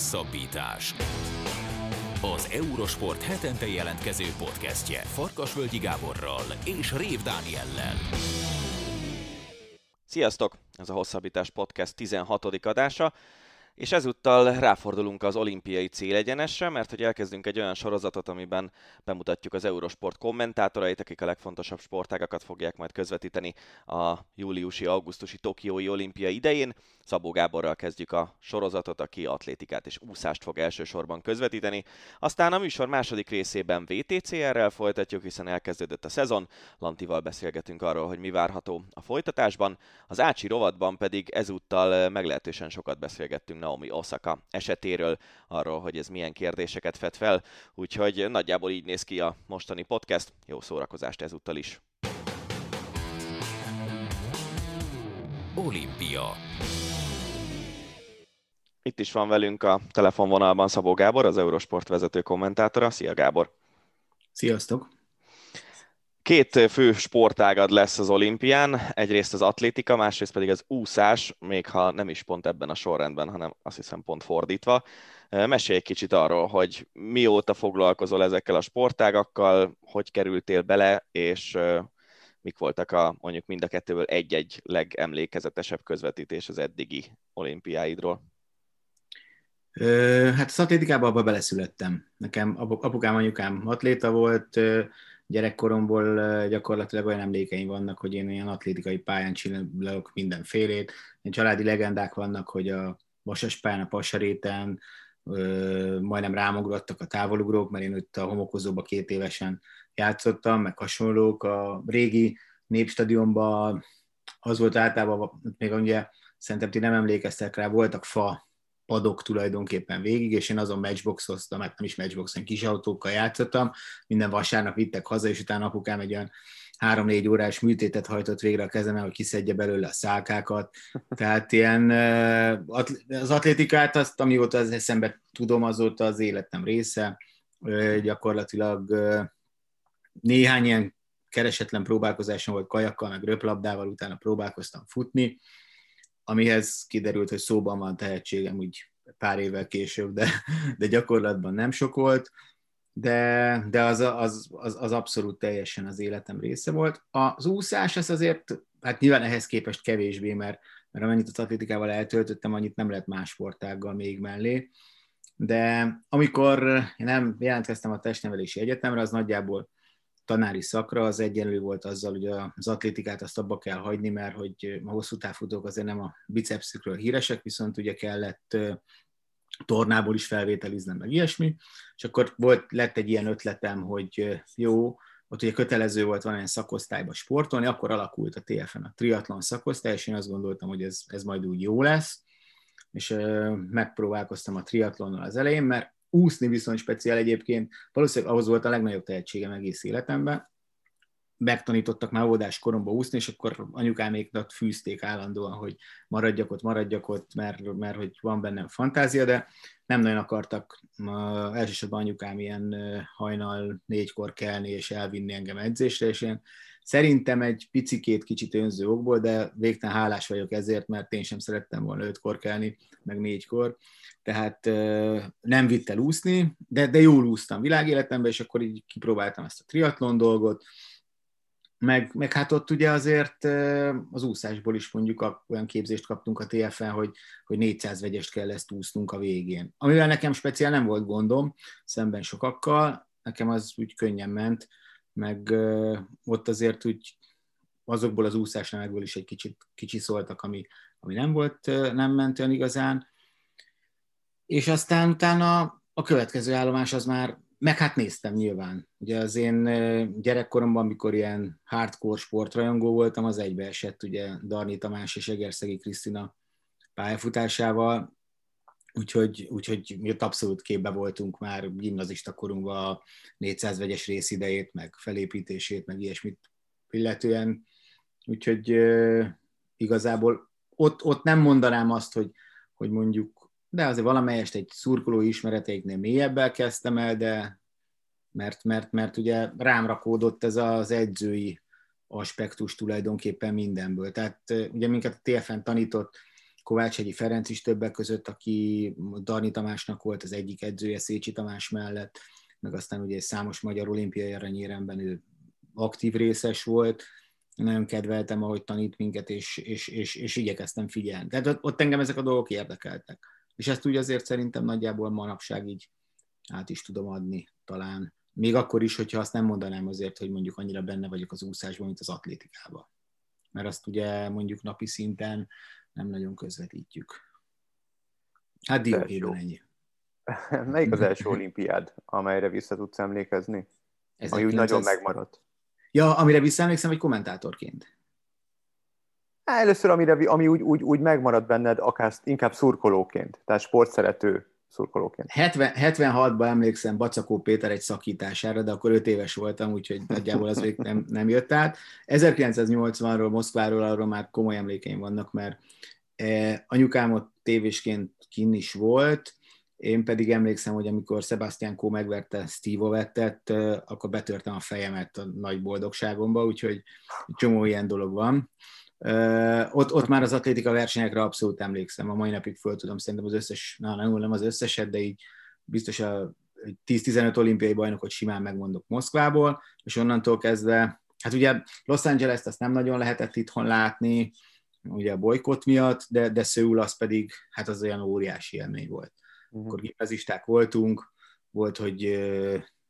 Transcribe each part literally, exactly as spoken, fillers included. Hosszabbítás. Az Eurosport hetente jelentkező podcastje Farkasvölgyi Gáborral és Rév Dániellel. Sziasztok! Ez a Hosszabbítás podcast tizenhatodik adása, és ezúttal ráfordulunk az olimpiai célegyenesre, mert hogy elkezdünk egy olyan sorozatot, amiben bemutatjuk az Eurosport kommentátorait, akik a legfontosabb sportágakat fogják majd közvetíteni a júliusi-augusztusi Tokiói olimpia idején. Szabó Gáborral kezdjük a sorozatot, aki atlétikát és úszást fog elsősorban közvetíteni. Aztán a műsor második részében vé té cé er-rel folytatjuk, hiszen elkezdődött a szezon. Lantival beszélgetünk arról, hogy mi várható a folytatásban. Az Ácsi rovatban pedig ezúttal meglehetősen sokat beszélgettünk Naomi Osaka esetéről, arról, hogy ez milyen kérdéseket vet fel, úgyhogy nagyjából így néz ki a mostani podcast. Jó szórakozást ezúttal is! Olimpia. Itt is van velünk a telefonvonalban Szabó Gábor, az Eurosport vezető kommentátora. Szia Gábor! Sziasztok! Két fő sportágad lesz az olimpián, egyrészt az atlétika, másrészt pedig az úszás, még ha nem is pont ebben a sorrendben, hanem azt hiszem pont fordítva. Mesélj egy kicsit arról, hogy mióta foglalkozol ezekkel a sportágakkal, hogy kerültél bele, és mik voltak a, mondjuk mind a kettőből egy-egy legemlékezetesebb közvetítés az eddigi olimpiáidról? Hát az atlétikában abba beleszülettem. Nekem apukám, anyukám atléta volt, gyerekkoromból gyakorlatilag olyan emlékeim vannak, hogy én olyan atlétikai pályán csinálok mindenfélét. Ilyen családi legendák vannak, hogy a vasaspályán, a Pasaréten majdnem rámograttak a távolugrók, mert én ott a homokozóba két évesen játszottam, meg hasonlók. A régi népstadionban az volt általában, még ugye szerintem ti nem emlékeztek rá, voltak fa padok tulajdonképpen végig, és én azon matchboxoztam, mert nem is matchboxon, kis autókkal játszottam, minden vasárnap vittek haza, és utána apukám egy olyan három-négy órás műtétet hajtott végre a kezemen, hogy kiszedje belőle a szálkákat. Tehát ilyen az atlétikát, azt, amióta az eszembe tudom, azóta az életem része. Gyakorlatilag néhány ilyen keresetlen próbálkozásom volt kajakkal, meg röplabdával, utána próbálkoztam futni, amihez kiderült, hogy szóban van tehetségem úgy pár évvel később, de, de gyakorlatban nem sok volt, de, de az, az, az, az abszolút teljesen az életem része volt. Az úszás az azért, hát nyilván ehhez képest kevésbé, mert, mert amennyit az atlétikával eltöltöttem, annyit nem lett más sportággal még mellé, de amikor én nem jelentkeztem a testnevelési egyetemre, az nagyjából tanári szakra, az egyenlő volt azzal, hogy az atlétikát azt abba kell hagyni, mert hogy a hosszú távfutók azért nem a bicepszükről híresek, viszont ugye kellett tornából is felvételiznem, meg ilyesmi, és akkor volt, lett egy ilyen ötletem, hogy jó, ott ugye kötelező volt valamilyen szakosztályba sportolni, akkor alakult a té ef en a triatlon szakosztály, és én azt gondoltam, hogy ez, ez majd úgy jó lesz, és megpróbálkoztam a triatlonnal az elején, mert úszni viszont speciál egyébként, valószínűleg ahhoz volt a legnagyobb tehetségem egész életemben. Megtanítottak már óvodás koromban úszni, és akkor anyukáméknak fűzték állandóan, hogy maradjak ott, maradjak ott, mert, mert hogy van bennem fantázia, de nem nagyon akartak uh, elsősorban anyukám ilyen uh, hajnal négykor kelni és elvinni engem edzésre, és én szerintem egy picikét kicsit önző okból, de végtelen hálás vagyok ezért, mert én sem szerettem volna ötkor kelni, meg négykor, tehát uh, nem vitt el úszni, de, de jól úsztam világéletembe, és akkor így kipróbáltam ezt a triatlon dolgot, Meg, meg hát ott ugye azért az úszásból is mondjuk a, olyan képzést kaptunk a té ef en, hogy, hogy négyszáz vegyest kell ezt úsznunk a végén. Amivel nekem speciál nem volt gondom, szemben sokakkal, nekem az úgy könnyen ment, meg ott azért úgy azokból az úszásnemekből is egy kicsit kicsiszoltak, ami, ami nem volt, nem ment olyan igazán. És aztán utána a következő állomás az már, meg hát néztem nyilván. Ugye az én gyerekkoromban, amikor ilyen hardcore sportrajongó voltam, az egybeesett ugye Darnyi Tamás és Egerszegi Krisztina pályafutásával, úgyhogy, úgyhogy mi ott abszolút képbe voltunk már gimnazista korunkban a négyszáz vegyes részidejét, meg felépítését, meg ilyesmit illetően. Úgyhogy igazából ott, ott nem mondanám azt, hogy, hogy mondjuk de azért valamelyest egy szurkolói ismereteiknél mélyebben kezdtem el, de mert, mert, mert ugye rám rakódott ez az edzői aspektus tulajdonképpen mindenből. Tehát ugye minket a té ef en tanított Kovácshegyi Ferenc is többek között, aki Darnyi Tamásnak volt az egyik edzője Széchy Tamás mellett, meg aztán ugye számos magyar olimpiai aranyéremben ő aktív részes volt. Nagyon kedveltem, ahogy tanít minket, és, és, és, és igyekeztem figyelni. Tehát ott engem ezek a dolgok érdekeltek. És ezt úgy azért szerintem nagyjából manapság így át is tudom adni talán. Még akkor is, hogyha azt nem mondanám azért, hogy mondjuk annyira benne vagyok az úszásban, mint az atlétikában. Mert azt ugye mondjuk napi szinten nem nagyon közvetítjük. Hát dióhéjban ennyi. Melyik az első olimpiád, amelyre vissza tudsz emlékezni? Ez ami úgy nagyon megmaradt. Ja, amire visszaemlékszem, hogy kommentátorként. Először, amire, ami úgy, úgy, úgy megmaradt benned, akár inkább szurkolóként, tehát sportszerető szurkolóként. hetven, hetvenhatban emlékszem Bacakó Péter egy szakítására, de akkor öt éves voltam, úgyhogy nagyjából az még nem, nem jött át. ezerkilencszáznyolcvanról, Moszkváról, arról már komoly emlékeim vannak, mert anyukám ott tévésként kinn is volt. Én pedig emlékszem, hogy amikor Sebastian Coe megverte Steve Ovettet, akkor betörtem a fejemet a nagy boldogságomba, úgyhogy csomó ilyen dolog van. Ott, ott már az atlétika versenyekre abszolút emlékszem. A mai napig föl tudom, szerintem az összes, na, nem az összeset, de így biztos a tíz-tizenöt olimpiai bajnokot simán megmondok Moszkvából, és onnantól kezdve, hát ugye Los Angeles-t azt nem nagyon lehetett itthon látni, ugye a bolykott miatt, de, de Szöul az pedig, hát az olyan óriási élmény volt. Uh-huh. Akkor gimnazisták voltunk, volt, hogy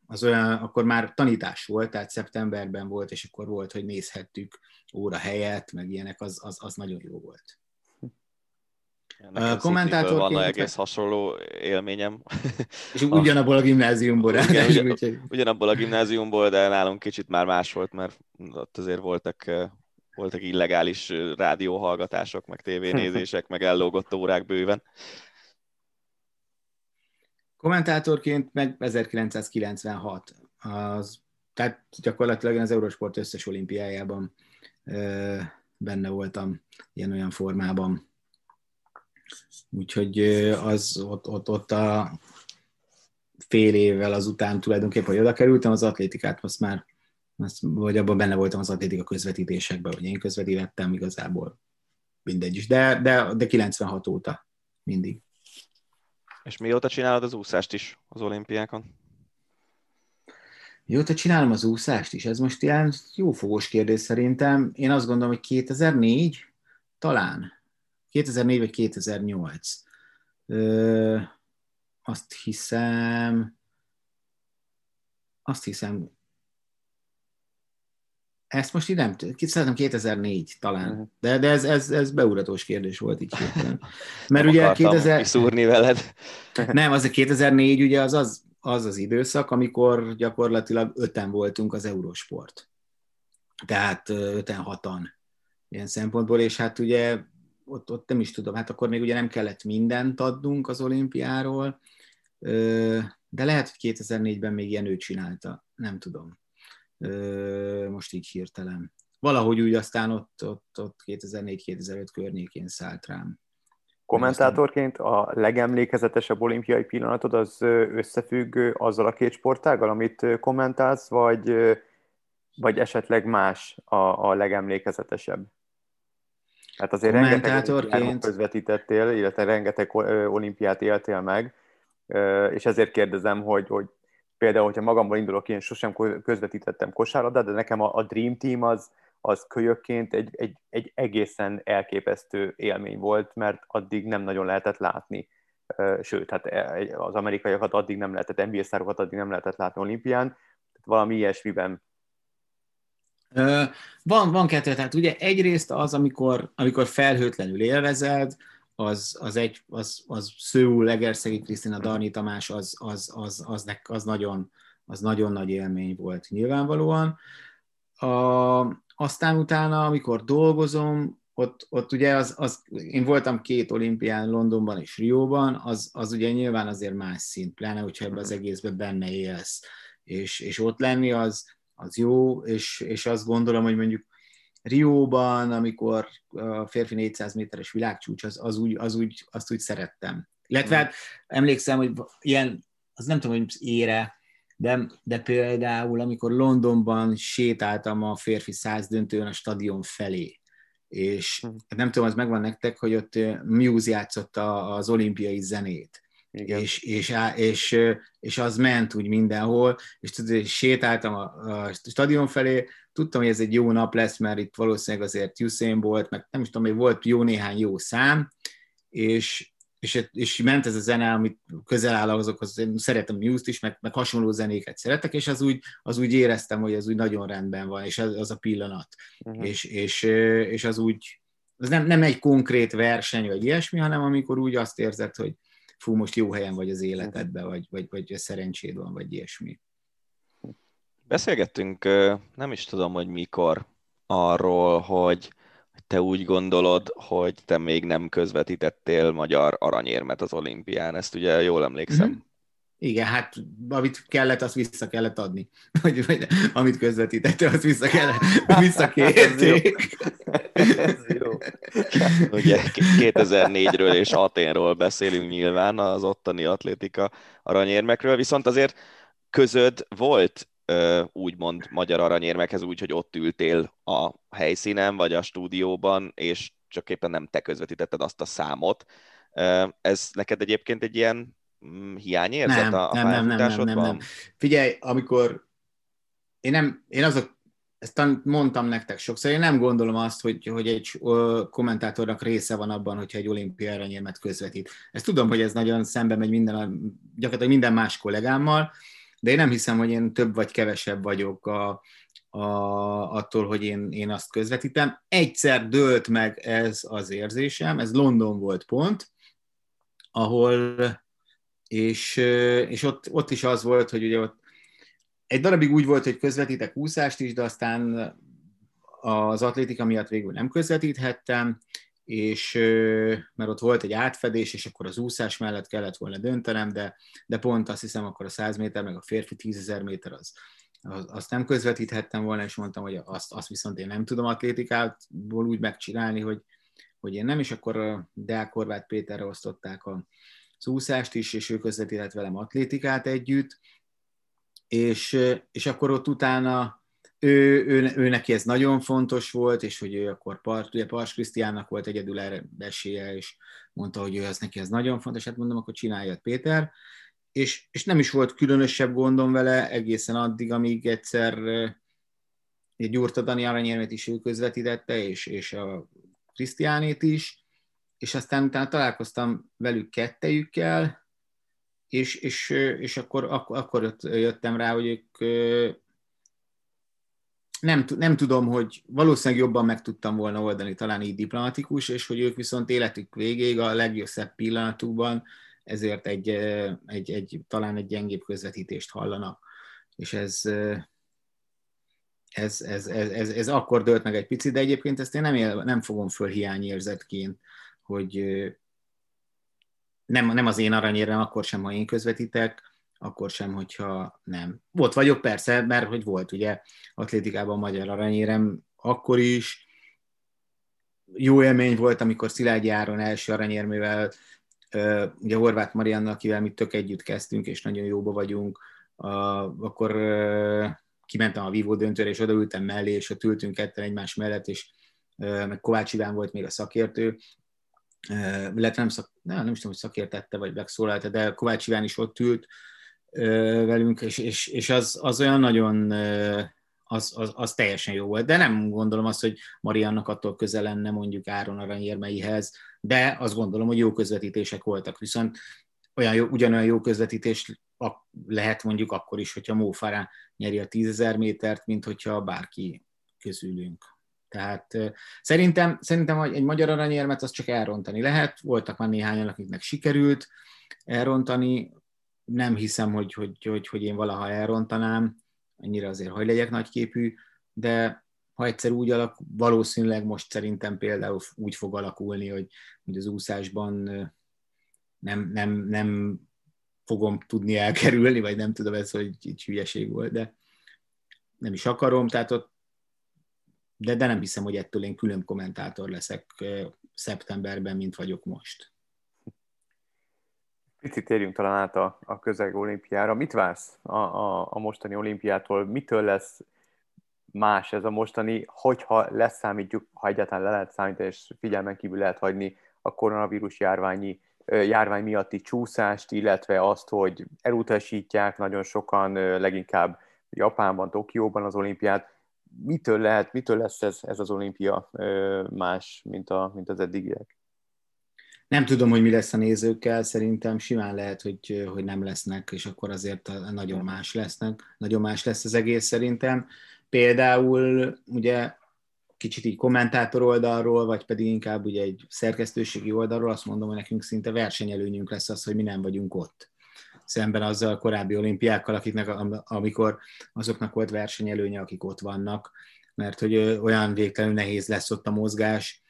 az olyan, akkor már tanítás volt, tehát szeptemberben volt, és akkor volt, hogy nézhettük óra helyett, meg ilyenek, az, az, az nagyon jó volt. Ja, kommentátorként... Van a egész hasonló élményem. És ugyanabból a gimnáziumból. Igen, ugyan, ugyan, ugyanabból a gimnáziumból, de nálunk kicsit már más volt, mert ott azért voltak... voltak illegális rádióhallgatások, meg tévénézések, meg ellógott órák bőven. Kommentátorként meg ezerkilencszázkilencvenhat. Az, tehát gyakorlatilag az Eurosport összes olimpiájában ö, benne voltam ilyen-olyan formában. Úgyhogy az ott, ott, ott a fél évvel azután tulajdonképpen, hogy oda kerültem, az atlétikát most már vagy abban benne voltam az atlétika közvetítésekben, hogy én közvetítettem igazából, mindegy is, de, de, de kilencvenhat óta mindig. És mióta csinálod az úszást is az olimpiákon? Mióta csinálom az úszást is? Ez most ilyen jófogós kérdés szerintem. Én azt gondolom, hogy kétezer-négy talán. kétezer-négy vagy kétezer-nyolc. Ö, azt hiszem... Azt hiszem... Ezt most így nem tudom, szerintem kétezer-négy talán, de, de ez, ez, ez beugratós kérdés volt így hirtelen. Mert nem ugye kétezer... kiszúrni veled. Nem, az a kétezer-négy ugye az az, az az időszak, amikor gyakorlatilag öten voltunk az Eurosport. Tehát öten, hatan ilyen szempontból, és hát ugye ott, ott nem is tudom, hát akkor még ugye nem kellett mindent adnunk az olimpiáról, de lehet, hogy kétezer-négyben még ilyen ő csinálta, nem tudom. Most így hirtelen. Valahogy úgy aztán ott, ott, ott kétezer-négy kétezer-öt környékén szállt rám. Kommentátorként a legemlékezetesebb olimpiai pillanatod az összefügg azzal a két sportággal, amit kommentálsz, vagy, vagy esetleg más a, a legemlékezetesebb? Hát azért rengeteg közvetítettél, illetve rengeteg olimpiát éltél meg, és ezért kérdezem, hogy, hogy például, hogyha magamból indulok, én sosem közvetítettem kosárlabdát, de nekem a Dream Team az, az kölyökként egy, egy, egy egészen elképesztő élmény volt, mert addig nem nagyon lehetett látni. Sőt, hát az amerikaiakat addig nem lehetett, en bé á sztárokat addig nem lehetett látni olimpián, tehát valami ilyesmiben. Van, van kettő, tehát ugye egyrészt az, amikor, amikor felhőtlenül élvezed, az, az, egy, az, az Szöul, Egerszegi Krisztina, Darnyi Tamás, az, az, az, az, az, nagyon, az nagyon nagy élmény volt nyilvánvalóan. A, aztán utána, amikor dolgozom, ott, ott ugye az, az, én voltam két olimpián, Londonban és Rióban, az, az ugye nyilván azért más szint, pláne, hogyha ebben az egészben benne élsz. És, és ott lenni az, az jó, és, és azt gondolom, hogy mondjuk Rióban, amikor a férfi négyszáz méteres világcsúcs, az, az úgy, az úgy, azt úgy szerettem. Illetve hát emlékszem, hogy ilyen, az nem tudom, hogy ére, de, de például amikor Londonban sétáltam a férfi száz döntőn a stadion felé, és nem tudom, az megvan nektek, hogy ott Muse játszotta az olimpiai zenét. És, és, és, és az ment úgy mindenhol, és tudod, sétáltam a, a stadion felé, tudtam, hogy ez egy jó nap lesz, mert itt valószínűleg azért Usain Bolt, meg nem is tudom, hogy volt jó néhány jó szám, és, és, és ment ez a zene, amit közel áll azokhoz, én szeretem Muse-t is, meg, meg hasonló zenéket szeretek, és az úgy, az úgy éreztem, hogy ez úgy nagyon rendben van, és az, az a pillanat. Uh-huh. És, és, és az úgy, az nem, nem egy konkrét verseny, vagy ilyesmi, hanem amikor úgy azt érzed, hogy fú, most jó helyen vagy az életedben, vagy, vagy, vagy szerencséd van, vagy ilyesmi. Beszélgettünk, nem is tudom, hogy mikor, arról, hogy te úgy gondolod, hogy te még nem közvetítettél magyar aranyérmet az olimpián. Ezt ugye jól emlékszem. Mm-hmm. Igen, hát amit kellett, azt vissza kellett adni. Vagy, vagy, amit közvetítettél, azt vissza kellett, visszakérték. Ez jó. Ugye kétezer-négyről és Aténról beszélünk nyilván, az ottani atlétika aranyérmekről, viszont azért közöd volt úgymond magyar aranyérmekhez úgy, hogy ott ültél a helyszínen, vagy a stúdióban, és csak éppen nem te közvetítetted azt a számot. Ez neked egyébként egy ilyen hiányérzet a pályafutásodban? Figyelj, amikor én, nem, én azok, ezt mondtam nektek sokszor, én nem gondolom azt, hogy, hogy egy kommentátornak része van abban, hogyha egy olimpiai aranyérmet közvetít. Ezt tudom, hogy ez nagyon szembe megy minden, gyakorlatilag minden más kollégámmal, de én nem hiszem, hogy én több vagy kevesebb vagyok a, a, attól, hogy én, én azt közvetítem. Egyszer dőlt meg ez az érzésem, ez London volt pont, ahol és, és ott, ott is az volt, hogy ugye ott egy darabig úgy volt, hogy közvetítek úszást is, de aztán az atlétika miatt végül nem közvetíthettem, és mert ott volt egy átfedés, és akkor az úszás mellett kellett volna döntenem, de, de pont azt hiszem, akkor a száz méter, meg a férfi tízezer méter, az, az, azt nem közvetíthettem volna, és mondtam, hogy azt, azt viszont én nem tudom atlétikából úgy megcsinálni, hogy, hogy én nem, és akkor Deák Horváth Péterre osztották az úszást is, és ő közvetített velem atlétikát együtt, és, és akkor ott utána Ő, ő, ő neki ez nagyon fontos volt, és hogy ő akkor part, ugye Pars Krisztiánnak volt egyedül erre esélye, és mondta, hogy ő az neki ez nagyon fontos, hát mondom, akkor csináljad Péter, és, és nem is volt különösebb gondom vele egészen addig, amíg egyszer egy Gyurta Dani aranyérmet is ő közvetítette, és, és a Krisztiánét is, és aztán utána találkoztam velük kettejükkel, és, és, és akkor, ak- akkor jöttem rá, hogy ők Nem, nem tudom, hogy valószínűleg jobban meg tudtam volna oldani, talán így diplomatikus, és hogy ők viszont életük végéig a legjobb pillanatukban ezért egy, egy, egy, talán egy gyengébb közvetítést hallanak. És ez, ez, ez, ez, ez, ez akkor dölt meg egy picit, de egyébként ezt én nem, él, nem fogom föl hiányérzetként, hogy nem, nem az én aranyérem, akkor sem, ha én közvetítek, akkor sem, hogyha nem. Ott vagyok persze, mert hogy volt ugye atlétikában magyar aranyérem, akkor is jó élmény volt, amikor Szilágyi Áron első aranyérmével, ugye Horváth Mariannal, akivel mi tök együtt kezdtünk, és nagyon jóba vagyunk, akkor kimentem a vívó döntőre, és odaültem mellé, és ott ültünk ketten egymás mellett, és meg Kovács Iván volt még a szakértő, illetve nem, szak, nem, nem is tudom, hogy szakértette, vagy megszólalta, de Kovács Iván is ott ült velünk, és, és, és az, az olyan nagyon, az, az, az teljesen jó volt, de nem gondolom azt, hogy Mariannak attól közel lenne mondjuk Áron aranyérmeihez, de azt gondolom, hogy jó közvetítések voltak, viszont olyan jó, ugyanolyan jó közvetítés lehet mondjuk akkor is, hogyha Mo Farah nyeri a tízezer métert, mint hogyha bárki közülünk. Tehát szerintem, szerintem hogy egy magyar aranyérmet az csak elrontani lehet, voltak már néhányan, akiknek sikerült elrontani, nem hiszem, hogy, hogy, hogy, hogy én valaha elrontanám, annyira azért, hogy legyek nagyképű, de ha egyszer úgy alakul, valószínűleg most szerintem például úgy fog alakulni, hogy, hogy az úszásban nem, nem, nem fogom tudni elkerülni, vagy nem tudom ezt, hogy így hülyeség volt, de nem is akarom, tehát ott De, de nem hiszem, hogy ettől én külön kommentátor leszek szeptemberben, mint vagyok most. Picit térjünk talán át a, a közeg olimpiára. Mit vársz a, a, a mostani olimpiától? Mitől lesz más ez a mostani, hogyha leszámítjuk, ha egyáltalán le lehet számítani, és figyelmen kívül lehet hagyni a koronavírus járványi, járvány miatti csúszást, illetve azt, hogy elutasítják nagyon sokan, leginkább Japánban, Tokióban az olimpiát. Mitől lehet, mitől lesz ez, ez az olimpia más, mint, a, mint az eddigiek? Nem tudom, hogy mi lesz a nézőkkel, szerintem simán lehet, hogy, hogy nem lesznek, és akkor azért nagyon más lesznek, nagyon más lesz az egész szerintem. Például ugye kicsit így kommentátor oldalról, vagy pedig inkább ugye egy szerkesztőségi oldalról azt mondom, hogy nekünk szinte versenyelőnyünk lesz az, hogy mi nem vagyunk ott. Szemben azzal a korábbi olimpiákkal, akiknek, amikor azoknak volt versenyelőnye, akik ott vannak, mert hogy olyan végtelenül nehéz lesz ott a mozgás,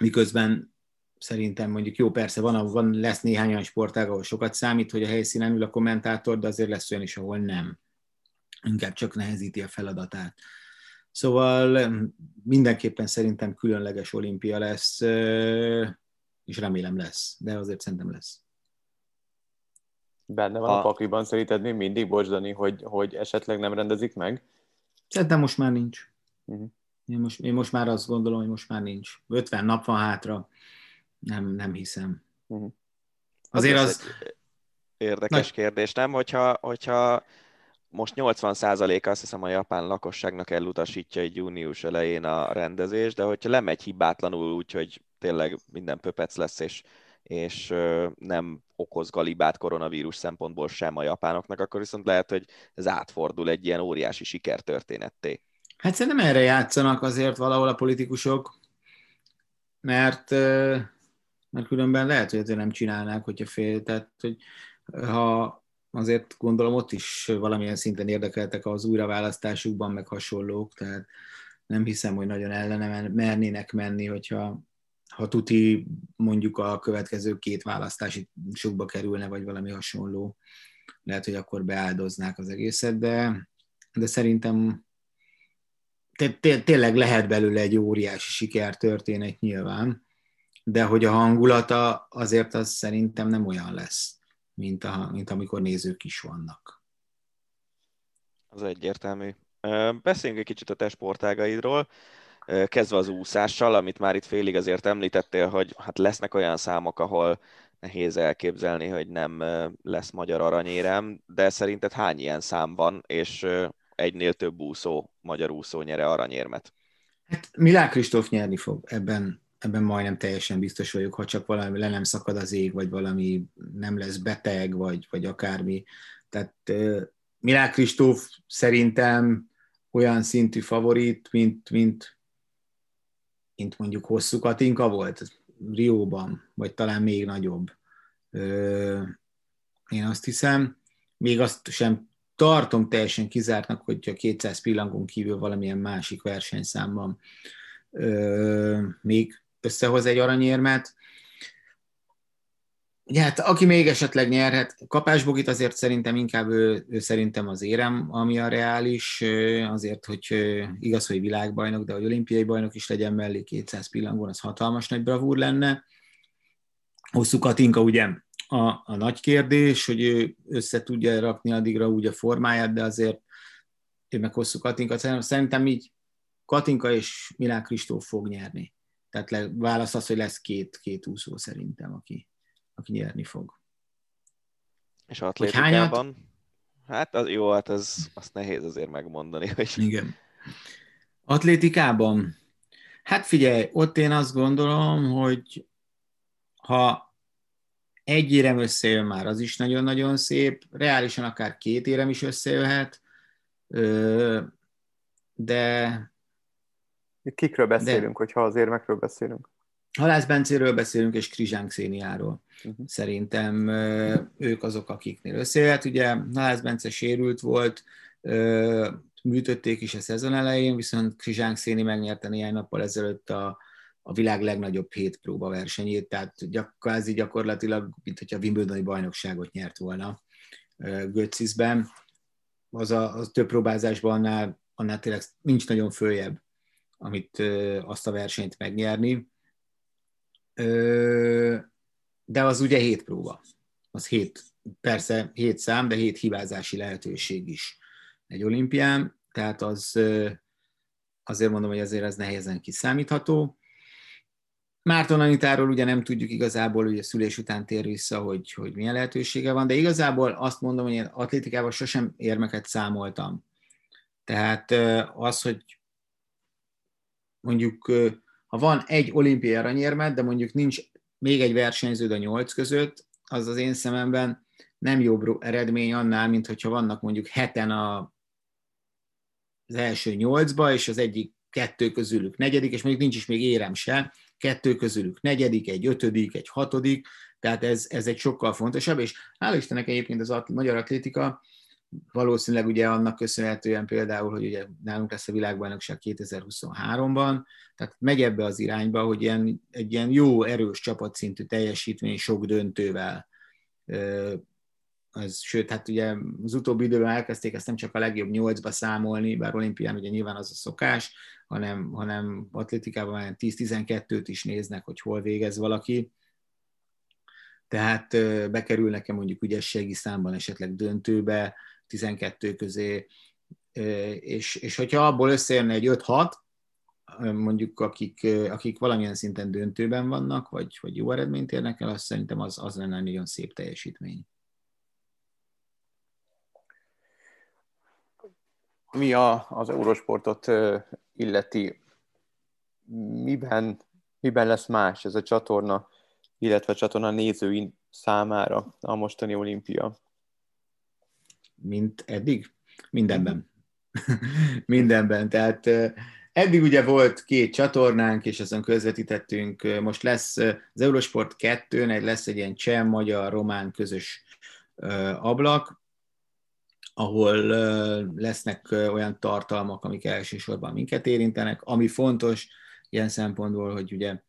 miközben szerintem mondjuk jó, persze van, van lesz néhány olyan sportág, ahol sokat számít, hogy a helyszínen ül a kommentátor, de azért lesz olyan is, ahol nem. Inkább csak nehezíti a feladatát. Szóval mindenképpen szerintem különleges olimpia lesz, és remélem lesz, de azért szerintem lesz. Benne van a, a pakliban, szerinted még mindig, bocs Dani, hogy, hogy esetleg nem rendezik meg? Szerintem most már nincs. Uh-huh. Én, most, én most már azt gondolom, hogy most már nincs. ötven nap van hátra, nem, nem hiszem. Uh-huh. Azért az... az... Érdekes Na... kérdés, nem? Hogyha... hogyha... Most nyolcvan százaléka azt hiszem a japán lakosságnak elutasítja egy június elején a rendezést, de hogyha lemegy hibátlanul úgy, hogy tényleg minden pöpec lesz, és, és nem okoz galibát koronavírus szempontból sem a japánoknak, akkor viszont lehet, hogy ez átfordul egy ilyen óriási sikertörténetté. Hát szerintem erre játszanak azért valahol a politikusok, mert, mert különben lehet, hogy nem csinálnák, hogyha fél, tehát hogy ha... Azért gondolom ott is valamilyen szinten érdekeltek az újraválasztásukban, meg hasonlók, tehát nem hiszem, hogy nagyon ellene mernének menni, hogyha ha tuti mondjuk a következő két választási sokba kerülne, vagy valami hasonló. Lehet, hogy akkor beáldoznák az egészet, de, de szerintem tényleg lehet belőle egy óriási sikertörténet nyilván, de hogy a hangulata azért az szerintem nem olyan lesz. Mint, a, mint amikor nézők is vannak. Az egyértelmű. Beszéljünk egy kicsit a te sportágaidról, kezdve az úszással, amit már itt félig azért említettél, hogy hát lesznek olyan számok, ahol nehéz elképzelni, hogy nem lesz magyar aranyérem, de szerinted hány ilyen szám van, és egynél több úszó, magyar úszó nyere aranyérmet? Hát Milák Kristóf nyerni fog ebben. Ebben majdnem teljesen biztos vagyok, ha csak valami le nem szakad az ég, vagy valami nem lesz beteg, vagy, vagy akármi. Tehát Milák Kristóf szerintem olyan szintű favorit, mint, mint, mint mondjuk Hosszú Katinka volt Rióban, vagy talán még nagyobb. Én azt hiszem, még azt sem tartom teljesen kizártnak, hogyha kétszáz pillangón kívül valamilyen másik versenyszámban még összehoz egy aranyérmet. Ugye, hát aki még esetleg nyerhet, kapásbogit azért szerintem inkább ő, ő szerintem az érem, ami a reális, azért, hogy igaz, hogy világbajnok, de hogy olimpiai bajnok is legyen mellé kétszáz pillangón, az hatalmas nagy bravúr lenne. Hosszú Katinka ugye a, a nagy kérdés, hogy ő össze tudja rakni addigra úgy a formáját, de azért ő meg Hosszú Katinka, szerintem így Katinka és Milák Kristóf fog nyerni. Tehát válasz az, hogy lesz két, két úszó szerintem, aki, aki nyerni fog. És a atlétikában? Hát az, jó, hát az, azt nehéz azért megmondani. Hogy... Igen. Atlétikában? Hát figyelj, ott én azt gondolom, hogy ha egy érem összejön már, az is nagyon-nagyon szép, reálisan akár két érem is összejöhet, de... Kikről beszélünk, de, hogyha az érmekről beszélünk? Halász Bencéről beszélünk, és Krizsánk Széniáról. Uh-huh. Szerintem ők azok, akiknél összejöhet. Ugye Halász Bence sérült volt, műtötték is a szezon elején, viszont Krizsánk Széni megnyerte néhány nappal ezelőtt a, a világ legnagyobb hétpróba versenyét, tehát gyak, kvázi gyakorlatilag, mint hogyha a Wimbledoni bajnokságot nyert volna Götzisben. Az a, a több próbázásban annál, annál tényleg nincs nagyon följebb, amit ö, azt a versenyt megnyerni. Ö, de az ugye hét próba. Az hét, persze hét szám, de hét hibázási lehetőség is egy olimpián. tehát az azért mondom, hogy azért ez nehézen kiszámítható. Márton Anitáról ugye nem tudjuk igazából, hogy a szülés után tér vissza, hogy, hogy milyen lehetősége van, de igazából azt mondom, hogy én atlétikával sosem érmeket számoltam. Tehát az, hogy mondjuk, ha van egy olimpiai aranyérmed, de mondjuk nincs még egy versenyződ a nyolc között, az az én szememben nem jobb eredmény annál, mint hogyha vannak mondjuk heten a, az első nyolcba, és az egyik kettő közülük negyedik, és mondjuk nincs is még érem se, kettő közülük negyedik, egy ötödik, egy hatodik, tehát ez, ez egy sokkal fontosabb, és hála Istennek egyébként az atl- magyar atlétika, valószínűleg ugye annak köszönhetően például, hogy ugye nálunk lesz a világbajnokság kétezer-huszonháromban, tehát megy ebbe az irányba, hogy ilyen, egy ilyen jó, erős csapatszintű teljesítmény sok döntővel. Az, sőt, hát ugye az utóbbi időben elkezdték ezt nem csak a legjobb nyolcba számolni, bár olimpián ugye nyilván az a szokás, hanem, hanem atlétikában tíz-tizenkettőt is néznek, hogy hol végez valaki. Tehát bekerül nekem mondjuk ügyességi számban esetleg döntőbe, tizenkettő közé, és, és hogyha abból összejönne egy öt-hat, mondjuk akik, akik valamilyen szinten döntőben vannak, vagy, vagy jó eredményt érnek el, azt szerintem az, az lenne nagyon szép teljesítmény. Mi a, az Eurosportot illeti, miben, miben lesz más ez a csatorna, illetve a csatorna nézőin számára a mostani olimpia? Mint eddig? Mindenben. Mindenben. Tehát eddig ugye volt két csatornánk, és azon közvetítettünk. Most lesz az Eurosport kettőn, lesz egy ilyen cseh, magyar, román közös ablak, ahol lesznek olyan tartalmak, amik elsősorban minket érintenek. Ami fontos ilyen szempontból, hogy ugye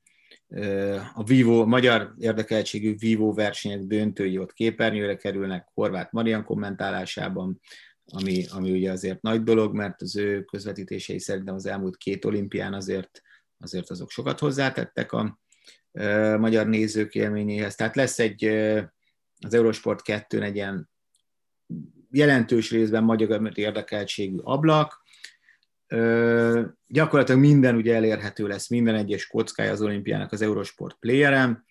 a vívó, magyar érdekeltségű vívó versenyek döntői ott képernyőre kerülnek Horváth Marián kommentálásában, ami, ami ugye azért nagy dolog, mert az ő közvetítései szerintem az elmúlt két olimpián azért, azért azok sokat hozzátettek a e, magyar nézők élményéhez. Tehát lesz egy az Eurosport kettőn egy ilyen jelentős részben magyar érdekeltségű ablak. Ö, gyakorlatilag minden ugye elérhető lesz, minden egyes kockája az olimpiának az Eurosport playeren.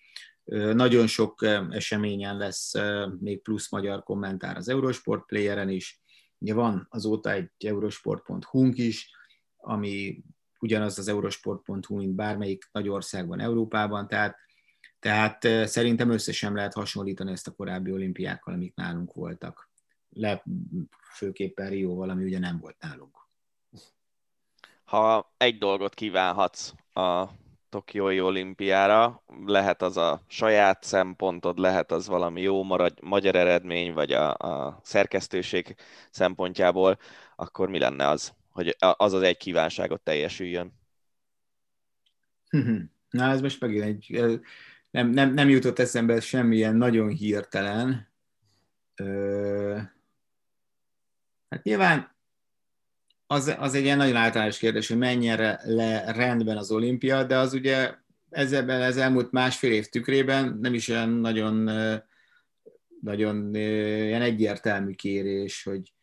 Ö, nagyon sok eseményen lesz ö, még plusz magyar kommentár az Eurosport playeren is. Ugye van azóta egy eurosport pont hu-nk is, ami ugyanaz az eurosport pont hu, mint bármelyik nagy országban, Európában, tehát, tehát ö, szerintem össze sem lehet hasonlítani ezt a korábbi olimpiákkal, amik nálunk voltak. Le, főképpen Rióval, ami ugye nem volt nálunk. Ha egy dolgot kívánhatsz a Tokiói olimpiára, lehet az a saját szempontod, lehet az valami jó maradj, magyar eredmény, vagy a, a szerkesztőség szempontjából, akkor mi lenne az, hogy az az egy kívánságot teljesüljön? Na, ez most megint egy... Nem, nem, nem jutott eszembe semmilyen nagyon hirtelen. Ö... Hát nyilván Az, az egy ilyen nagyon általános kérdés, hogy menjen le rendben az olimpia, de az ugye ezzel az elmúlt másfél év tükrében nem is olyan nagyon, nagyon ilyen egyértelmű kérés, hogy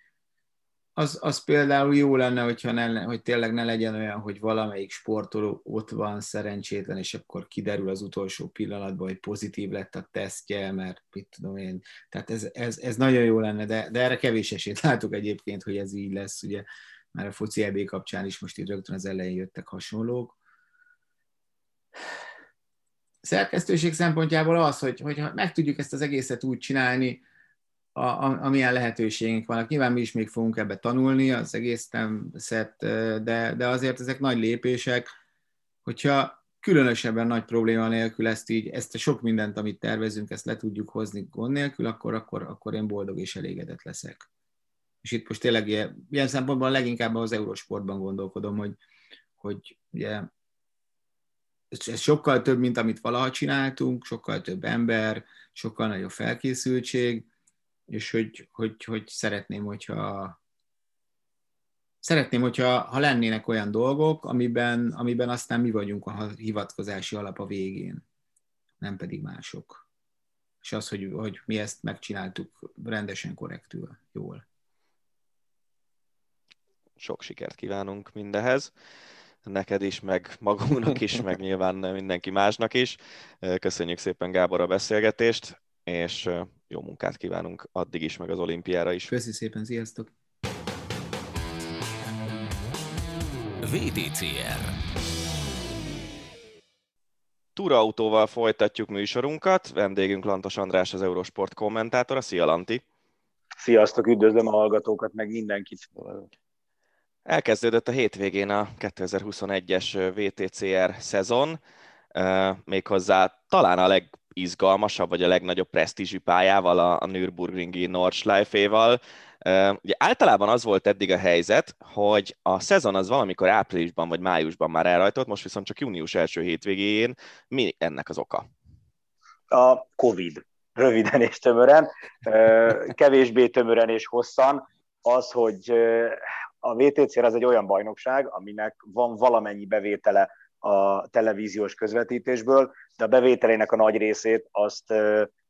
az, az például jó lenne, hogyha ne, hogy tényleg ne legyen olyan, hogy valamelyik sportoló ott van szerencsétlen, és akkor kiderül az utolsó pillanatban, hogy pozitív lett a tesztje, mert mit tudom én. Tehát ez, ez, ez nagyon jó lenne, de, de erre kevés esélyt látok egyébként, hogy ez így lesz, ugye. Már a foci é bé kapcsán is most így rögtön az elején jöttek hasonlók. Szerkesztőség szempontjából az, hogy, hogyha meg tudjuk ezt az egészet úgy csinálni, a, a, amilyen lehetőségünk vannak. Nyilván mi is még fogunk ebbe tanulni, az egész nem szett, de, de azért ezek nagy lépések, hogyha különösebben nagy probléma nélkül ezt így, ezt a sok mindent, amit tervezünk, ezt le tudjuk hozni gond nélkül, akkor, akkor, akkor én boldog és elégedett leszek. És itt most tényleg ilyen, ilyen szempontból leginkább az Eurosportban gondolkodom, hogy, hogy ugye, ez sokkal több, mint amit valaha csináltunk, sokkal több ember, sokkal nagyobb felkészültség, és hogy, hogy, hogy szeretném, hogyha, szeretném, hogyha ha lennének olyan dolgok, amiben, amiben aztán mi vagyunk a hivatkozási alap a végén, nem pedig mások. És az, hogy, hogy mi ezt megcsináltuk rendesen, korrektül, jól. sok sikert kívánunk mindehez. Neked is, meg magunknak is, meg nyilván mindenki másnak is. Köszönjük szépen, Gábor, a beszélgetést, és jó munkát kívánunk addig is, meg az olimpiára is. Köszi szépen, sziasztok! vé té cé er Túraautóval folytatjuk műsorunkat. Vendégünk Lantos András, az Eurosport kommentátora. Szia, Lanti! Sziasztok, üdvözlöm a hallgatókat, meg mindenkit! Elkezdődött a hétvégén a kétezer-huszonegyes vé té cé er szezon, méghozzá talán a legizgalmasabb, vagy a legnagyobb presztízsű pályával, a nürburgringi Nordschleife-val. Ugye általában az volt eddig a helyzet, hogy a szezon az valamikor áprilisban vagy májusban már elrajtott, most viszont csak június első hétvégén. Mi ennek az oka? A Covid. Röviden és tömören, kevésbé tömören és hosszan. Az, hogy a vé té cé er az egy olyan bajnokság, aminek van valamennyi bevétele a televíziós közvetítésből, de a bevételének a nagy részét azt,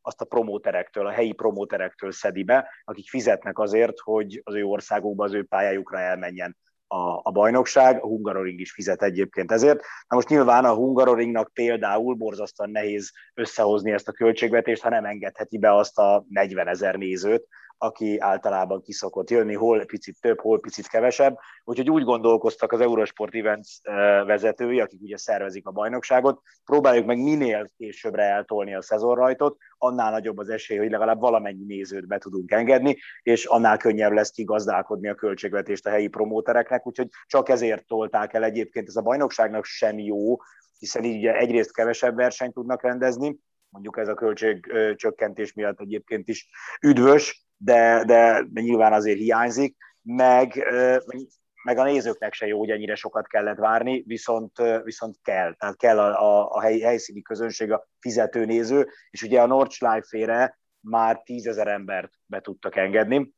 azt a promóterektől, a helyi promóterektől szedi be, akik fizetnek azért, hogy az ő országukba, az ő pályájukra elmenjen a, a bajnokság. A Hungaroring is fizet egyébként ezért. Na most nyilván a Hungaroringnak például borzasztóan nehéz összehozni ezt a költségvetést, ha nem engedheti be azt a negyvenezer nézőt, aki általában ki szokott jönni, hol picit több, hol picit kevesebb. Úgyhogy úgy gondolkoztak az Eurosport Events vezetői, akik ugye szervezik a bajnokságot, próbáljuk meg minél későbbre eltolni a szezonrajtot, annál nagyobb az esély, hogy legalább valamennyi nézőt be tudunk engedni, és annál könnyebb lesz kigazdálkodni a költségvetést a helyi promótereknek, úgyhogy csak ezért tolták el egyébként. Ez a bajnokságnak sem jó, hiszen így ugye egyrészt kevesebb versenyt tudnak rendezni, mondjuk ez a költségcsökkentés miatt egyébként is üdvös, de, de nyilván azért hiányzik, meg, meg a nézőknek se jó, hogy ennyire sokat kellett várni, viszont, viszont kell. Tehát kell a, a, a helyszíni közönség, a fizető néző, és ugye a Nordschleife-re már tízezer embert be tudtak engedni.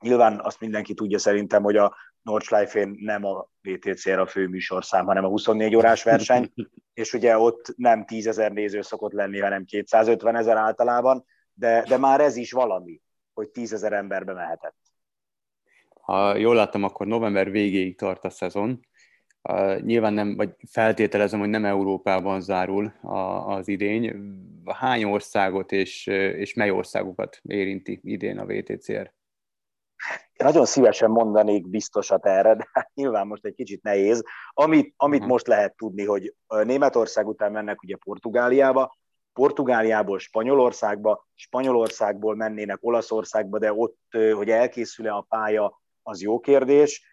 Nyilván azt mindenki tudja szerintem, hogy a Nordschleife-n nem a vé té cé er a fő műsorszám, hanem a huszonnégy órás verseny, és ugye ott nem tízezer néző szokott lenni, hanem kétszázötvenezer általában, de, de már ez is valami, hogy tízezer emberbe mehetett. Ha jól láttam, akkor november végéig tart a szezon. Uh, nyilván nem, vagy feltételezem, hogy nem Európában zárul a, az idény. Hány országot és, és mely országokat érinti idén a vé té cé er? Én nagyon szívesen mondanék biztosat erre, de hát nyilván most egy kicsit nehéz. Amit, amit most lehet tudni, hogy Németország után mennek ugye Portugáliába, Portugáliából Spanyolországba, Spanyolországból mennének Olaszországba, de ott, hogy elkészül-e a pálya, az jó kérdés.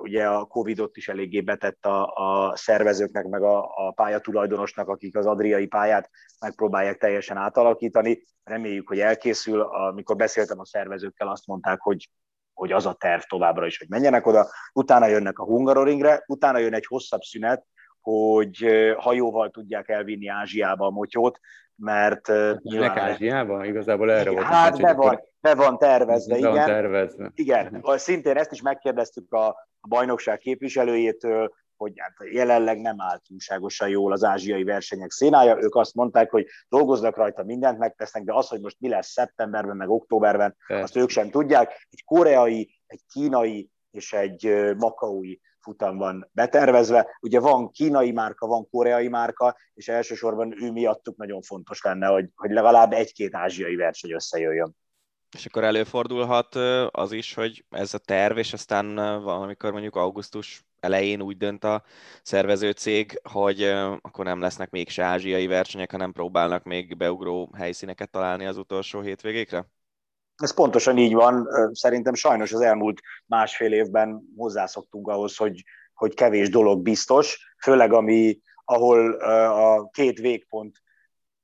Ugye a Covid-ot is eléggé betett a, a szervezőknek, meg a, a pályatulajdonosnak, akik az adriai pályát megpróbálják teljesen átalakítani. Reméljük, hogy elkészül. Amikor beszéltem a szervezőkkel, azt mondták, hogy, hogy az a terv továbbra is, hogy menjenek oda. Utána jönnek a Hungaroringre, utána jön egy hosszabb szünet, hogy hajóval tudják elvinni Ázsiába a motyót, mert... Nek Ázsiába? Igazából erre volt. Hát be van, be van tervezve, be igen. Van tervezve. Igen, szintén ezt is megkérdeztük a bajnokság képviselőjétől, hogy jelenleg nem áll túlságosan jól az ázsiai versenyek szénája. Ők azt mondták, hogy dolgoznak rajta, mindent megtesznek, de az, hogy most mi lesz szeptemberben, meg októberben, Persze. azt ők sem tudják. Egy koreai, egy kínai és egy makaói futam van betervezve. Ugye van kínai márka, van koreai márka, és elsősorban ő miattuk nagyon fontos lenne, hogy, hogy legalább egy-két ázsiai verseny összejöjjön. És akkor előfordulhat az is, hogy ez a terv, és aztán valamikor mondjuk augusztus elején úgy dönt a szervezőcég, hogy akkor nem lesznek mégse ázsiai versenyek, hanem próbálnak még beugró helyszíneket találni az utolsó hétvégékre? Ez pontosan így van. Szerintem sajnos az elmúlt másfél évben hozzászoktunk ahhoz, hogy, hogy kevés dolog biztos, főleg ami, ahol a két végpont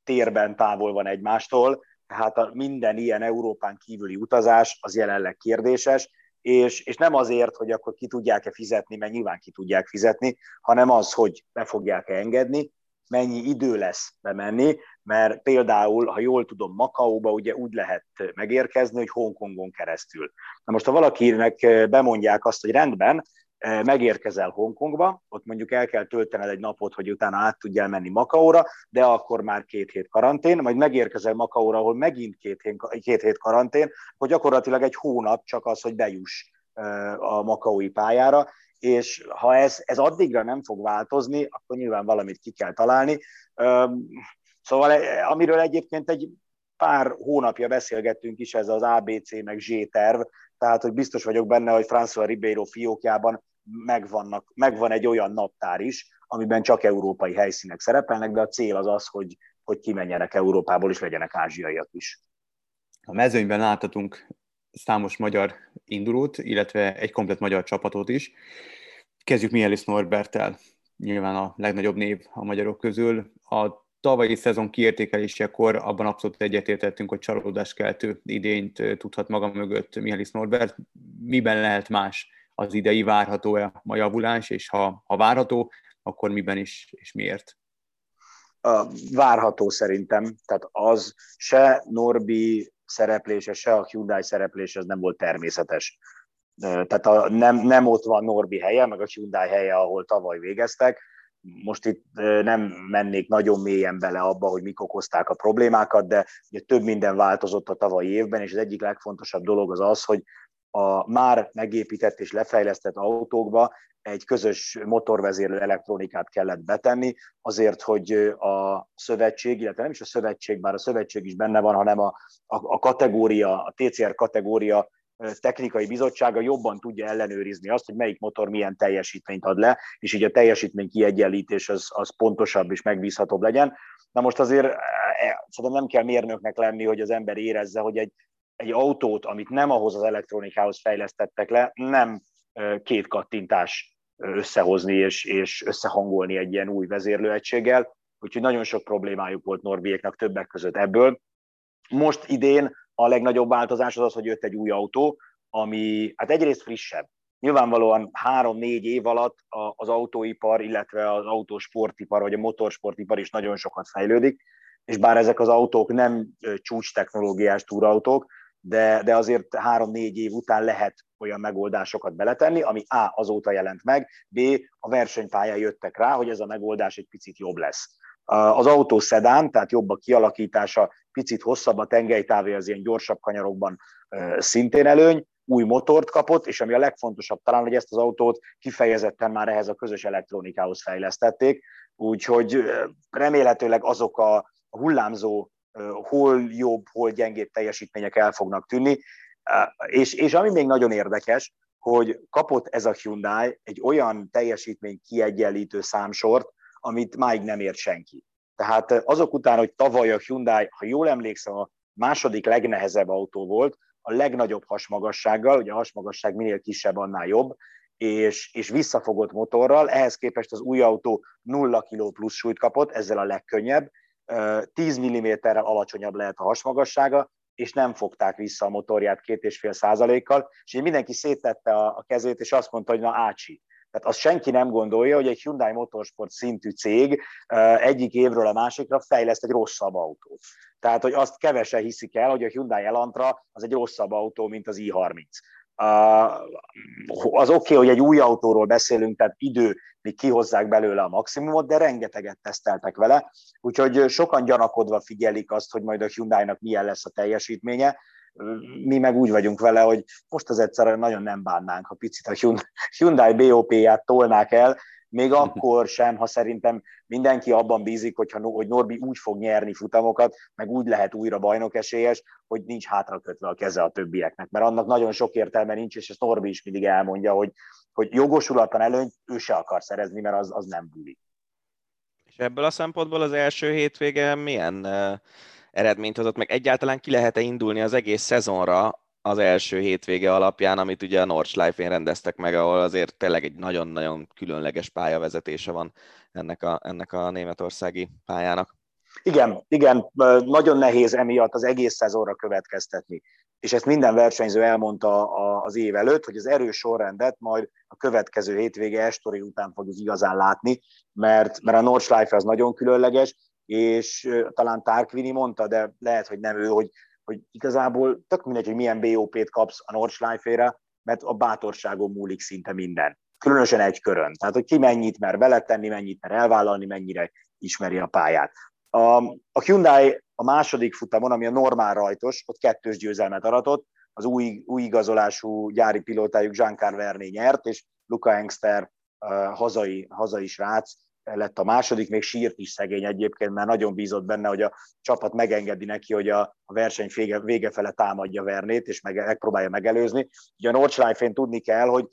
térben távol van egymástól, tehát a minden ilyen Európán kívüli utazás az jelenleg kérdéses, és, és nem azért, hogy akkor ki tudják-e fizetni, mert nyilván ki tudják fizetni, hanem az, hogy be fogják-e engedni, mennyi idő lesz bemenni, mert például, ha jól tudom, Makaóba ugye úgy lehet megérkezni, hogy Hongkongon keresztül. Na most, ha valakinek bemondják azt, hogy rendben, megérkezel Hongkongba, ott mondjuk el kell töltened egy napot, hogy utána át tudjál menni Makaóra, de akkor már két hét karantén, majd megérkezel Makaóra, ahol megint két hét, két hét karantén, hogy gyakorlatilag egy hónap csak az, hogy bejuss a makaói pályára, és ha ez, ez addigra nem fog változni, akkor nyilván valamit ki kell találni. Szóval amiről egyébként egy pár hónapja beszélgettünk is, ez az á bé cé meg Z terv, tehát hogy biztos vagyok benne, hogy François Ribeiro fiókjában megvannak, megvan egy olyan naptár is, amiben csak európai helyszínek szerepelnek, de a cél az az, hogy, hogy kimenjenek Európából, és legyenek ázsiaiak is. A mezőnyben láthatunk számos magyar indulót, illetve egy komplett magyar csapatot is. Kezdjük Michelisz Norberttel, nyilván a legnagyobb név a magyarok közül. A tavalyi szezon kiértékelésekor abban abszolút egyetértettünk, hogy csalódáskeltő idényt tudhat maga mögött Michelisz Norbert. Miben lehet más az idei, várható-e a javulás, és ha, ha várható, akkor miben is, és miért? Várható szerintem. Tehát az se Norbi szereplése, se a Hyundai szereplése, az nem volt természetes. Tehát a, nem, nem ott van Norbi helye, meg a Hyundai helye, ahol tavaly végeztek. Most itt nem mennék nagyon mélyen bele abba, hogy mik okozták a problémákat, de ugye több minden változott a tavalyi évben, és az egyik legfontosabb dolog az az, hogy a már megépített és lefejlesztett autókba egy közös motorvezérlő elektronikát kellett betenni, azért, hogy a szövetség, illetve nem is a szövetség, bár a szövetség is benne van, hanem a, a, a kategória, a té cé er kategória technikai bizottsága jobban tudja ellenőrizni azt, hogy melyik motor milyen teljesítményt ad le, és így a teljesítmény kiegyenlítés az, az pontosabb és megbízhatóbb legyen. Na most azért szóval nem kell mérnöknek lenni, hogy az ember érezze, hogy egy egy autót, amit nem ahhoz az elektronikához fejlesztettek le, nem két kattintás összehozni és, és összehangolni egy ilyen új vezérlőegységgel, úgyhogy nagyon sok problémájuk volt norbiéknak többek között ebből. Most idén a legnagyobb változás az az, hogy jött egy új autó, ami hát egyrészt frissebb. Nyilvánvalóan három-négy év alatt az autóipar, illetve az autósportipar vagy a motorsportipar is nagyon sokat fejlődik, és bár ezek az autók nem csúcs technológiás túrautók, de, de azért három-négy év után lehet olyan megoldásokat beletenni, ami A. azóta jelent meg, B. a versenypályán jöttek rá, hogy ez a megoldás egy picit jobb lesz. Az autó szedán, tehát jobb a kialakítása, picit hosszabb a tengelytávja, az ilyen gyorsabb kanyarokban szintén előny, új motort kapott, és ami a legfontosabb talán, hogy ezt az autót kifejezetten már ehhez a közös elektronikához fejlesztették, úgyhogy remélhetőleg azok a hullámzó, hol jobb, hol gyengébb teljesítmények el fognak tűnni. És, és ami még nagyon érdekes, hogy kapott ez a Hyundai egy olyan teljesítmény kiegyenlítő számsort, amit máig nem ért senki. Tehát azok után, hogy tavaly a Hyundai, ha jól emlékszem, a második legnehezebb autó volt, a legnagyobb hasmagassággal, ugye a hasmagasság minél kisebb, annál jobb, és, és visszafogott motorral, ehhez képest az új autó nulla kiló plusz súlyt kapott, ezzel a legkönnyebb, tíz milliméterrel alacsonyabb lehet a hasmagassága, és nem fogták vissza a motorját két egész öt százalékkal, és így mindenki széttette a kezét, és azt mondta, hogy na ácsi. Tehát azt senki nem gondolja, hogy egy Hyundai Motorsport szintű cég egyik évről a másikra fejleszt egy rosszabb autót. Tehát, hogy azt kevesen hiszik el, hogy a Hyundai Elantra az egy rosszabb autó, mint az i harminc. Az oké, hogy egy új autóról beszélünk, tehát idő, míg kihozzák belőle a maximumot, de rengeteget teszteltek vele, úgyhogy sokan gyanakodva figyelik azt, hogy majd a Hyundai-nak milyen lesz a teljesítménye. Mi meg úgy vagyunk vele, hogy most az egyszerűen nagyon nem bánnánk, ha picit a Hyundai bé o pé-ját tolnák el, még akkor sem, ha szerintem mindenki abban bízik, hogyha, hogy Norbi úgy fog nyerni futamokat, meg úgy lehet újra bajnokesélyes, hogy nincs hátrakötve a keze a többieknek, mert annak nagyon sok értelme nincs, és ezt Norbi is mindig elmondja, hogy, hogy jogosulatlan előnyt ő se akar szerezni, mert az, az nem bűnik. És ebből a szempontból az első hétvége milyen eredményt hozott, meg egyáltalán ki lehet-e indulni az egész szezonra az első hétvége alapján, amit ugye a Nordschleife-én rendeztek meg, ahol azért tényleg egy nagyon-nagyon különleges pályavezetése van ennek a, ennek a németországi pályának. Igen, igen, nagyon nehéz emiatt az egész szezonra következtetni. És ezt minden versenyző elmondta az év előtt, hogy az erős sorrendet majd a következő hétvége estori után fogjuk igazán látni, mert, mert a Nordschleife az nagyon különleges, és talán Tarquini mondta, de lehet, hogy nem ő, hogy hogy igazából tök mindegy, hogy milyen bé o pé-t kapsz a Nordschleife-re, mert a bátorságon múlik szinte minden. Különösen egy körön. Tehát, hogy ki mennyit mer beletenni, mennyit mer elvállalni, mennyire ismeri a pályát. A Hyundai a második futamon, ami a normál rajtos, ott kettős győzelmet aratott, az új, új igazolású gyári pilótájuk Jean-Carl Verné nyert, és Luca Hengster hazai, hazai srác lett a második, még sírt is szegény egyébként, mert nagyon bízott benne, hogy a csapat megengedi neki, hogy a verseny vége, vége fele támadja Vernét, és meg, megpróbálja megelőzni. Ugye a Nordschleifen tudni kell, hogy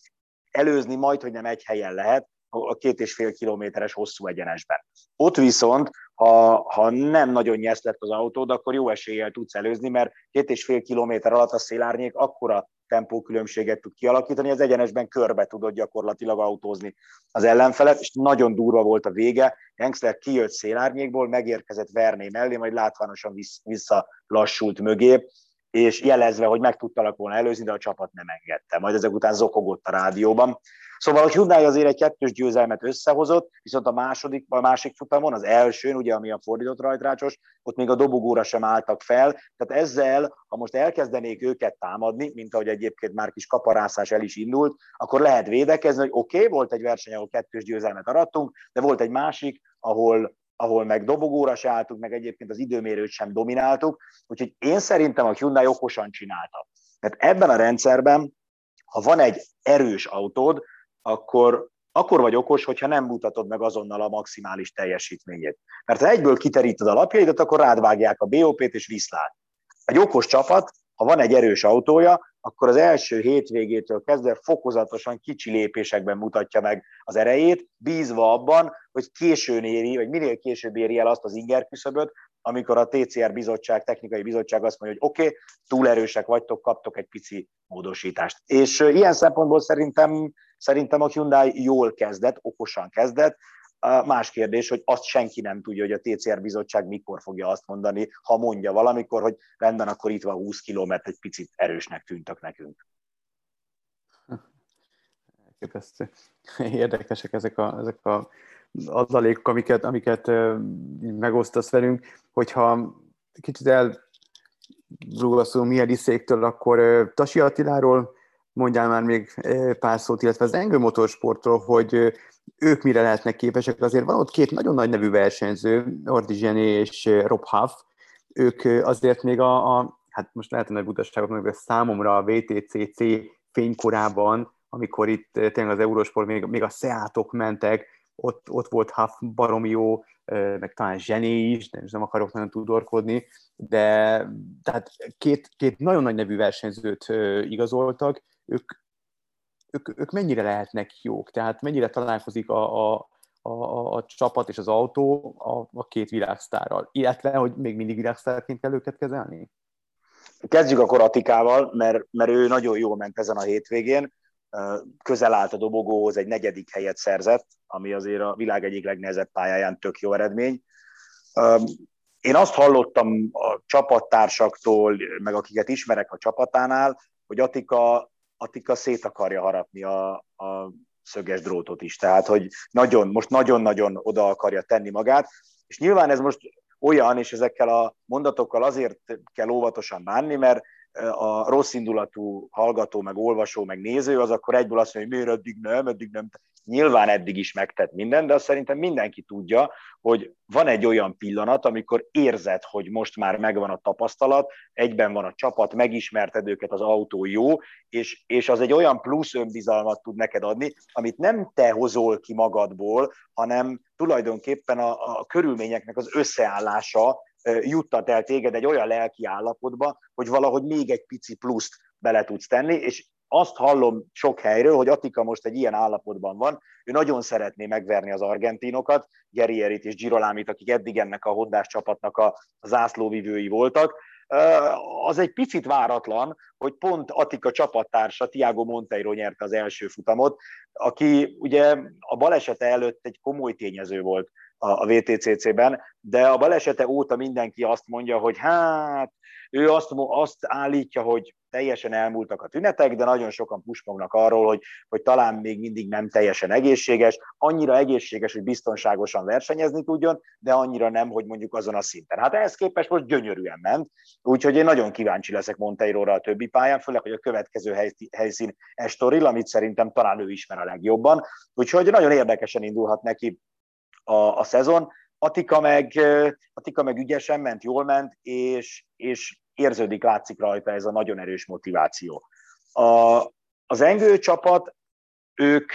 előzni majd, hogy nem egy helyen lehet, a két és fél kilométeres hosszú egyenesben. Ott viszont, ha, ha nem nagyon nyeszlett az autód, akkor jó eséllyel tudsz előzni, mert két és fél kilométer alatt a szélárnyék akkora tempókülönbséget tud kialakítani, az egyenesben körbe tudod gyakorlatilag autózni az ellenfelet, és nagyon durva volt a vége. Hengster kijött szélárnyékból, megérkezett Verné mellé, majd látványosan visszalassult mögé, és jelezve, hogy meg tudtalak volna előzni, de a csapat nem engedte. Majd ezek után zokogott a rádióban. Szóval a Hyundai azért egy kettős győzelmet összehozott, viszont a második, a másik futamon, az elsőn, ugye, ami a fordított rajtrácsos, ott még a dobogóra sem álltak fel. Tehát ezzel, ha most elkezdenék őket támadni, mint ahogy egyébként már kis kaparászás el is indult, akkor lehet védekezni, hogy oké, okay, volt egy verseny, ahol kettős győzelmet arattunk, de volt egy másik, ahol... ahol meg dobogóra se álltuk, meg egyébként az időmérőt sem domináltuk, úgyhogy én szerintem a Hyundai okosan csinálta. Tehát ebben a rendszerben, ha van egy erős autód, akkor, akkor vagy okos, hogyha nem mutatod meg azonnal a maximális teljesítményét. Mert ha egyből kiteríted a lapjaidat, akkor rád vágják a bé o pét és viszlát. Egy okos csapat, ha van egy erős autója, akkor az első hétvégétől kezdve fokozatosan kicsi lépésekben mutatja meg az erejét, bízva abban, hogy későn éri, vagy minél később éri el azt az ingerküszöböt, amikor a té cé er bizottság, technikai bizottság azt mondja, hogy oké, okay, túl erősek vagytok, kaptok egy pici módosítást. És ilyen szempontból szerintem, szerintem a Hyundai jól kezdett, okosan kezdett. Más kérdés, hogy azt senki nem tudja, hogy a té cé er bizottság mikor fogja azt mondani, ha mondja valamikor, hogy rendben, akkor itt van húsz kilométer, egy picit erősnek tűntök nekünk. Elképesztő. Érdekesek ezek a, ezek a adalékok, amiket, amiket megosztasz velünk, hogyha kicsit elrugaszolunk Micheliszéktől, akkor Tassi Attiláról mondjál már még pár szót, illetve az Zengő Motorsportról, hogy ők mire lehetnek képesek. Azért van ott két nagyon nagy nevű versenyző, Jordi Gené és Rob Huff, ők azért még a, a hát most lehet a nagy butaságot mondani, számomra a dupla vé té cé cé fénykorában, amikor itt tényleg az Eurosport, még, még a Seatok mentek, ott, ott volt Huff baromi jó, meg talán Gené is, nem, nem akarok nagyon tudorkodni, de tehát két, két nagyon nagy nevű versenyzőt igazoltak, ők Ők, ők mennyire lehetnek jók, tehát mennyire találkozik a, a, a, a csapat és az autó a, a két világsztárral, illetve, hogy még mindig világsztárként kell őket kezelni? Kezdjük akkor Attikával, mert, mert ő nagyon jól ment ezen a hétvégén, közel állt a dobogóhoz, egy negyedik helyet szerzett, ami azért a világ egyik legnehezebb pályáján tök jó eredmény. Én azt hallottam a csapattársaktól, meg akiket ismerek a csapatánál, hogy Attika Attika szét akarja harapni a, a szöges drótot is, tehát hogy nagyon, most nagyon-nagyon oda akarja tenni magát, és nyilván ez most olyan, és ezekkel a mondatokkal azért kell óvatosan bánni, mert a rossz indulatú hallgató, meg olvasó, meg néző, az akkor egyből azt mondja, hogy miért eddig nem, eddig nem. Nyilván eddig is megtett minden, de azt szerintem mindenki tudja, hogy van egy olyan pillanat, amikor érzed, hogy most már megvan a tapasztalat, egyben van a csapat, megismerted őket, az autó jó, és, és az egy olyan plusz önbizalmat tud neked adni, amit nem te hozol ki magadból, hanem tulajdonképpen a, a körülményeknek az összeállása juttat el téged egy olyan lelki állapotba, hogy valahogy még egy pici pluszt bele tudsz tenni, és azt hallom sok helyről, hogy Attika most egy ilyen állapotban van, ő nagyon szeretné megverni az argentinokat, Guerrierit és Girolámit, akik eddig ennek a hondás csapatnak a zászlóvivői voltak. Az egy picit váratlan, hogy pont Attika csapattársa, Tiago Monteiro nyerte az első futamot, aki ugye a balesete előtt egy komoly tényező volt a dupla vé té cé cé-ben, de a balesete óta mindenki azt mondja, hogy hát, ő azt, azt állítja, hogy teljesen elmúltak a tünetek, de nagyon sokan puskognak arról, hogy, hogy talán még mindig nem teljesen egészséges, annyira egészséges, hogy biztonságosan versenyezni tudjon, de annyira nem, hogy mondjuk azon a szinten. Hát ehhez képest most gyönyörűen ment, úgyhogy én nagyon kíváncsi leszek Monteiróra a többi pályán, főleg, hogy a következő helyszín Estoril, amit szerintem talán ő ismer a legjobban, úgyhogy nagyon érdekesen indulhat neki a, a szezon. Attika meg, Attika meg ügyesen ment, jól ment, és, és érződik, látszik rajta ez a nagyon erős motiváció. A, az Engő csapat, ők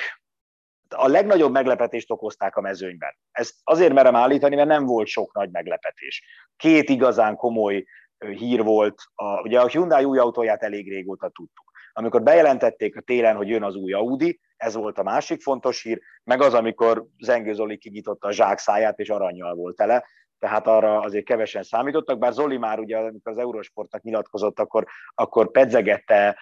a legnagyobb meglepetést okozták a mezőnyben. Ezt azért merem állítani, mert nem volt sok nagy meglepetés. Két igazán komoly hír volt, a, ugye a Hyundai új autóját elég régóta tudtuk. Amikor bejelentették a télen, hogy jön az új Audi, ez volt a másik fontos hír, meg az, amikor Zengő Zoli kinyitotta a zsák száját, és arannyal volt tele, tehát arra azért kevesen számítottak, bár Zoli már ugye, amikor az Eurosportnak nyilatkozott, akkor, akkor pedzegette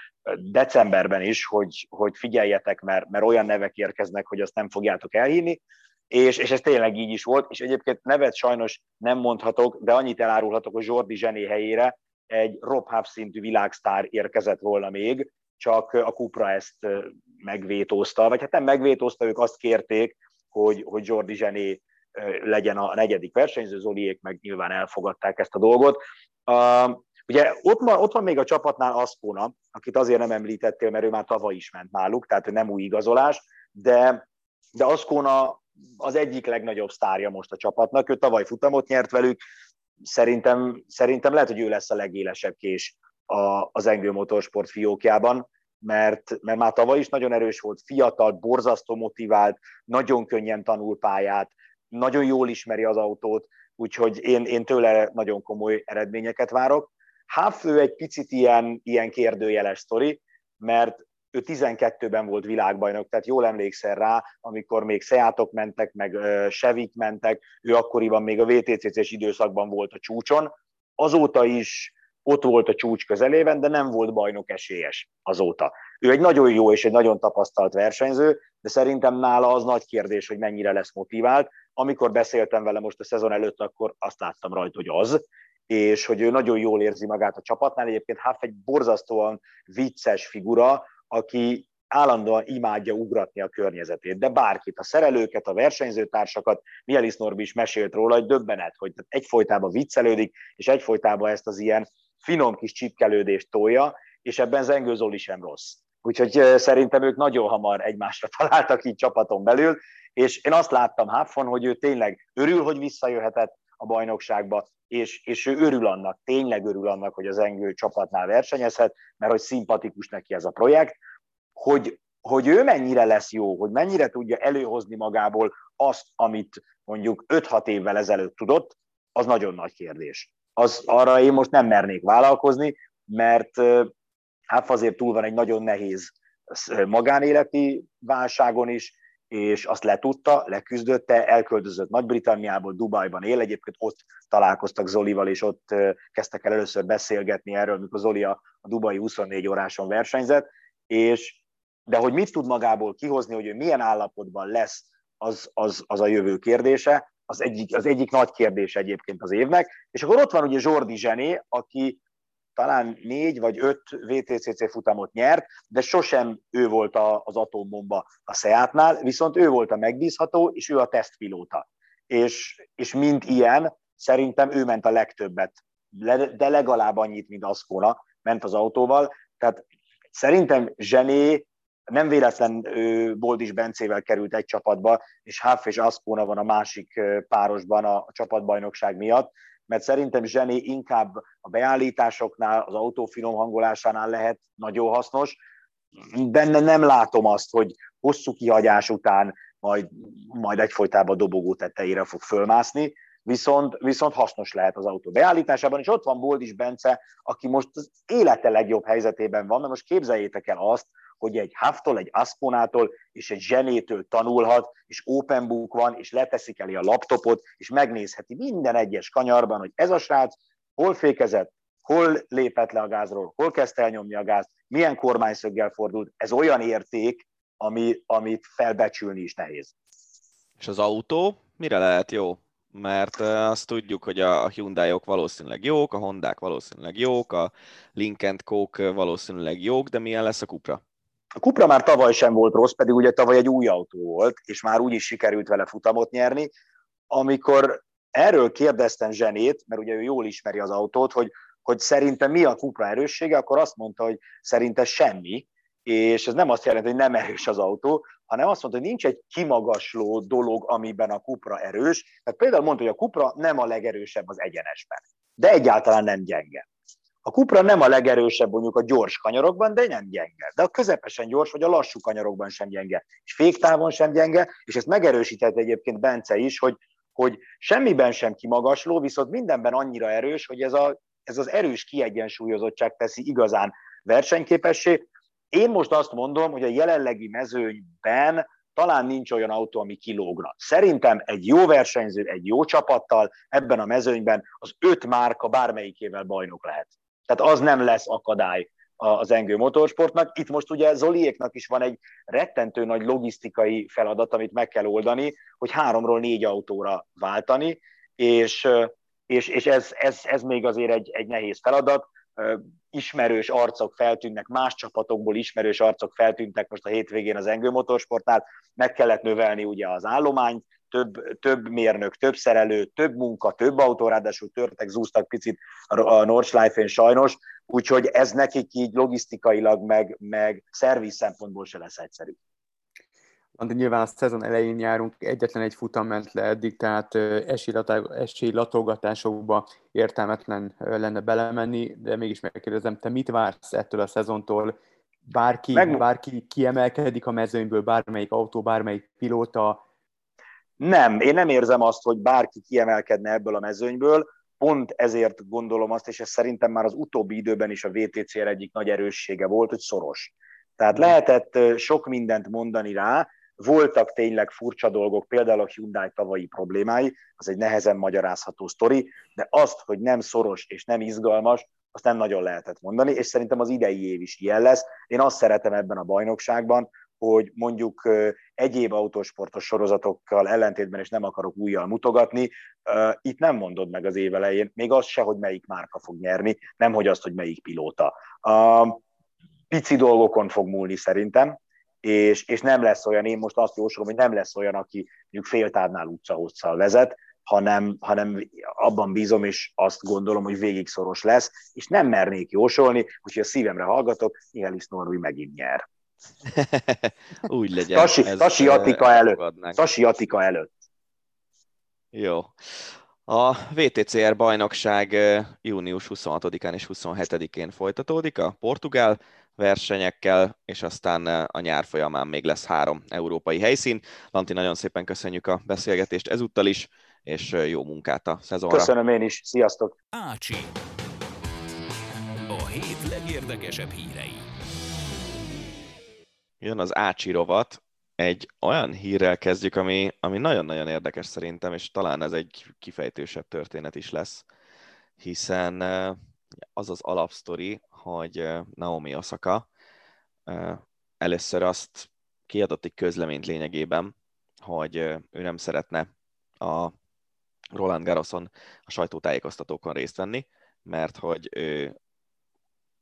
decemberben is, hogy, hogy figyeljetek, mert, mert olyan nevek érkeznek, hogy azt nem fogjátok elhinni, és, és ez tényleg így is volt, és egyébként nevet sajnos nem mondhatok, de annyit elárulhatok, hogy Jordi Gené helyére egy Rob Huff szintű világsztár érkezett volna még, csak a Cupra ezt megvétózta, vagy hát nem megvétózta, ők azt kérték, hogy, hogy Jordi Gené legyen a negyedik versenyző, Zoliék meg nyilván elfogadták ezt a dolgot. Uh, ugye ott van, ott van még a csapatnál Azcona, akit azért nem említettél, mert ő már tavaly is ment náluk, tehát nem új igazolás, de, de Azcona az egyik legnagyobb sztárja most a csapatnak, ő tavaly futamot nyert velük, szerintem, szerintem lehet, hogy ő lesz a legélesebb kés a, az Engő Motorsport fiókjában, mert, mert már tavaly is nagyon erős volt, fiatal, borzasztó motivált, nagyon könnyen tanul pályát, nagyon jól ismeri az autót, úgyhogy én, én tőle nagyon komoly eredményeket várok. Huff egy picit ilyen, ilyen kérdőjeles sztori, mert ő tizenkettőben volt világbajnok, tehát jól emlékszel rá, amikor még Seatok mentek, meg Sevik mentek, ő akkoriban még a vé té cé cé-s időszakban volt a csúcson, azóta is ott volt a csúcs közelében, de nem volt bajnok esélyes azóta. Ő egy nagyon jó és egy nagyon tapasztalt versenyző, de szerintem nála az nagy kérdés, hogy mennyire lesz motivált. Amikor beszéltem vele most a szezon előtt, akkor azt láttam rajta, hogy az, és hogy ő nagyon jól érzi magát a csapatnál. Egyébként Huff egy borzasztóan vicces figura, aki állandóan imádja ugratni a környezetét, de bárkit, a szerelőket, a versenyzőtársakat, Michelisz Norbi is mesélt róla, hogy döbbenet, hogy egyfolytában viccelődik, és egyfolytában ezt az ilyen finom kis csipkelődést tolja, és ebben Zengő Zoli sem rossz. Úgyhogy szerintem ők nagyon hamar egymásra találtak így csapaton belül, és én azt láttam Huffon, hogy ő tényleg örül, hogy visszajöhetett a bajnokságba, és, és ő örül annak, tényleg örül annak, hogy az Engő csapatnál versenyezhet, mert hogy szimpatikus neki ez a projekt, hogy, hogy ő mennyire lesz jó, hogy mennyire tudja előhozni magából azt, amit mondjuk öt-hat évvel ezelőtt tudott, az nagyon nagy kérdés. Az, arra én most nem mernék vállalkozni, mert hát azért túl van egy nagyon nehéz magánéleti válságon is, és azt letudta, leküzdötte, elköltözött Nagy-Britanniából, Dubajban él, egyébként ott találkoztak Zolival, és ott kezdtek el először beszélgetni erről, mikor Zoli a dubai huszonnégy óráson versenyzett, és, de hogy mit tud magából kihozni, hogy ő milyen állapotban lesz, az, az, az a jövő kérdése, az egyik, az egyik nagy kérdés egyébként az évnek, és akkor ott van ugye Jordi Gené, aki talán négy vagy öt vé té cé cé futamot nyert, de sosem ő volt a, az atombomba a Seatnál, viszont ő volt a megbízható, és ő a tesztpilóta. És, és mint ilyen, szerintem ő ment a legtöbbet, de legalább annyit, mint Azcona ment az autóval. Tehát szerintem Gené nem véletlen Boldis Bencével került egy csapatba, és Huff és Azcona van a másik párosban a csapatbajnokság miatt, mert szerintem Gené inkább a beállításoknál, az autó finom hangolásánál lehet nagyon hasznos. Benne nem látom azt, hogy hosszú kihagyás után majd, majd egyfolytában dobogó tetejére fog fölmászni, viszont, viszont hasznos lehet az autó beállításában, és ott van Boldis Bence, aki most az élete legjobb helyzetében van, mert most képzeljétek el azt, hogy egy Hufftól, egy Azconától és egy Genétől tanulhat, és open book van, és leteszik elé a laptopot, és megnézheti minden egyes kanyarban, hogy ez a srác hol fékezett, hol lépett le a gázról, hol kezdte elnyomni a gázt, milyen kormányszöggel fordult. Ez olyan érték, ami, amit felbecsülni is nehéz. És az autó mire lehet jó? Mert azt tudjuk, hogy a Hyundaiok valószínűleg jók, a Hondák valószínűleg jók, a Lincoln Coke valószínűleg jók, de milyen lesz a Cupra? A Cupra már tavaly sem volt rossz, pedig ugye tavaly egy új autó volt, és már úgy is sikerült vele futamot nyerni. Amikor erről kérdeztem Genét, mert ugye ő jól ismeri az autót, hogy, hogy szerintem mi a Cupra erőssége, akkor azt mondta, hogy szerinte semmi, és ez nem azt jelenti, hogy nem erős az autó, hanem azt mondta, hogy nincs egy kimagasló dolog, amiben a Cupra erős. Tehát például mondta, hogy a Cupra nem a legerősebb az egyenesben, de egyáltalán nem gyenge. A Cupra nem a legerősebb mondjuk a gyors kanyarokban, de nem gyenge. De a közepesen gyors vagy a lassú kanyarokban sem gyenge, és féktávon sem gyenge, és ezt megerősített egyébként Bence is, hogy, hogy semmiben sem kimagasló, viszont mindenben annyira erős, hogy ez, a, ez az erős kiegyensúlyozottság teszi igazán versenyképessé. Én most azt mondom, hogy a jelenlegi mezőnyben talán nincs olyan autó, ami kilógna. Szerintem egy jó versenyző, egy jó csapattal ebben a mezőnyben az öt márka bármelyikével bajnok lehet. Tehát az nem lesz akadály az Zengő Motorsportnak. Itt most ugye Zoliéknak is van egy rettentő nagy logisztikai feladat, amit meg kell oldani, hogy háromról négy autóra váltani, és, és, és ez, ez, ez még azért egy, egy nehéz feladat. Ismerős arcok feltűnnek, más csapatokból ismerős arcok feltűntek most a hétvégén az Zengő Motorsportnál, meg kellett növelni ugye az állományt, Több, több mérnök, több szerelő, több munka, több autó, ráadásul törtek, zúztak picit a Nordschleife-n sajnos, úgyhogy ez nekik így logisztikailag meg, meg szerviz szempontból se lesz egyszerű. Andi, nyilván a szezon elején járunk, egyetlen egy futam ment le eddig, tehát esélylatolgatásokba értelmetlen lenne belemenni, de mégis megkérdezem, te mit vársz ettől a szezontól? Bárki, meg... bárki kiemelkedik a mezőnyből, bármelyik autó, bármelyik pilóta? Nem, én nem érzem azt, hogy bárki kiemelkedne ebből a mezőnyből, pont ezért gondolom azt, és ez szerintem már az utóbbi időben is a dupla vé té cé er egyik nagy erőssége volt, hogy szoros. Tehát lehetett sok mindent mondani rá, voltak tényleg furcsa dolgok, például a Hyundai tavalyi problémái, az egy nehezen magyarázható sztori, de azt, hogy nem szoros és nem izgalmas, azt nem nagyon lehetett mondani, és szerintem az idei év is ilyen lesz. Én azt szeretem ebben a bajnokságban, hogy mondjuk egyéb autósportos sorozatokkal ellentétben, és nem akarok újjal mutogatni, itt nem mondod meg az év elején, még azt se, hogy melyik márka fog nyerni, nemhogy azt, hogy melyik pilóta. A pici dolgokon fog múlni szerintem, és, és nem lesz olyan, én most azt jósolom, hogy nem lesz olyan, aki mondjuk féltávnál utcahosszal vezet, hanem, hanem abban bízom, és azt gondolom, hogy végig szoros lesz, és nem mernék jósolni, úgyhogy a szívemre hallgatok, Michelisz Norbert megint nyer. Úgy legyen. Tassi, Tassi Attila előtt. Tassi Attila előtt. Jó. A dupla vé té cé er bajnokság június huszonhatodikán és huszonhetedikén folytatódik a portugál versenyekkel, és aztán a nyár folyamán még lesz három európai helyszín. Lanti, nagyon szépen köszönjük a beszélgetést ezúttal is, és jó munkát a szezonra. Köszönöm én is. Sziasztok! Ácsi. A hét legérdekesebb hírei. Jön az Ácsi rovat, egy olyan hírrel kezdjük, ami, ami nagyon-nagyon érdekes szerintem, és talán ez egy kifejtősebb történet is lesz, hiszen az az alapsztori, hogy Naomi Osaka először azt kiadott egy közleményt lényegében, hogy ő nem szeretne a Roland Garroson a sajtótájékoztatókon részt venni, mert hogy ő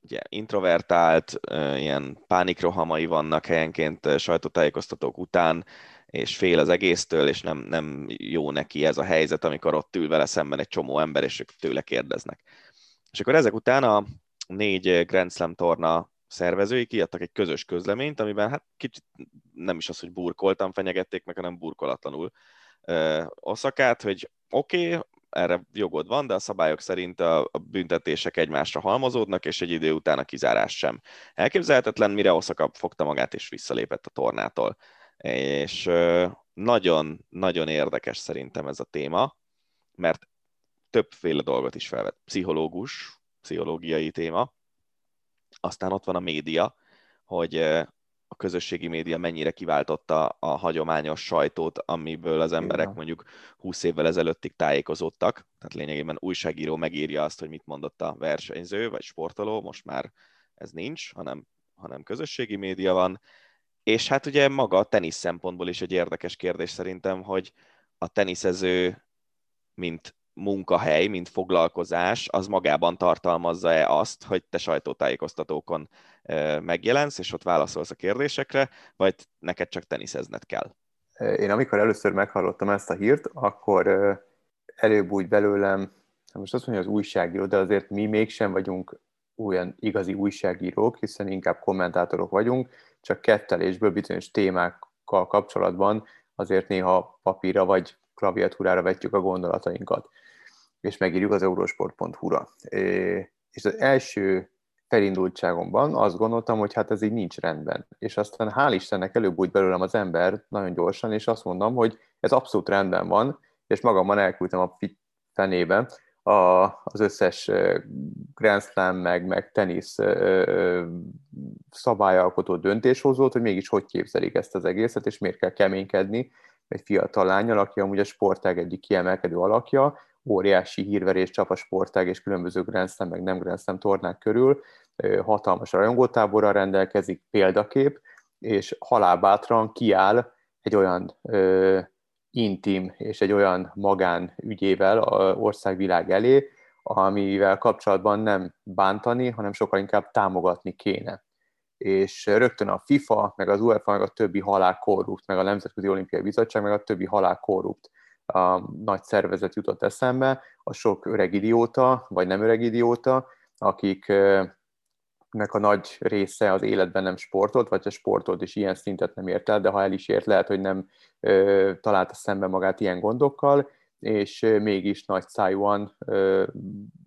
ugye introvertált, ilyen pánikrohamai vannak helyenként sajtótájékoztatók után, és fél az egésztől, és nem, nem jó neki ez a helyzet, amikor ott ül vele szemben egy csomó ember, és ők tőle kérdeznek. És akkor ezek után a négy Grand Slam torna szervezői kiadtak egy közös közleményt, amiben hát kicsit nem is az, hogy burkoltan fenyegették meg, hanem burkolatlanul Oszakát, hogy oké, okay, erre jogod van, de a szabályok szerint a büntetések egymásra halmozódnak, és egy idő után a kizárás sem elképzelhetetlen, mire Osaka fogta magát, és visszalépett a tornától. És nagyon-nagyon érdekes szerintem ez a téma, mert többféle dolgot is felvet. Pszichológus, pszichológiai téma, aztán ott van a média, hogy a közösségi média mennyire kiváltotta a hagyományos sajtót, amiből az emberek mondjuk húsz évvel ezelőttig tájékozódtak. Tehát lényegében újságíró megírja azt, hogy mit mondott a versenyző vagy sportoló, most már ez nincs, hanem, hanem közösségi média van. És hát ugye maga a tenisz szempontból is egy érdekes kérdés szerintem, hogy a teniszező, mint munkahely, mint foglalkozás, az magában tartalmazza-e azt, hogy te sajtótájékoztatókon megjelensz, és ott válaszolsz a kérdésekre, vagy neked csak teniszezned kell? Én amikor először meghallottam ezt a hírt, akkor előbb úgy belőlem, most azt mondja, az újságíró, de azért mi mégsem vagyunk olyan igazi újságírók, hiszen inkább kommentátorok vagyunk, csak kettelésből bizonyos témákkal kapcsolatban azért néha papírra vagy klaviatúrára vetjük a gondolatainkat, és megírjuk az eurosport pont hu-ra. és az első felindultságomban azt gondoltam, hogy hát ez így nincs rendben. És aztán hál' Istennek előbújt belőlem az ember nagyon gyorsan, és azt mondom, hogy ez abszolút rendben van, és magamban elküldtem a fenébe az összes Grand Slam, meg, meg tenisz szabályalkotó döntéshozót, hogy mégis hogy képzelik ezt az egészet, és miért kell keménykedni egy fiatal lánnyal, aki amúgy a sportág egyik kiemelkedő alakja, óriási hírverés csap a sportág és különböző Grand Slam, meg nem Grand Slam tornák körül, hatalmas rajongótáborral rendelkezik, példakép, és halálbátran kiáll egy olyan ö, intim és egy olyan magán ügyével a országvilág elé, amivel kapcsolatban nem bántani, hanem sokkal inkább támogatni kéne. És rögtön a FIFA, meg az UEFA, meg a többi halál korrupt, meg a Nemzetközi Olimpiai Bizottság, meg a többi halál korrupt a nagy szervezet jutott eszembe, a sok öreg idióta, vagy nem öreg idióta, akiknek a nagy része az életben nem sportolt, vagy a sportolt is ilyen szintet nem ért el, de ha el is ért, lehet, hogy nem ö, találta szembe magát ilyen gondokkal, és mégis nagy szájúan ö,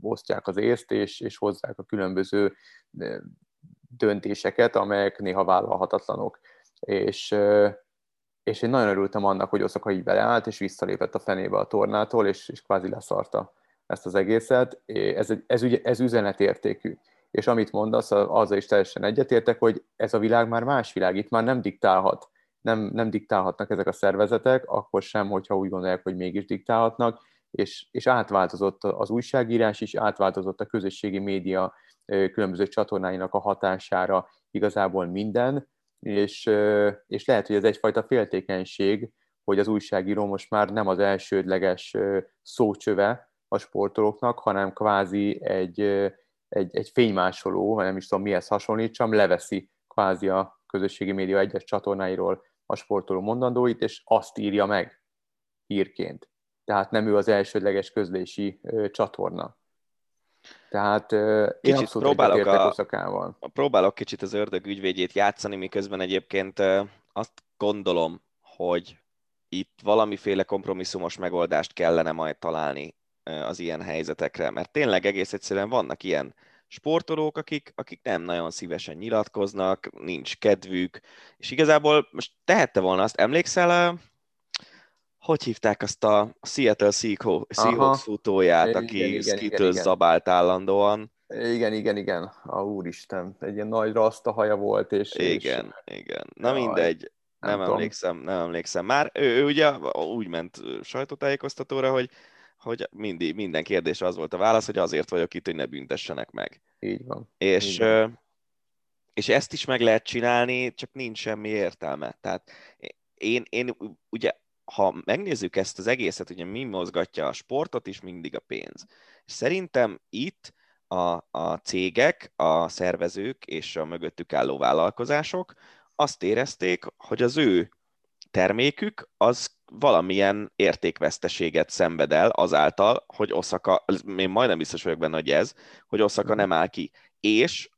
osztják az észt, és, és hozzák a különböző ö, döntéseket, amelyek néha vállalhatatlanok. És... Ö, és én nagyon örültem annak, hogy Osaka így beleállt, és visszalépett a fenébe a tornától, és, és kvázi leszarta ezt az egészet. Ez, ez, ez üzenetértékű. És amit mondasz, azzal is teljesen egyetértek, hogy ez a világ már más világ, itt már nem diktálhat. Nem, nem diktálhatnak ezek a szervezetek, akkor sem, hogyha úgy gondolják, hogy mégis diktálhatnak, és, és átváltozott az újságírás is, átváltozott a közösségi média különböző csatornáinak a hatására igazából minden, És, és lehet, hogy ez egyfajta féltékenység, hogy az újságíró most már nem az elsődleges szócsöve a sportolóknak, hanem kvázi egy, egy, egy fénymásoló, nem is tudom mihez hasonlítsam, leveszi kvázi a közösségi média egyes csatornáiról a sportoló mondandóit, és azt írja meg hírként. Tehát nem ő az elsődleges közlési csatorna. Tehát kicsit próbálok, a, próbálok kicsit az ördög ügyvédjét játszani, miközben egyébként azt gondolom, hogy itt valamiféle kompromisszumos megoldást kellene majd találni az ilyen helyzetekre, mert tényleg egész egyszerűen vannak ilyen sportolók, akik, akik nem nagyon szívesen nyilatkoznak, nincs kedvük, és igazából most tehette volna azt, emlékszel, hogy hívták azt a Seattle Seahawks futóját, aki Skittles zabált állandóan? Igen, igen, igen. A úristen, egy ilyen nagy rasta haja volt. És, igen, és... igen. Na jaj, mindegy, nem, nem emlékszem, nem emlékszem már. Ő, ő ugye úgy ment sajtótájékoztatóra, hogy, hogy mindig, minden kérdésre az volt a válasz, hogy azért vagyok itt, hogy ne büntessenek meg. Így van. És... Így van. És ezt is meg lehet csinálni, csak nincs semmi értelme. Tehát én, én ugye ha megnézzük ezt az egészet, ugye mi mozgatja a sportot, és mindig a pénz. Szerintem itt a, a cégek, a szervezők és a mögöttük álló vállalkozások azt érezték, hogy az ő termékük az valamilyen értékveszteséget szenved el azáltal, hogy Osaka, én majdnem biztos vagyok benne, hogy ez, hogy Osaka nem áll ki. És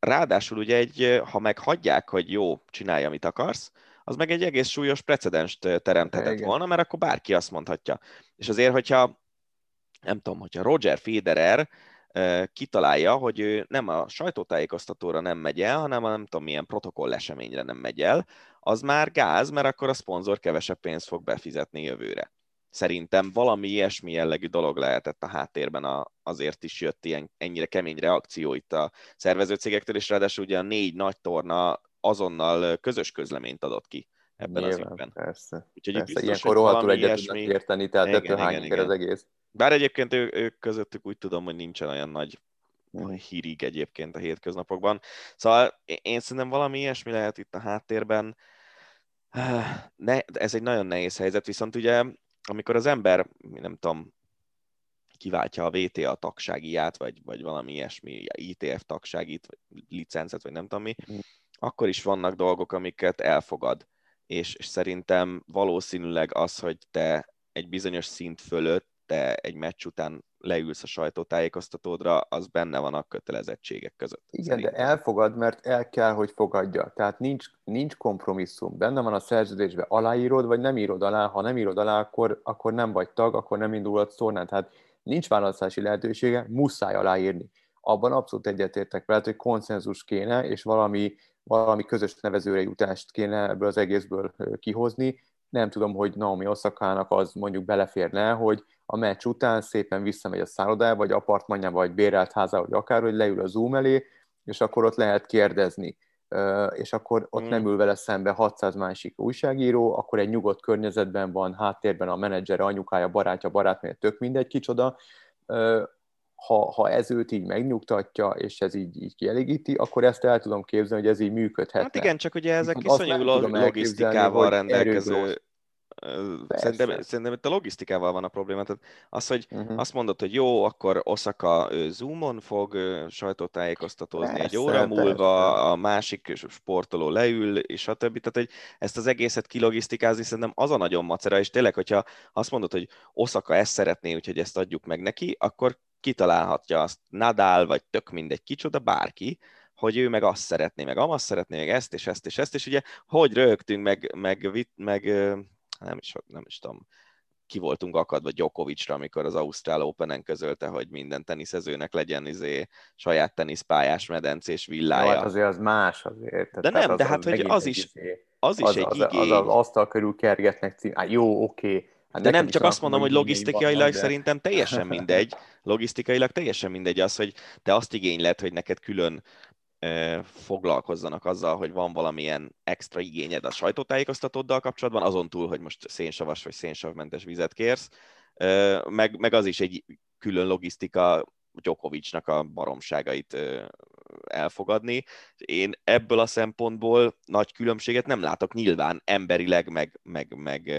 ráadásul ugye egy, ha meghagyják, hogy jó, csinálj, amit akarsz, az meg egy egész súlyos precedenst teremthetett igen. volna, mert akkor bárki azt mondhatja. És azért, hogyha, nem tudom, hogyha Roger Federer uh, kitalálja, hogy ő nem a sajtótájékoztatóra nem megy el, hanem a nem tudom milyen protokoll eseményre nem megy el, az már gáz, mert akkor a szponzor kevesebb pénzt fog befizetni jövőre. Szerintem valami ilyesmi jellegű dolog lehetett a háttérben, a, azért is jött ilyen ennyire kemény reakció itt a szervezőcégektől, és ráadásul ugye a négy nagy torna azonnal közös közleményt adott ki ebben nyilván, az ügyben. Persze. Úgyhogy persze, ilyenkor rohadtul egyet tudnak érteni, tehát ettől hányik az egész. Bár egyébként ő, ők közöttük úgy tudom, hogy nincsen olyan nagy hírig egyébként a hétköznapokban. Szóval én szerintem valami ilyesmi lehet itt a háttérben. Ne, ez egy nagyon nehéz helyzet, viszont ugye amikor az ember, nem tudom, kiváltja a vé té á tagságiját, vagy, vagy valami ilyesmi, i té ef tagságit, vagy licencet, vagy nem tudom mi, akkor is vannak dolgok, amiket elfogad. És, és szerintem valószínűleg az, hogy te egy bizonyos szint fölött, te egy meccs után leülsz a sajtótájékoztatódra, az benne van a kötelezettségek között. Igen, szerintem. De elfogad, mert el kell, hogy fogadja. Tehát nincs, nincs kompromisszum. Benne van a szerződésben, aláírod, vagy nem írod alá. Ha nem írod alá, akkor, akkor nem vagy tag, akkor nem indulhatsz tornán. Tehát nincs választási lehetősége, muszáj aláírni. abban abszolút egyetértek veled, hogy konszenzus kéne, és valami, valami közös nevezőre jutást kéne ebből az egészből kihozni. Nem tudom, hogy Naomi Osakának az mondjuk beleférne, hogy a meccs után szépen visszamegy a szállodába, vagy apartmanjába, vagy bérelt házába, vagy akár, hogy leül a Zoom elé, és akkor ott lehet kérdezni. És akkor ott hmm. nem ül vele szembe hatszáz másik újságíró, akkor egy nyugodt környezetben van, háttérben a menedzser, anyukája, barátja, barátnője, tök mindegy kicsoda. Ha, ha ez őt így megnyugtatja, és ez így, így kielégíti, akkor ezt el tudom képzelni, hogy ez így működhetne. Hát igen, csak ugye ezek iszonyú logisztikával rendelkező... Szerintem, szerintem itt a logisztikával van a probléma. Tehát az, hogy uh-huh. azt mondod, hogy jó, akkor Osaka Zoomon fog sajtótájékoztatózni persze, egy óra múlva, persze. A másik sportoló leül, és stb. Tehát, hogy ezt az egészet kilogisztikázni szerintem az a nagyon macera, és tényleg, hogyha azt mondod, hogy Osaka ezt szeretné, úgyhogy ezt adjuk meg neki, akkor kitalálhatja azt Nadal, vagy tök mindegy kicsoda, bárki, hogy ő meg azt szeretné, meg amaz szeretné, meg ezt, és ezt, és ezt, és ugye, hogy röhögtünk, meg, meg, meg nem is, nem is tudom, ki voltunk akadva Djokovicra, amikor az Ausztrál Openen közölte, hogy minden teniszezőnek legyen izé saját teniszpályás, medencés villája. Ja, hát azért az más azért. De nem, az, de hát, hogy az is, az is az, egy az, igény. Az, az, az asztal körül kergetnek cím. Hát jó, oké. Okay. Hát de nem, csak azt mondom, hogy logisztikailag de... szerintem teljesen mindegy. Logisztikailag teljesen mindegy az, hogy te azt igényled, hogy neked külön foglalkozzanak azzal, hogy van valamilyen extra igényed a sajtótájékoztatóddal kapcsolatban, azon túl, hogy most szénsavas vagy szénsavmentes vizet kérsz, meg, meg az is egy külön logisztika Djokovicnak a baromságait elfogadni. Én ebből a szempontból nagy különbséget nem látok nyilván emberileg, meg, meg, meg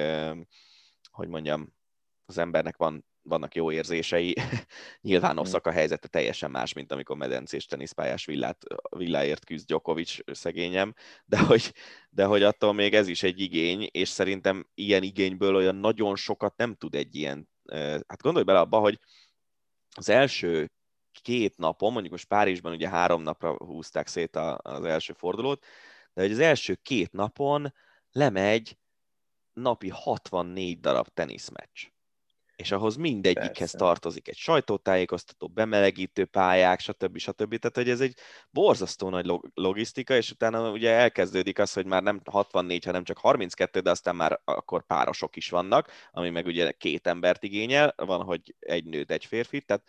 hogy mondjam, az embernek van vannak jó érzései, nyilván Osaka helyzete teljesen más, mint amikor medencés teniszpályás villát, villáért küzd Djokovic szegényem, de hogy, de hogy attól még ez is egy igény, és szerintem ilyen igényből olyan nagyon sokat nem tud egy ilyen, hát gondolj bele abba, hogy az első két napon, mondjuk most Párizsban ugye három napra húzták szét az első fordulót, de hogy az első két napon lemegy napi hatvannégy darab teniszmeccs. És ahhoz mindegyikhez persze. tartozik egy sajtótájékoztató, bemelegítő pályák, stb. stb. Tehát, hogy ez egy borzasztó nagy logisztika, és utána ugye elkezdődik az, hogy már nem hatvannégy, hanem csak harminckettő, de aztán már akkor párosok is vannak, ami meg ugye két embert igényel, van, hogy egy nőt, egy férfit, tehát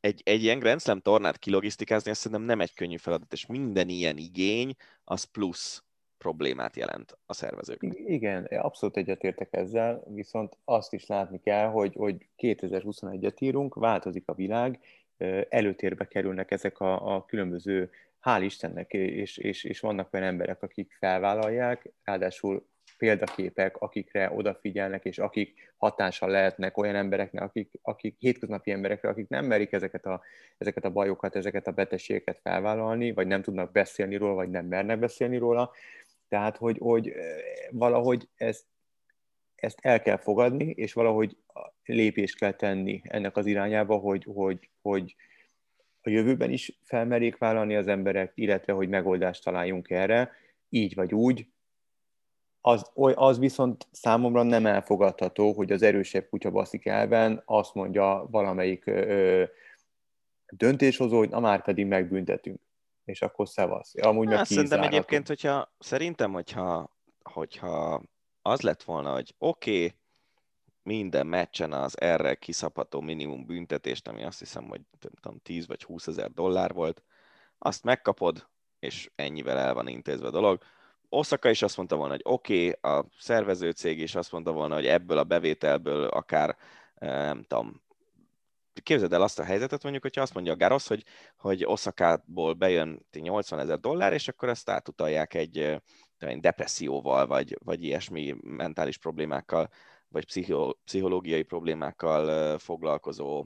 egy, egy ilyen Grand Slam tornát kilogisztikázni, azt szerintem nem egy könnyű feladat, és minden ilyen igény, az plusz problémát jelent a szervezőknek. Igen, abszolút egyetértek ezzel, viszont azt is látni kell, hogy, hogy kétezer-huszonegyet írunk, változik a világ, előtérbe kerülnek ezek a, a különböző, hál' Istennek, és, és, és vannak olyan emberek, akik felvállalják, ráadásul példaképek, akikre odafigyelnek, és akik hatással lehetnek olyan embereknek, akik, akik hétköznapi emberekre, akik nem merik ezeket a, ezeket a bajokat, ezeket a betegségeket felvállalni, vagy nem tudnak beszélni róla, vagy nem mernek beszélni róla. Tehát, hogy, hogy valahogy ezt, ezt el kell fogadni, és valahogy lépést kell tenni ennek az irányába, hogy, hogy, hogy a jövőben is felmerjék vállalni az emberek, illetve, hogy megoldást találjunk erre, így vagy úgy. Az, az viszont számomra nem elfogadható, hogy az erősebb kutya baszik elven azt mondja valamelyik ö, döntéshozó, hogy na már pedig megbüntetünk. És akkor szevasz. Amúgy meg szerintem egyébként, hogyha, szerintem, hogyha, hogyha az lett volna, hogy oké, okay, minden meccsen az erre kiszabható minimum büntetést, ami azt hiszem, hogy tudom, tíz vagy húszezer dollár volt, azt megkapod, és ennyivel el van intézve a dolog. Osaka is azt mondta volna, hogy oké, okay, a szervezőcég is azt mondta volna, hogy ebből a bevételből akár, nem tudom, képzeld el azt a helyzetet, mondjuk, hogyha azt mondja a Garros, hogy, hogy Osakából bejön nyolcvanezer dollár, és akkor azt átutalják egy depresszióval, vagy, vagy ilyesmi mentális problémákkal, vagy pszichológiai problémákkal foglalkozó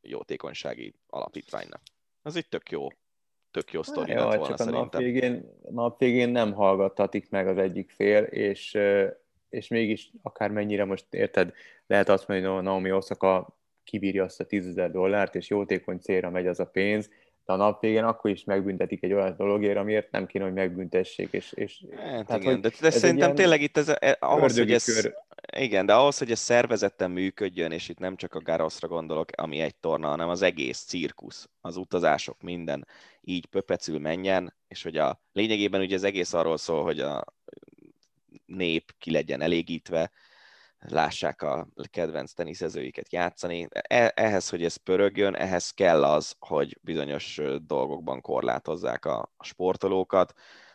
jótékonysági alapítványnak. Az egy tök jó. tök jó sztori lett volna, csak a nap végén, nap végén nem hallgattatik meg az egyik fél, és, és mégis akármennyire most, érted, lehet azt mondani, hogy Naomi Osaka kibírja azt a tízezer dollárt, és jótékony célra megy az a pénz, de a nap végén akkor is megbüntetik egy olyan dologért, amiért nem kéne, hogy megbüntessék. És, és, hát tehát, igen, hogy de, de szerintem tényleg itt ez, ahhoz, hogy ez, Igen, de ahhoz, hogy ez szervezetten működjön, és itt nem csak a Garrosra gondolok, ami egy torna, hanem az egész cirkusz, az utazások, minden így pöpecül menjen, és hogy a lényegében ugye az egész arról szól, hogy a nép ki legyen elégítve, lássák a kedvenc teniszezőiket játszani. Ehhez, hogy ez pörögjön, ehhez kell az, hogy bizonyos dolgokban korlátozzák a sportolókat.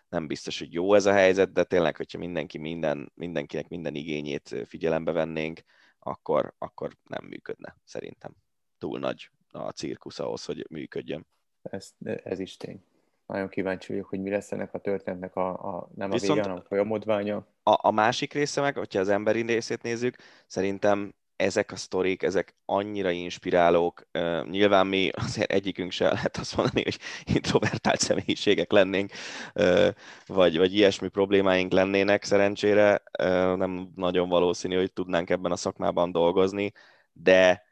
Nem biztos, hogy jó ez a helyzet, de tényleg, hogyha mindenki minden, mindenkinek minden igényét figyelembe vennénk, akkor, akkor nem működne, szerintem. Túl nagy a cirkusz ahhoz, hogy működjön. Ez, ez is tény. Nagyon kíváncsi vagyok, hogy mi lesz ennek a történetnek a, a nem a vége, hanem a folyamodványa. A, a másik része meg, hogyha az emberi részét nézzük, szerintem ezek a sztorik, ezek annyira inspirálók. Uh, nyilván mi azért egyikünk se lehet azt mondani, hogy introvertált személyiségek lennénk, uh, vagy, vagy ilyesmi problémáink lennének szerencsére. Uh, nem nagyon valószínű, hogy tudnánk ebben a szakmában dolgozni, de,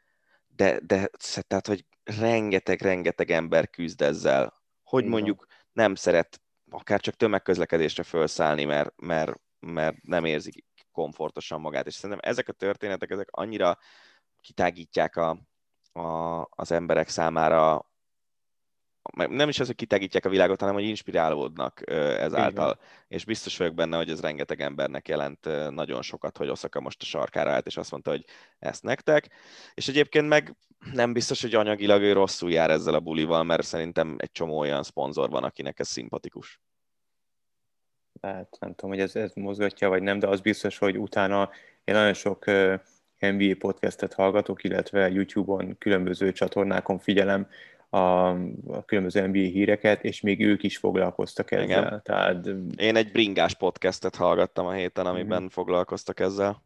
de, de tehát, hogy rengeteg-rengeteg ember küzd ezzel. Hogy mondjuk nem szeret akár csak tömegközlekedésre felszállni, mert, mert, mert nem érzik komfortosan magát. És szerintem ezek a történetek, ezek annyira kitágítják a, a, az emberek számára, nem is az, hogy kitágítják a világot, hanem hogy inspirálódnak ezáltal. És biztos vagyok benne, hogy ez rengeteg embernek jelent nagyon sokat, hogy Osaka most a sarkára állt, és azt mondta, hogy ezt nektek. És egyébként meg nem biztos, hogy anyagilag ő rosszul jár ezzel a bulival, mert szerintem egy csomó olyan szponzor van, akinek ez szimpatikus. Hát nem tudom, hogy ez, ez mozgatja, vagy nem, de az biztos, hogy utána én nagyon sok en bé á podcastet hallgatok, illetve YouTube-on, különböző csatornákon figyelem a, a különböző en bé á híreket, és még ők is foglalkoztak ezzel. Igen. Tehát... Én egy bringás podcastet hallgattam a héten, amiben mm. foglalkoztak ezzel.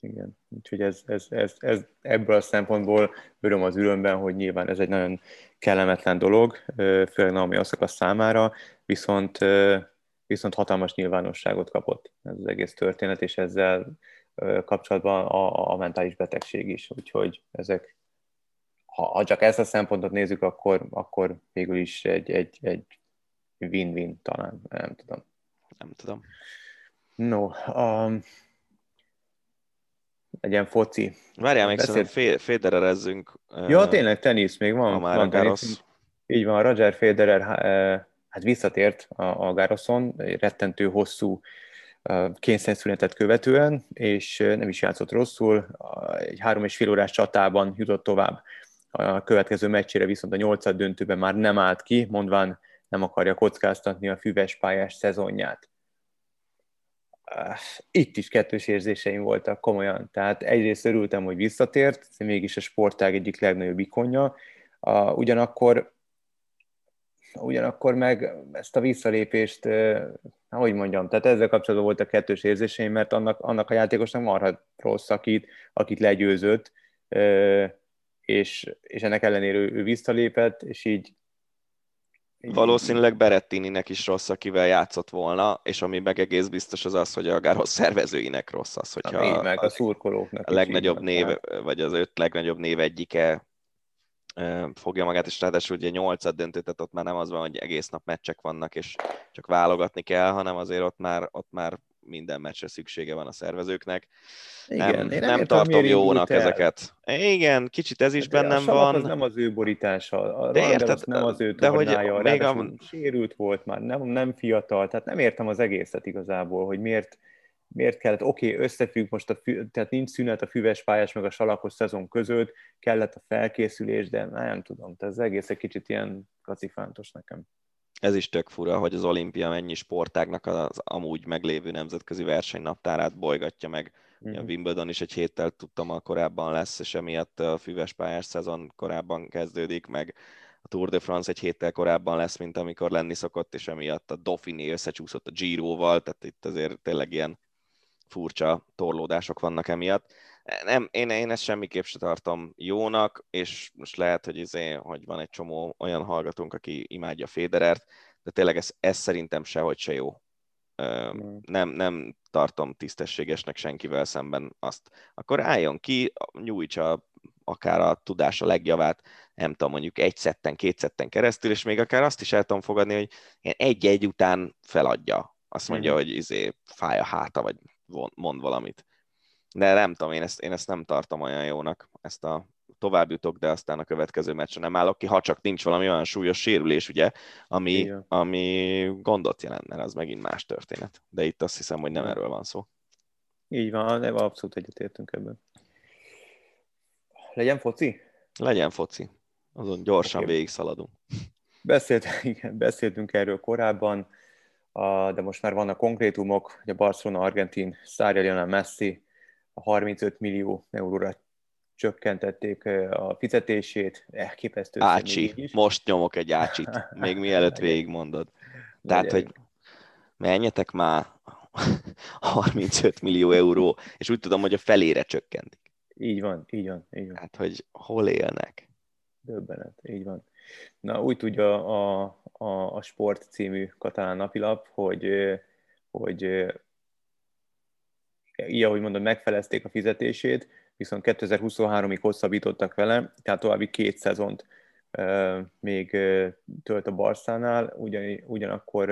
Igen, úgyhogy ez, ez, ez, ez ebből a szempontból öröm az ürömben, hogy nyilván ez egy nagyon kellemetlen dolog, főleg Naomi Osaka számára, viszont, viszont hatalmas nyilvánosságot kapott ez az egész történet, és ezzel kapcsolatban a, a mentális betegség is, úgyhogy ezek, ha csak ezt a szempontot nézzük, akkor, akkor végül is egy, egy, egy win-win talán, nem tudom. Nem tudom. No, um, legyen foci. Várjál, még Beszél... szóval Federerezzünk. Ja, tényleg tenisz, még van. van tenisz. Így van, Roger Federer hát visszatért a Garroson, rettentő hosszú kényszerszünetet követően, és nem is játszott rosszul. Egy három és fél órás csatában jutott tovább. A következő meccsére viszont a nyolcad döntőben már nem állt ki, mondván nem akarja kockáztatni a füves pályás szezonját. Itt is kettős érzéseim voltak komolyan. Tehát egyrészt örültem, hogy visszatért, mégis a sportág egyik legnagyobb ikonja. Ugyanakkor, ugyanakkor meg ezt a visszalépést, ahogy mondjam, tehát ezzel kapcsolatban voltak kettős érzéseim, mert annak, annak a játékosnak marha rossz, akit, akit legyőzött, és, és ennek ellenére ő visszalépett, és így valószínűleg Berettininek is rossz, akivel játszott volna, és ami meg egész biztos az az, hogy a Garros szervezőinek rossz az, hogyha a, meg a, szurkolóknak a legnagyobb név, meg. vagy az öt legnagyobb név egyike fogja magát, és ráadásul ugye nyolcad döntő, tehát ott már nem az van, hogy egész nap meccsek vannak, és csak válogatni kell, hanem azért ott már, ott már minden meccsre szüksége van a szervezőknek. Igen, nem, nem, nem tartom jónak ezeket. Igen, kicsit ez is de bennem van. Az nem az ő borítása, a de érted, az nem az ő tornája, még a... sérült volt már, nem, nem fiatal, tehát nem értem az egészet igazából, hogy miért, miért kellett, oké, okay, összefügg most, a fü... tehát nincs szünet a füves pályás meg a salakos szezon között, kellett a felkészülés, de nem tudom, tehát az egész egy kicsit ilyen kacifántos nekem. Ez is tök fura, hogy az olimpia mennyi sportágnak az amúgy meglévő nemzetközi versenynaptárát bolygatja meg. Mm. A Wimbledon is egy héttel tudtam, a korábban lesz, és emiatt a füves pályás szezon korábban kezdődik, meg a Tour de France egy héttel korábban lesz, mint amikor lenni szokott, és emiatt a Dauphiné összecsúszott a Giroval, tehát itt azért tényleg ilyen furcsa torlódások vannak emiatt. Nem, én, én ezt semmiképp se tartom jónak, és most lehet, hogy, izé, hogy van egy csomó olyan hallgatónk, aki imádja Federert, de tényleg ez, ez szerintem sehogy se jó. Nem, nem tartom tisztességesnek senkivel szemben azt. Akkor álljon ki, nyújtsa akár a tudása legjavát, nem tudom, mondjuk egy szetten, két szetten keresztül, és még akár azt is el tudom fogadni, hogy egy-egy után feladja. Azt mondja, hogy izé, fáj a háta, vagy mond valamit. de nem tudom, én ezt, én ezt nem tartom olyan jónak, ezt a tovább jutok, de aztán a következő meccsen nem állok ki, ha csak nincs valami olyan súlyos sérülés, ugye, ami, ami gondot jelentne, az megint más történet. De itt azt hiszem, hogy nem erről van szó. Így van, abszolút egyetértünk ebben. Legyen foci? Legyen foci. Azon gyorsan okay. végig szaladunk. Beszélt, igen, beszéltünk erről korábban, de most már vannak konkrétumok, hogy a Barcelona-Argentin sztárja Lionel Messi a harmincöt millió euróra csökkentették a fizetését, elképesztő. Ácsi, most nyomok egy ácsit, még mielőtt végigmondod. Tehát, hogy menjetek már harmincöt millió euró, és úgy tudom, hogy a felére csökkentik. Így van, így van, így van. Hát, hogy hol élnek? Döbbenet, így van. Na, úgy tudja a, a, a Sport című katalán napilap, hogy, hogy így, ahogy mondom, megfelezték a fizetését, viszont kétezer-huszonháromig hosszabbítottak vele, tehát további két szezont még tölt a Barszánál, ugyan, ugyanakkor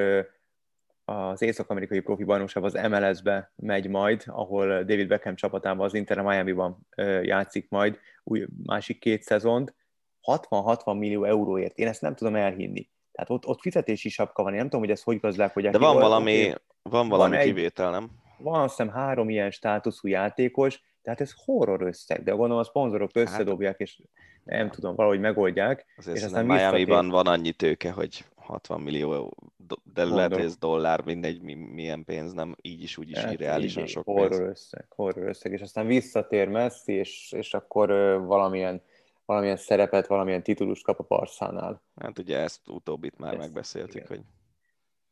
az észak-amerikai profi bajnokság az em el es-be megy majd, ahol David Beckham csapatában, az Inter Miami-ban játszik majd új, másik két szezont, hatvan-hatvan millió euróért. Én ezt nem tudom elhinni. Tehát ott, ott fizetési sapka van, én nem tudom, hogy ezt hogy gazdálkodják. De van valami, van, van valami egy, kivétel, nem? Van azt hiszem három ilyen státuszú játékos, tehát ez horror összeg, de gondolom a szponzorok összedobják, és nem tudom, valahogy megoldják. Azért és aztán Miami-ban van annyi tőke, hogy hatvan millió, de lehet, ez dollár, mindegy, milyen pénz, nem így is, úgy is hát, irreálisan így, sok horror pénz. Összeg, horror összeg, és aztán visszatér Messi, és, és akkor valamilyen valamilyen szerepet, valamilyen titulust kap a Barszánál. Hát ugye ezt utóbbit már ezt, megbeszéltük, igen. Hogy...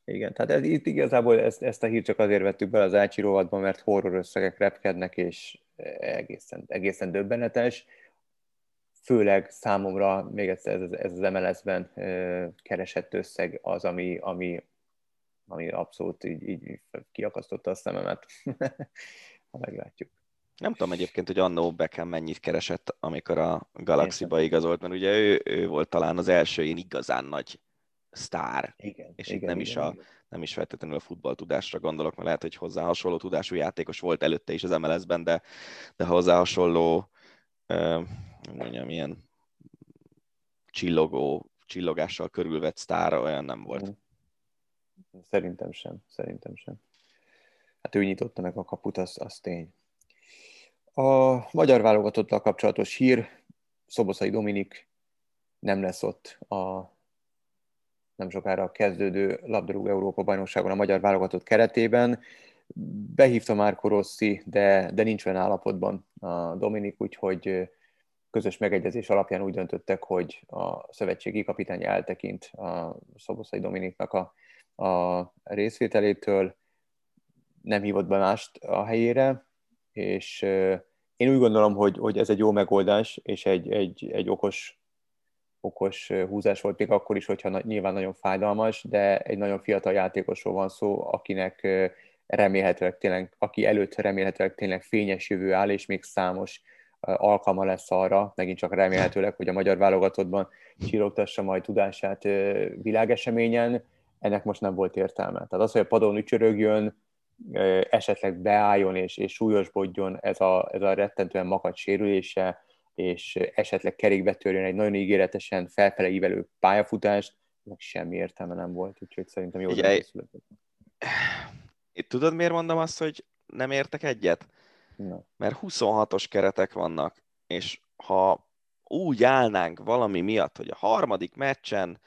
Igen, tehát ez, itt igazából ezt, ezt a hírt csak azért vettük bele az Ácsi rovatban, mert horror összegek repkednek, és egészen, egészen döbbenetes. Főleg számomra, még egyszer, ez, ez az em el es-ben keresett összeg az, ami, ami, ami abszolút így, így kiakasztotta a szememet. Ha meglátjuk. Nem tudom egyébként, hogy annó Beckham mennyit keresett, amikor a Galaxyba igazolt, mert ugye ő, ő volt talán az első én igazán nagy sztár, igen, és igen, itt nem, igen, is a, nem is feltétlenül a futballtudásra gondolok, mert lehet, hogy hozzá hasonló tudású játékos volt előtte is az em el es-ben, de, de hozzá hasonló eh, mondjam, ilyen csillogó, csillogással körülvett sztár olyan nem volt. Szerintem sem, szerintem sem. Hát ő nyitotta meg a kaput, az, az tény. A magyar válogatottal kapcsolatos hír, Szoboszai Dominik nem lesz ott a nem sokára kezdődő labdarúgó Európa-bajnokságon a magyar válogatott keretében. Behívta Marco Rossi, de, de nincs olyan állapotban a Dominik, úgyhogy közös megegyezés alapján úgy döntöttek, hogy a szövetségi kapitány eltekint a Szoboszai Dominiknak a, a részvételétől, nem hívott be mást a helyére, és én úgy gondolom, hogy, hogy ez egy jó megoldás, és egy, egy, egy okos, okos húzás volt még akkor is, hogyha nyilván nagyon fájdalmas, de egy nagyon fiatal játékosról van szó, akinek remélhetőleg tényleg, aki előtt remélhetőleg tényleg fényes jövő áll, és még számos alkalma lesz arra, megint csak remélhetőleg, hogy a magyar válogatottban csillogtassa majd tudását világeseményen, ennek most nem volt értelme. Tehát az, hogy a padon ücsörögjön, esetleg beálljon és, és súlyosbodjon ez a, ez a rettentően makacs sérülése, és esetleg kerékbe törjön egy nagyon ígéretesen felfele ívelő pályafutást, meg semmi értelme nem volt, úgyhogy szerintem jó döntés született. Tudod, miért mondom azt, hogy nem értek egyet? Na. Mert huszonhatos keretek vannak, és ha úgy állnánk valami miatt, hogy a harmadik meccsen,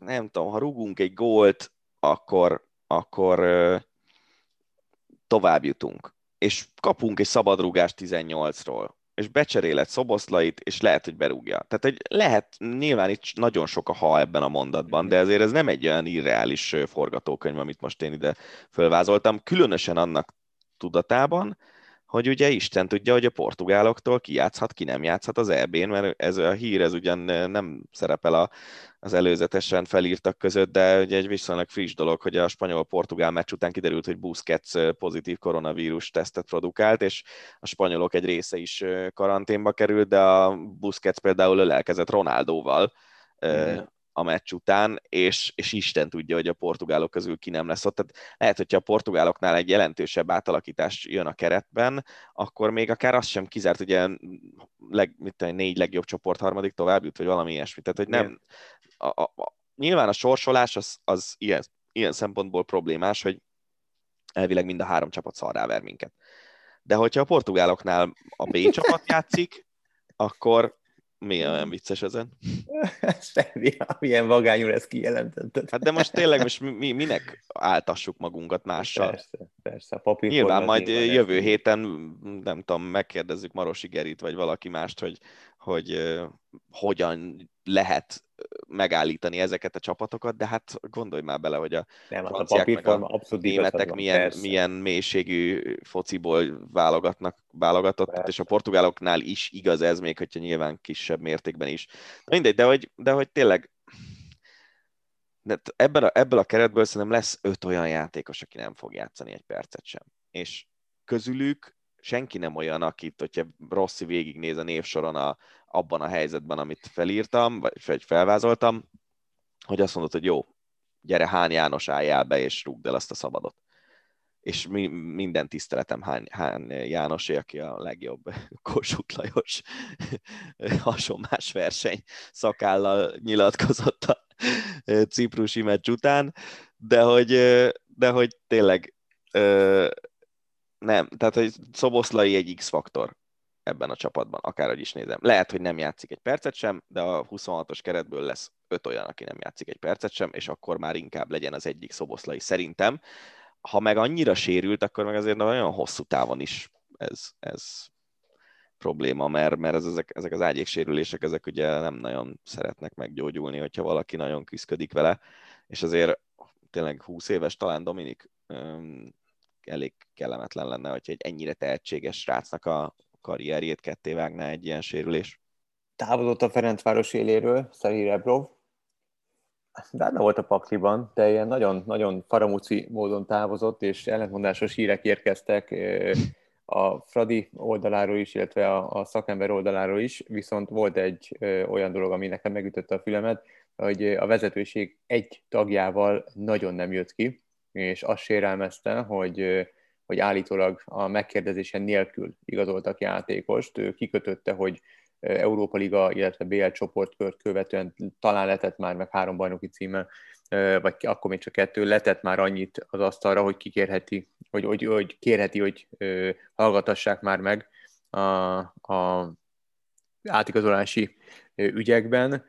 nem tudom, ha rugunk egy gólt, akkor akkor tovább jutunk, és kapunk egy szabadrúgást tizennyolcról, és becseréled Szoboszlait, és lehet, hogy berúgja. Tehát hogy lehet, nyilván itt nagyon sok a ha ebben a mondatban, de ezért ez nem egy olyan irreális forgatókönyv, amit most én ide fölvázoltam, különösen annak tudatában, hogy ugye Isten tudja, hogy a portugáloktól ki játszhat, ki nem játszhat az é bén, mert ez a hír, ez ugyan nem szerepel a, az előzetesen felírtak között, de ugye egy viszonylag friss dolog, hogy a spanyol-portugál meccs után kiderült, hogy Busquets pozitív koronavírus tesztet produkált, és a spanyolok egy része is karanténba került, de a Busquets például ölelkezett Ronaldóval, mm. a meccs után, és, és Isten tudja, hogy a portugálok közül ki nem lesz ott. Tehát lehet, hogyha a portugáloknál egy jelentősebb átalakítás jön a keretben, akkor még akár azt sem kizárt, ugye leg, mit tudom, négy legjobb csoport harmadik tovább jut, vagy valami ilyesmi. Tehát, hogy nem, a, a, a, nyilván a sorsolás az, az ilyen, ilyen szempontból problémás, hogy elvileg mind a három csapat szarráver minket. De hogyha a portugáloknál a B csapat játszik, akkor mi olyan vicces ezen? Semmi, milyen vagányul ezt kijelentetted. Hát de most tényleg most mi, minek áltassuk magunkat mással? Persze, persze. Papír nyilván majd jövő héten, nem tudom, megkérdezzük Marosi Gerit, vagy valaki mást, hogy, hogy, hogy hogyan lehet megállítani ezeket a csapatokat, de hát gondolj már bele, hogy a nem, franciák a meg a németek milyen, milyen mélységű fociból válogatnak, válogatottat, és a portugáloknál is igaz ez, még hogyha nyilván kisebb mértékben is. Mindegy, de hogy, de hogy tényleg de ebben a, ebből a keretből szerintem lesz öt olyan játékos, aki nem fog játszani egy percet sem. És közülük senki nem olyan, akit, hogyha Rossi végignéz a névsoron a, abban a helyzetben, amit felírtam, vagy felvázoltam, hogy azt mondod, hogy jó, gyere, Hán János, álljál be, és rúgd el azt a szabadot. És mi, minden tiszteletem Hán, Hán Jánosé, aki a legjobb Kossuth Lajos hasonlás verseny szakállal nyilatkozott a ciprusi meccs után, de hogy, de hogy tényleg... Nem, tehát hogy Szoboszlai egy X-faktor ebben a csapatban, akárhogy is nézem. Lehet, hogy nem játszik egy percet sem, de a huszonhatos keretből lesz öt olyan, aki nem játszik egy percet sem, és akkor már inkább legyen az egyik Szoboszlai szerintem. Ha meg annyira sérült, akkor meg azért nagyon hosszú távon is ez, ez probléma, mert, mert ez, ezek, ezek az ágyéksérülések, ezek ugye nem nagyon szeretnek meggyógyulni, hogyha valaki nagyon küszködik vele, és azért tényleg húsz éves talán Dominik, elég kellemetlen lenne, hogyha egy ennyire tehetséges srácnak a karrierjét ketté vágná egy ilyen sérülés. Távozott a Ferencváros éléről, Szeri Rebrov. Bárna volt a pakliban, de ilyen nagyon-nagyon faramúci módon távozott, és ellentmondásos hírek érkeztek a Fradi oldaláról is, illetve a szakember oldaláról is, viszont volt egy olyan dolog, ami nekem megütötte a fülemet, hogy a vezetőség egy tagjával nagyon nem jött ki, és azt sérelmezte, hogy, hogy állítólag a megkérdezésen nélkül igazoltak játékost. Ő kikötötte, hogy Európa Liga, illetve bé el csoportkört követően talán letett már, meg három bajnoki címe, vagy akkor még csak kettő, letett már annyit az asztalra, hogy kikérheti, hogy, hogy, hogy kérheti, hogy hallgatassák már meg a, a átigazolási ügyekben.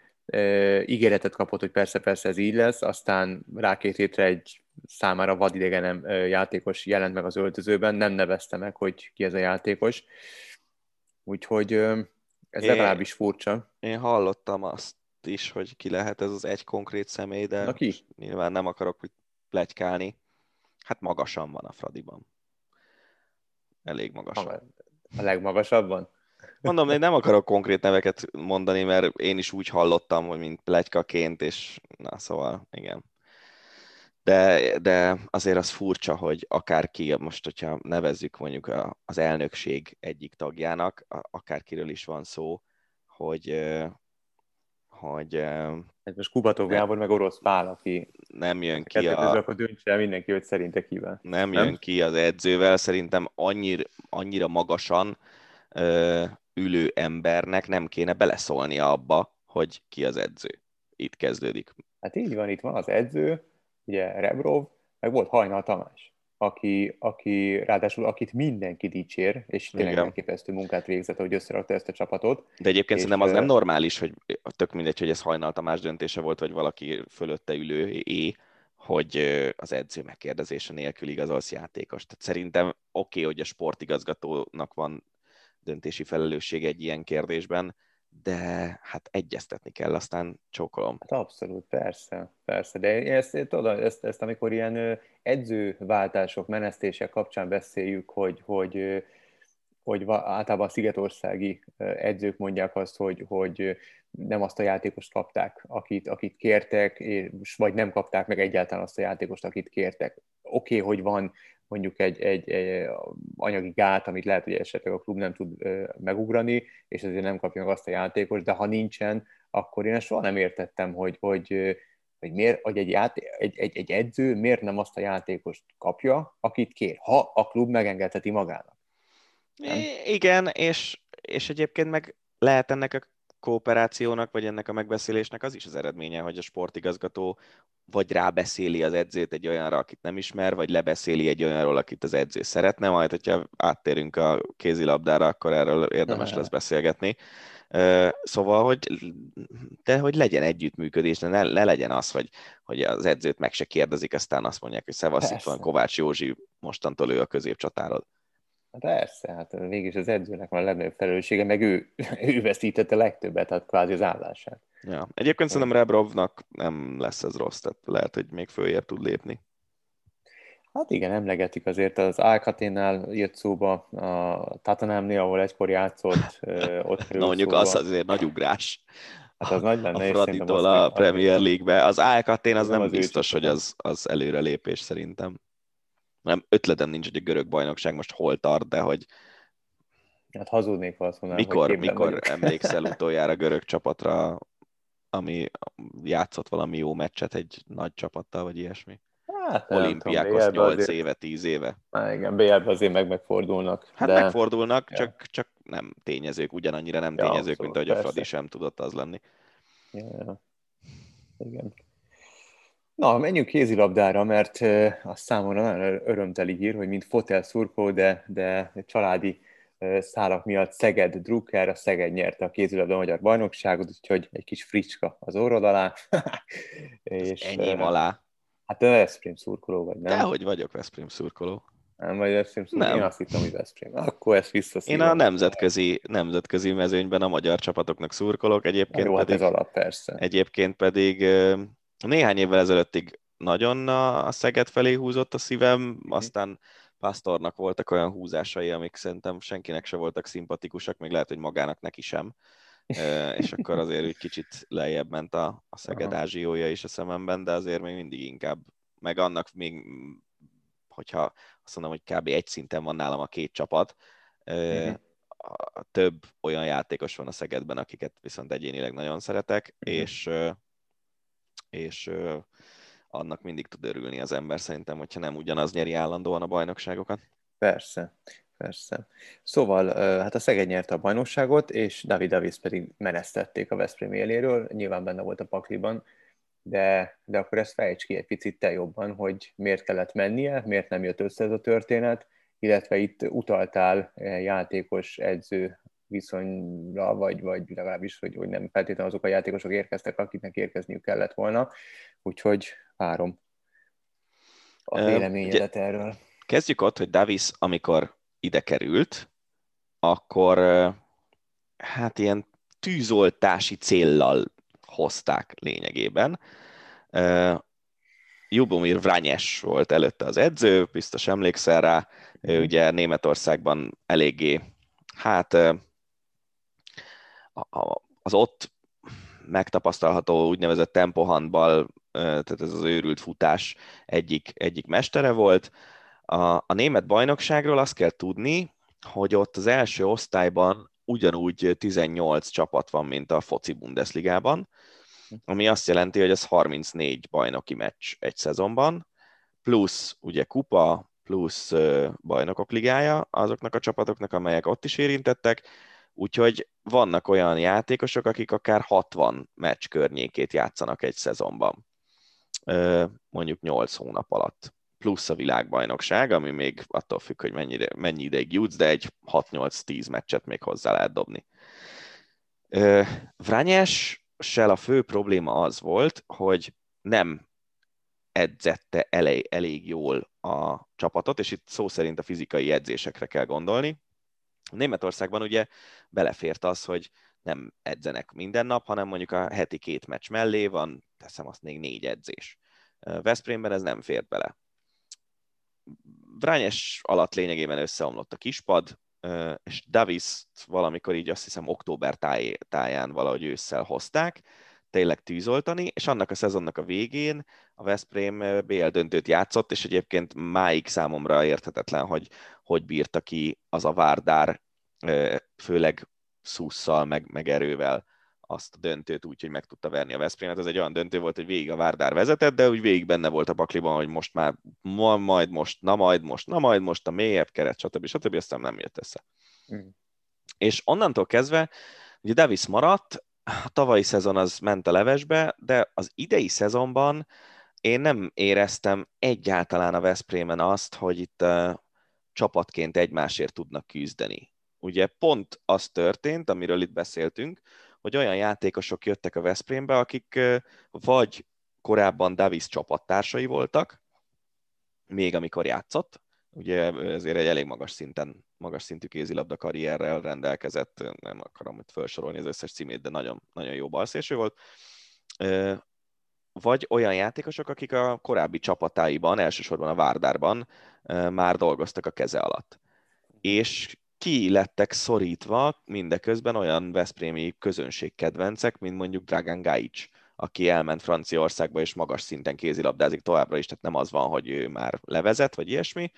Ígéretet kapott, hogy persze-persze ez így lesz, aztán rá két hétre egy számára vadidegenem játékos jelent meg az öltözőben, nem nevezte meg, hogy ki ez a játékos. Úgyhogy ez én, legalábbis furcsa. Én hallottam azt is, hogy ki lehet ez az egy konkrét személy, de nyilván nem akarok pletykálni. Hát magasan van a Fradiban. Elég magasan. A legmagasabban? Mondom, én nem akarok konkrét neveket mondani, mert én is úgy hallottam, hogy mint pletykaként, és na szóval, igen. De, de azért az furcsa, hogy akárki, most hogyha nevezzük mondjuk az elnökség egyik tagjának, akárkiről is van szó, hogy... hogy ez most Kubatov Gábor, meg Orosz Pál, aki... Nem jön ki a... Akkor döntse el mindenki, hogy szerinte kivel. Nem, nem jön ki az edzővel, szerintem annyira, annyira magasan ülő embernek nem kéne beleszólnia abba, hogy ki az edző. Itt kezdődik. Hát így van, itt van az edző, ugye Rebrov, meg volt Hajnal Tamás, aki, aki ráadásul akit mindenki dicsér, és tényleg elképesztő munkát végzett, hogy összerakta ezt a csapatot. De egyébként szerintem az nem normális, hogy tök mindegy, hogy ez Hajnal Tamás döntése volt, vagy valaki fölötte ülő é, hogy az edző megkérdezése nélkül igazolsz játékos. Tehát szerintem oké, hogy a sportigazgatónak van döntési felelősség egy ilyen kérdésben, de hát egyeztetni kell, aztán csókolom. Hát abszolút, persze, persze, de ezt, tudod, ezt, ezt amikor ilyen edzőváltások, menesztések kapcsán beszéljük, hogy, hogy, hogy általában a szigetországi edzők mondják azt, hogy, hogy nem azt a játékost kapták, akit, akit kértek, és vagy nem kapták meg egyáltalán azt a játékost, akit kértek. Oké, okay, hogy van mondjuk egy, egy, egy anyagi gát, amit lehet, hogy esetleg a klub nem tud megugrani, és ezért nem kapja meg azt a játékost, de ha nincsen, akkor én soha nem értettem, hogy, hogy, hogy, miért, hogy egy, játé- egy, egy, egy edző miért nem azt a játékost kapja, akit kér, ha a klub megengedheti magának. Nem? Igen, és, és egyébként meg lehet ennek a kooperációnak, vagy ennek a megbeszélésnek az is az eredménye, hogy a sportigazgató vagy rábeszéli az edzőt egy olyanra, akit nem ismer, vagy lebeszéli egy olyanról, akit az edző szeretne, majd, hogyha áttérünk a kézilabdára, akkor erről érdemes lesz beszélgetni. Szóval, hogy, de, hogy legyen együttműködés, de ne, ne legyen az, hogy, hogy az edzőt meg se kérdezik, aztán azt mondják, hogy szevasz, itt van Kovács Józsi, mostantól ő a középcsatárod. Persze, hát mégis az edzőnek van a legnagyobb felelőssége, meg ő, ő veszítette legtöbbet, hát kvázi az állását. Ja. Egyébként szerintem Rebrovnak nem lesz ez rossz, tehát lehet, hogy még följebb tud lépni. Hát igen, emlegetik azért, az Alcaténnál jött szóba, a Tatanámnél, ahol egykor játszott, ott Na mondjuk szóba. Az azért nagy ugrás. Hát az nagy lenne, a Fraditól a Premier League-be. Az Alcatén az nem, nem az biztos, hogy az, az előrelépés szerintem. Nem, ötletem nincs, hogy a görög bajnokság most hol tart, de hogy... Hát hazudnék, ha azt mondanám, mikor, hogy mikor emlékszel utoljára görög csapatra, ami játszott valami jó meccset egy nagy csapattal, vagy ilyesmi? Hát, Olimpiákhoz nyolc éve, tíz éve. Hát igen, bé el-ben azért meg megfordulnak. Hát de... megfordulnak, ja. csak, csak nem tényezők, ugyanannyira nem tényezők, ja, abszolút, mint ahogy persze. A Fradi sem tudott az lenni. Ja, ja. Igen. Na, menjünk kézilabdára, mert a számomra nagyon örömteli hír, hogy mint fotelszurkó, de, de családi szálak miatt Szeged drukker, a Szeged nyerte a kézilabda magyar bajnokságot, úgyhogy egy kis fricska az orrod alá. És, enyém alá. Hát te Veszprém szurkoló vagy, nem? Dehogy vagyok Veszprém szurkoló. Nem vagy Veszprém szurkoló? Nem. Én azt hittem, hogy Veszprém. Akkor ezt visszaszívom. Én a nemzetközi, nemzetközi mezőnyben a magyar csapatoknak szurkolok, egyébként jó, pedig... Jó, hát ez alap, persze. Egyébként pedig... Néhány évvel ezelőttig nagyon a Szeged felé húzott a szívem, aztán Pásztornak voltak olyan húzásai, amik szerintem senkinek se voltak szimpatikusak, még lehet, hogy magának neki sem. És akkor azért úgy kicsit lejjebb ment a, a Szeged ázsiója is a szememben, de azért még mindig inkább, meg annak még, hogyha azt mondom, hogy kb. Egy szinten van nálam a két csapat, több olyan játékos van a Szegedben, akiket viszont egyénileg nagyon szeretek, és... és ö, annak mindig tud örülni az ember szerintem, hogyha nem ugyanaz nyeri állandóan a bajnokságokat. Persze, persze. Szóval, ö, hát a Szeged nyerte a bajnokságot, és David Davis pedig menesztették a Veszprém éléről, nyilván benne volt a pakliban, de, de akkor ezt fejtsd ki egy picit te jobban, hogy miért kellett mennie, miért nem jött össze ez a történet, illetve itt utaltál játékos-edző viszonyra, vagy, vagy legalábbis, hogy, hogy nem feltétlenül azok a játékosok érkeztek, akiknek érkezniük kellett volna. Úgyhogy várom a véleményedet uh, erről. Kezdjük ott, hogy Davis, amikor ide került, akkor hát ilyen tűzoltási céllal hozták lényegében. Uh, Jubomir Vranyes volt előtte az edző, biztos emlékszel rá, ő ugye Németországban eléggé hát az ott megtapasztalható úgynevezett tempohandball, tehát ez az őrült futás egyik, egyik mestere volt. A, a német bajnokságról azt kell tudni, hogy ott az első osztályban ugyanúgy tizennyolc csapat van, mint a foci Bundesligában, ami azt jelenti, hogy ez harmincnégy bajnoki meccs egy szezonban, plusz ugye kupa, plusz bajnokok ligája azoknak a csapatoknak, amelyek ott is érintettek, úgyhogy vannak olyan játékosok, akik akár hatvan meccs környékét játszanak egy szezonban, mondjuk nyolc hónap alatt, plusz a világbajnokság, ami még attól függ, hogy mennyire, mennyi ideig jutsz, de egy hat nyolc tíz meccset még hozzá lehet dobni. Vranyessel a fő probléma az volt, hogy nem edzette elég, elég jól a csapatot, és itt szó szerint a fizikai edzésekre kell gondolni. Németországban ugye belefért az, hogy nem edzenek minden nap, hanem mondjuk a heti két meccs mellé van, teszem azt még négy edzés. Veszprémben ez nem fért bele. Vranyes alatt lényegében összeomlott a kispad, és Davis-t valamikor így azt hiszem október táj- táján valahogy ősszel hozták, tényleg tűzoltani, és annak a szezonnak a végén a Veszprém bé el döntőt játszott, és egyébként máig számomra érthetetlen, hogy hogy bírta ki az a Várdár, főleg szusszal, meg, meg erővel azt a döntőt úgy, hogy meg tudta verni a Veszprémet. Ez egy olyan döntő volt, hogy végig a Várdár vezetett, de úgy végig benne volt a pakliban, hogy most már ma, majd most, na majd most, na majd most, a mélyebb keret, stb. stb. Aztán nem jött össze. Mm. És onnantól kezdve, ugye Davis maradt, a tavalyi szezon az ment a levesbe, de az idei szezonban én nem éreztem egyáltalán a Veszprémen azt, hogy itt uh, csapatként egymásért tudnak küzdeni. Ugye pont az történt, amiről itt beszéltünk, hogy olyan játékosok jöttek a Veszprémbe, akik uh, vagy korábban Davis csapattársai voltak, még amikor játszott, ugye ezért egy elég magas szinten, magas szintű kézilabda karrierrel rendelkezett, nem akarom itt felsorolni az összes címét, de nagyon, nagyon jó balszélső volt, uh, vagy olyan játékosok, akik a korábbi csapatáiban, elsősorban a Várdárban már dolgoztak a keze alatt. És ki lettek szorítva mindeközben olyan veszprémi közönségkedvencek, mint mondjuk Dragan Gajic, aki elment Franciaországba és magas szinten kézilabdázik továbbra is, tehát nem az van, hogy ő már levezet, vagy ilyesmi,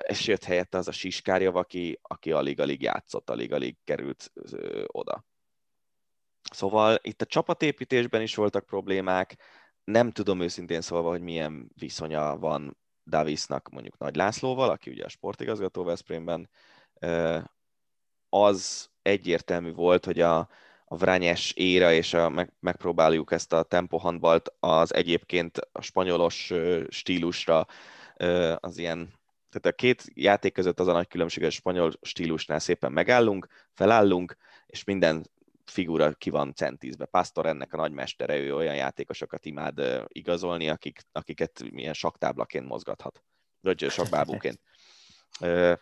és jött helyette az a Siskárjev, aki, aki alig-alig játszott, alig-alig került oda. Szóval itt a csapatépítésben is voltak problémák, nem tudom őszintén szólva, hogy milyen viszonya van Davisnak mondjuk Nagy Lászlóval, aki ugye a sportigazgató Veszprémben. Az egyértelmű volt, hogy a, a Vranyes éra, és a, meg, megpróbáljuk ezt a tempohandbalt az egyébként a spanyolos stílusra, az ilyen, tehát a két játék között az a nagy különbség, hogy a spanyol stílusnál szépen megállunk, felállunk, és minden figura ki van centízbe. Pásztor ennek a nagymestere, ő olyan játékosokat imád uh, igazolni, akik, akiket milyen saktáblaként mozgathat, vagy sakbábúként. Uh,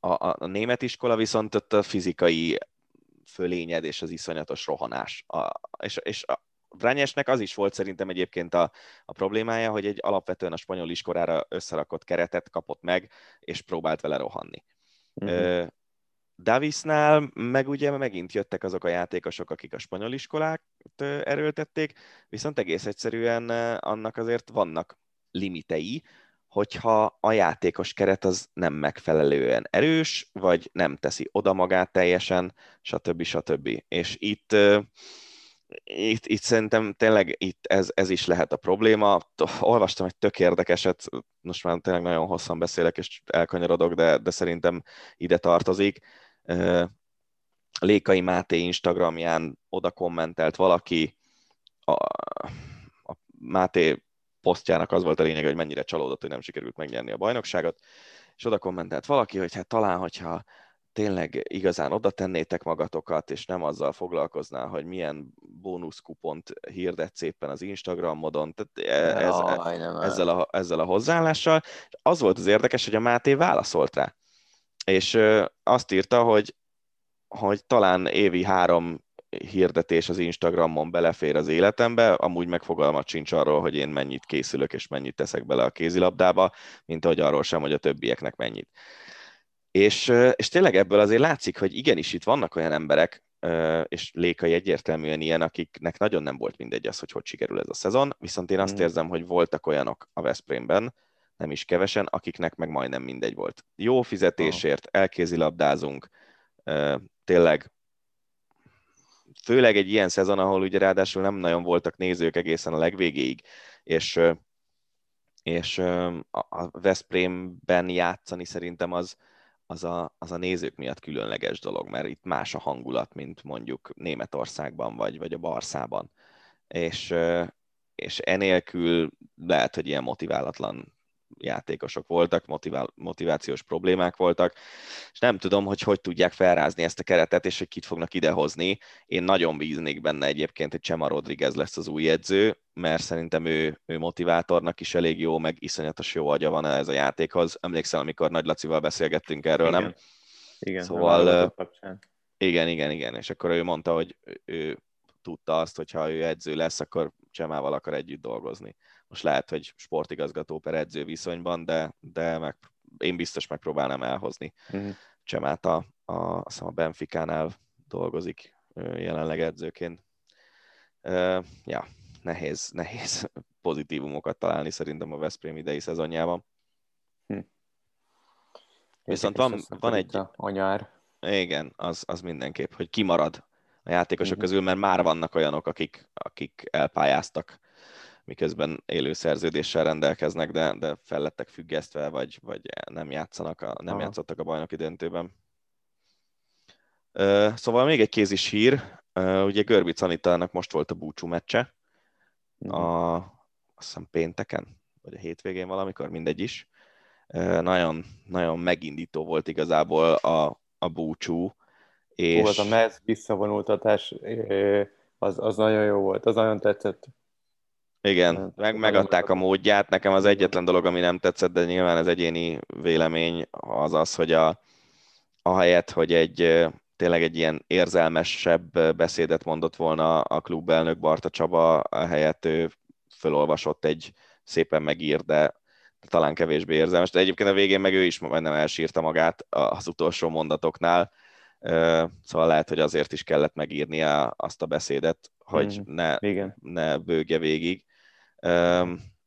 a, a német iskola viszont ott a fizikai fölényed és az iszonyatos rohanás. A, és és a Vranyesnek az is volt szerintem egyébként a, a problémája, hogy egy alapvetően a spanyol iskolára összerakott keretet kapott meg, és próbált vele rohanni. Mm-hmm. Uh, Davisnál meg ugye megint jöttek azok a játékosok, akik a spanyol iskolát erőltették, viszont egész egyszerűen annak azért vannak limitei, hogyha a játékos keret az nem megfelelően erős, vagy nem teszi oda magát teljesen, stb. stb. És itt, itt, itt szerintem tényleg itt ez, ez is lehet a probléma. Olvastam egy tök érdekeset, most már tényleg nagyon hosszan beszélek, és elkanyarodok, de, de szerintem ide tartozik. Lékai Máté Instagramján oda kommentelt valaki, a, a Máté posztjának az volt a lényeg, hogy mennyire csalódott, hogy nem sikerült megnyerni a bajnokságot, és oda kommentelt valaki, hogy hát talán, hogyha tényleg igazán oda tennétek magatokat, és nem azzal foglalkoznál, hogy milyen bónuszkupont hirdetsz éppen az Instagramodon, tehát ez, no, ezzel, a, ezzel a hozzáállással. Az volt az érdekes, hogy a Máté válaszolt rá. És azt írta, hogy, hogy talán évi három hirdetés az Instagramon belefér az életembe, amúgy megfogalmat sincs arról, hogy én mennyit készülök, és mennyit teszek bele a kézilabdába, mint ahogy arról sem, hogy a többieknek mennyit. És, és tényleg ebből azért látszik, hogy igenis itt vannak olyan emberek, és Lékai egyértelműen ilyen, akiknek nagyon nem volt mindegy az, hogy hogy sikerül ez a szezon, viszont én azt érzem, hogy voltak olyanok a Veszprémben, nem is kevesen, akiknek meg majdnem mindegy volt. Jó fizetésért, elkézilabdázunk, tényleg főleg egy ilyen szezon, ahol ugye ráadásul nem nagyon voltak nézők egészen a legvégéig, és, és a Veszprémben játszani szerintem az Az a, az a nézők miatt különleges dolog, mert itt más a hangulat, mint mondjuk Németországban vagy, vagy a Barszában. És, és enélkül lehet, hogy ilyen motiválatlan játékosok voltak, motivál, motivációs problémák voltak, és nem tudom, hogy hogy tudják felrázni ezt a keretet, és hogy kit fognak idehozni. Én nagyon bíznék benne egyébként, hogy Chema Rodriguez lesz az új edző, mert szerintem ő, ő motivátornak is elég jó, meg iszonyatos jó agya van ez a játékhoz. Emlékszel, amikor Nagy Lacival beszélgettünk erről, igen. nem? Igen, szóval, igen, igen, igen, és akkor ő mondta, hogy ő tudta azt, hogy ha ő edző lesz, akkor Csemával akar együtt dolgozni. Most lehet, hogy sportigazgató per edző viszonyban, de, de meg, én biztos megpróbálnám elhozni uh-huh. Csemát, a, a, azt hiszem a Benficánál dolgozik jelenleg edzőként. Uh, ja, nehéz, nehéz pozitívumokat találni szerintem a Veszprém idei szezonjában. Hm. Viszont van, van egy... A nyár. Igen, az, az mindenképp, hogy kimarad a játékosok közül, mert már vannak olyanok, akik, akik elpályáztak, miközben élő szerződéssel rendelkeznek, de, de fel lettek függesztve, vagy, vagy nem, játszanak a, nem játszottak a bajnoki döntőben. Szóval még egy kézis hír, ugye Görbic Anitának most volt a búcsú meccse, a, azt hiszem pénteken, vagy a hétvégén valamikor, mindegy is. Nagyon, nagyon megindító volt igazából a, a búcsú. És... Hú, az a mez visszavonultatás, az, az nagyon jó volt, az nagyon tetszett. Igen, meg, megadták a módját. Nekem az egyetlen dolog, ami nem tetszett, de nyilván ez egyéni vélemény, az az, hogy a, a helyett, hogy egy tényleg egy ilyen érzelmesebb beszédet mondott volna a klubelnök Barta Csaba, a helyett ő fölolvasott egy szépen megír, de talán kevésbé érzelmes. De egyébként a végén meg ő is majdnem elsírta magát az utolsó mondatoknál, szóval lehet, hogy azért is kellett megírnia azt a beszédet, hogy hmm, ne, ne bőgje végig.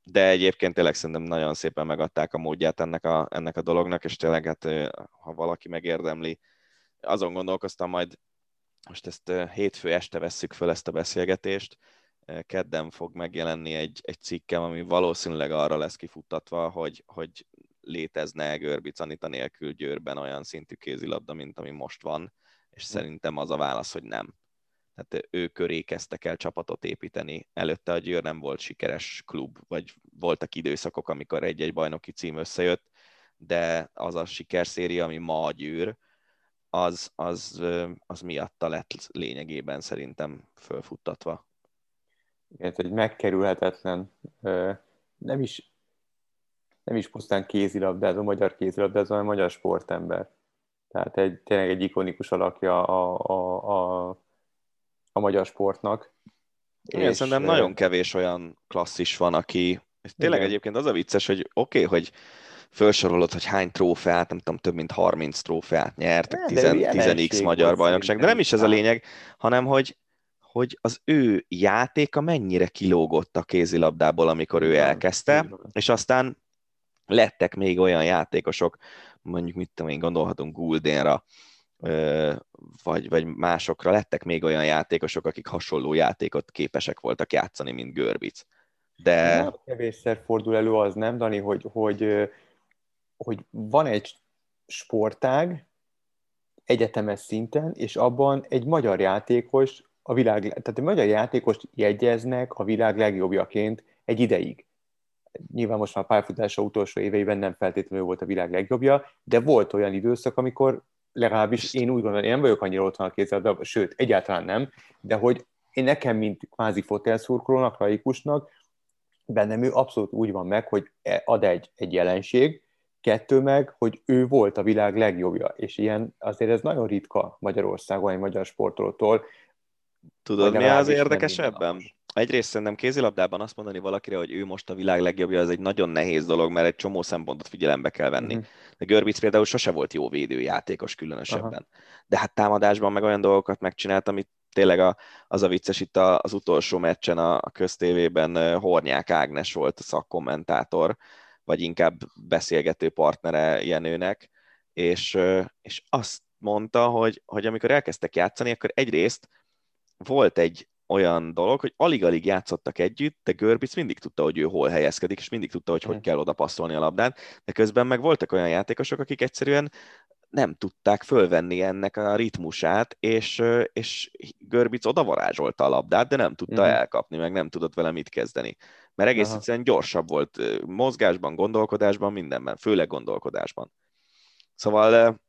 De egyébként tényleg szerintem nagyon szépen megadták a módját ennek a, ennek a dolognak, és tényleg hát, ha valaki megérdemli, azon gondolkoztam majd, most ezt hétfő este vesszük föl ezt a beszélgetést, kedden fog megjelenni egy, egy cikkem, ami valószínűleg arra lesz kifuttatva, hogy, hogy létezne Görbic Anita nélkül Győrben olyan szintű kézilabda, mint ami most van, és szerintem az a válasz, hogy nem. Tehát ő köré kezdtek el csapatot építeni. Előtte a Győr nem volt sikeres klub, vagy voltak időszakok, amikor egy-egy bajnoki cím összejött, de az a sikerszéria, ami ma a Győr, az, az, az miatta lett lényegében szerintem fölfuttatva. Igen, egy megkerülhetetlen, nem is, nem is pusztán kézilabdázó, magyar kézilabdázó, hanem magyar sportember. Tehát egy, tényleg egy ikonikus alakja a, a, a, a magyar sportnak. Igen, és szerintem nagyon kevés olyan klasszis van, aki... Tényleg igen. Egyébként az a vicces, hogy oké, okay, hogy felsorolod, hogy hány trófeát, nem tudom, több mint harminc trófeát nyertek, tíz, tíz-x magyar bajnokság, de nem is ez a lényeg, hanem hogy hogy az ő játéka mennyire kilógott a kézilabdából, amikor ő elkezdte, és aztán lettek még olyan játékosok, mondjuk mit tudom én, gondolhatunk Guldénra, vagy, vagy másokra, lettek még olyan játékosok, akik hasonló játékot képesek voltak játszani, mint Görbic. De... Nem kevésszer fordul elő az, nem, Dani, hogy, hogy, hogy van egy sportág egyetemes szinten, és abban egy magyar játékos, a világ, tehát a magyar játékost jegyeznek a világ legjobbjaként egy ideig. Nyilván most már a pályafutása utolsó éveiben nem feltétlenül volt a világ legjobbja, de volt olyan időszak, amikor legalábbis én úgy gondolom, én nem vagyok annyira otthon a kézilabdában, sőt, egyáltalán nem, de hogy én nekem, mint kvázi fotelszurkolónak, laikusnak, bennem ő abszolút úgy van meg, hogy ad egy, egy jelenség, kettő meg, hogy ő volt a világ legjobbja, és ilyen azért ez nagyon ritka Magyarországon egy magyar sportolótól. Tudod, mi az érdekesebben? Egyrészt szerintem kézilabdában azt mondani valakire, hogy ő most a világ legjobbja, az egy nagyon nehéz dolog, mert egy csomó szempontot figyelembe kell venni. Mm. De Görbic például sose volt jó védőjátékos különösebben. Aha. De hát támadásban meg olyan dolgokat megcsinált, amit tényleg a, az a vicces, itt az utolsó meccsen a köztévében Hornyák Ágnes volt a szakkommentátor, vagy inkább beszélgető partnere Jenőnek, és, és azt mondta, hogy, hogy amikor elkezdtek játszani, akkor egyrészt volt egy olyan dolog, hogy alig-alig játszottak együtt, de Görbic mindig tudta, hogy ő hol helyezkedik, és mindig tudta, hogy hogy kell oda passzolni a labdát, de közben meg voltak olyan játékosok, akik egyszerűen nem tudták fölvenni ennek a ritmusát, és, és Görbic odavarázsolta a labdát, de nem tudta mm. elkapni, meg nem tudott vele mit kezdeni. Mert egész egyszerűen gyorsabb volt mozgásban, gondolkodásban, mindenben, főleg gondolkodásban. Szóval...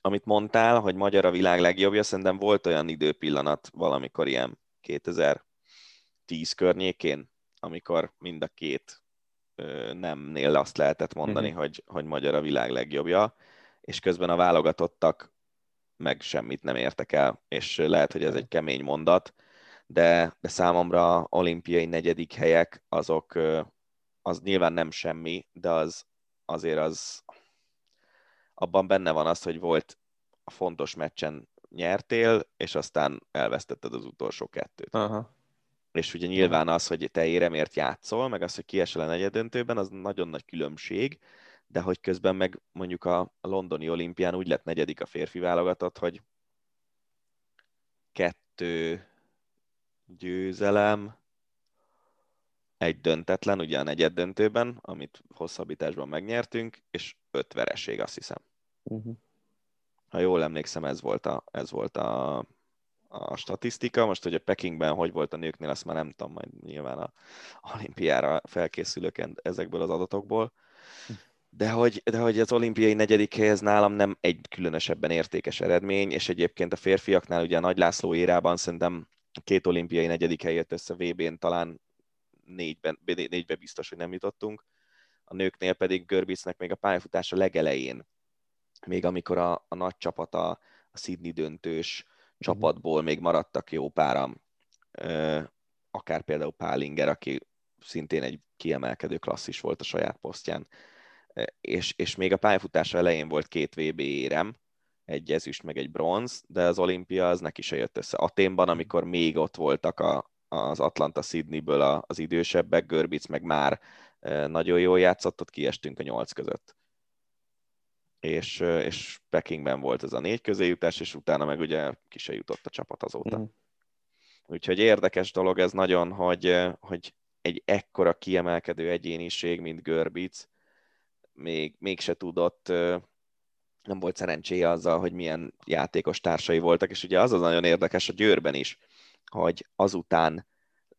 amit mondtál, hogy magyar a világ legjobbja, szerintem volt olyan időpillanat valamikor ilyen kétezer-tíz környékén, amikor mind a két ö, nemnél azt lehetett mondani, mm-hmm. hogy, hogy magyar a világ legjobbja, és közben a válogatottak meg semmit nem értek el, és lehet, hogy ez egy kemény mondat, de, de számomra olimpiai negyedik helyek, azok, ö, az nyilván nem semmi, de az azért az... abban benne van az, hogy volt a fontos meccsen nyertél, és aztán elvesztetted az utolsó kettőt. Aha. És ugye nyilván az, hogy te éremért játszol, meg az, hogy kiesel a negyeddöntőben, az nagyon nagy különbség, de hogy közben meg mondjuk a londoni olimpián úgy lett negyedik a férfi válogatott, hogy kettő győzelem, egy döntetlen, ugye a negyed döntőben, amit hosszabbításban megnyertünk, és öt vereség, azt hiszem. Uh-huh. Ha jól emlékszem, ez volt a, ez volt a, a statisztika. Most, hogy a Pekingben hogy volt a nőknél, azt már nem tudom, majd nyilván a olimpiára felkészülök ezekből az adatokból. De hogy, de hogy az olimpiai negyedik helyez nálam nem egy különösebben értékes eredmény, és egyébként a férfiaknál ugye a Nagy László érában szerintem két olimpiai negyedik hely jött össze vé bén, talán négyben, négybe biztos, hogy nem jutottunk. A nőknél pedig Görbicnek még a pályafutása legelején, még amikor a, a nagy csapat, a, a Sydney döntős csapatból még maradtak jó páram, akár például Pálinger, aki szintén egy kiemelkedő klasszis volt a saját posztján, és, és még a pályafutása elején volt két vé bé érem, egy ezüst, meg egy bronz, de az olimpia az neki se jött össze. Aténban, amikor még ott voltak a, az Atlanta Sydneyből az idősebbek, Görbic meg már nagyon jól játszott, ott kiestünk a nyolc között. És, és Pekingben volt ez a négy közéjutás, és utána meg ugye ki se jutott a csapat azóta. Mm. Úgyhogy érdekes dolog ez nagyon, hogy, hogy egy ekkora kiemelkedő egyéniség, mint Görbic, még, még se tudott, nem volt szerencséje azzal, hogy milyen játékos társai voltak, és ugye az az nagyon érdekes a Győrben is, hogy azután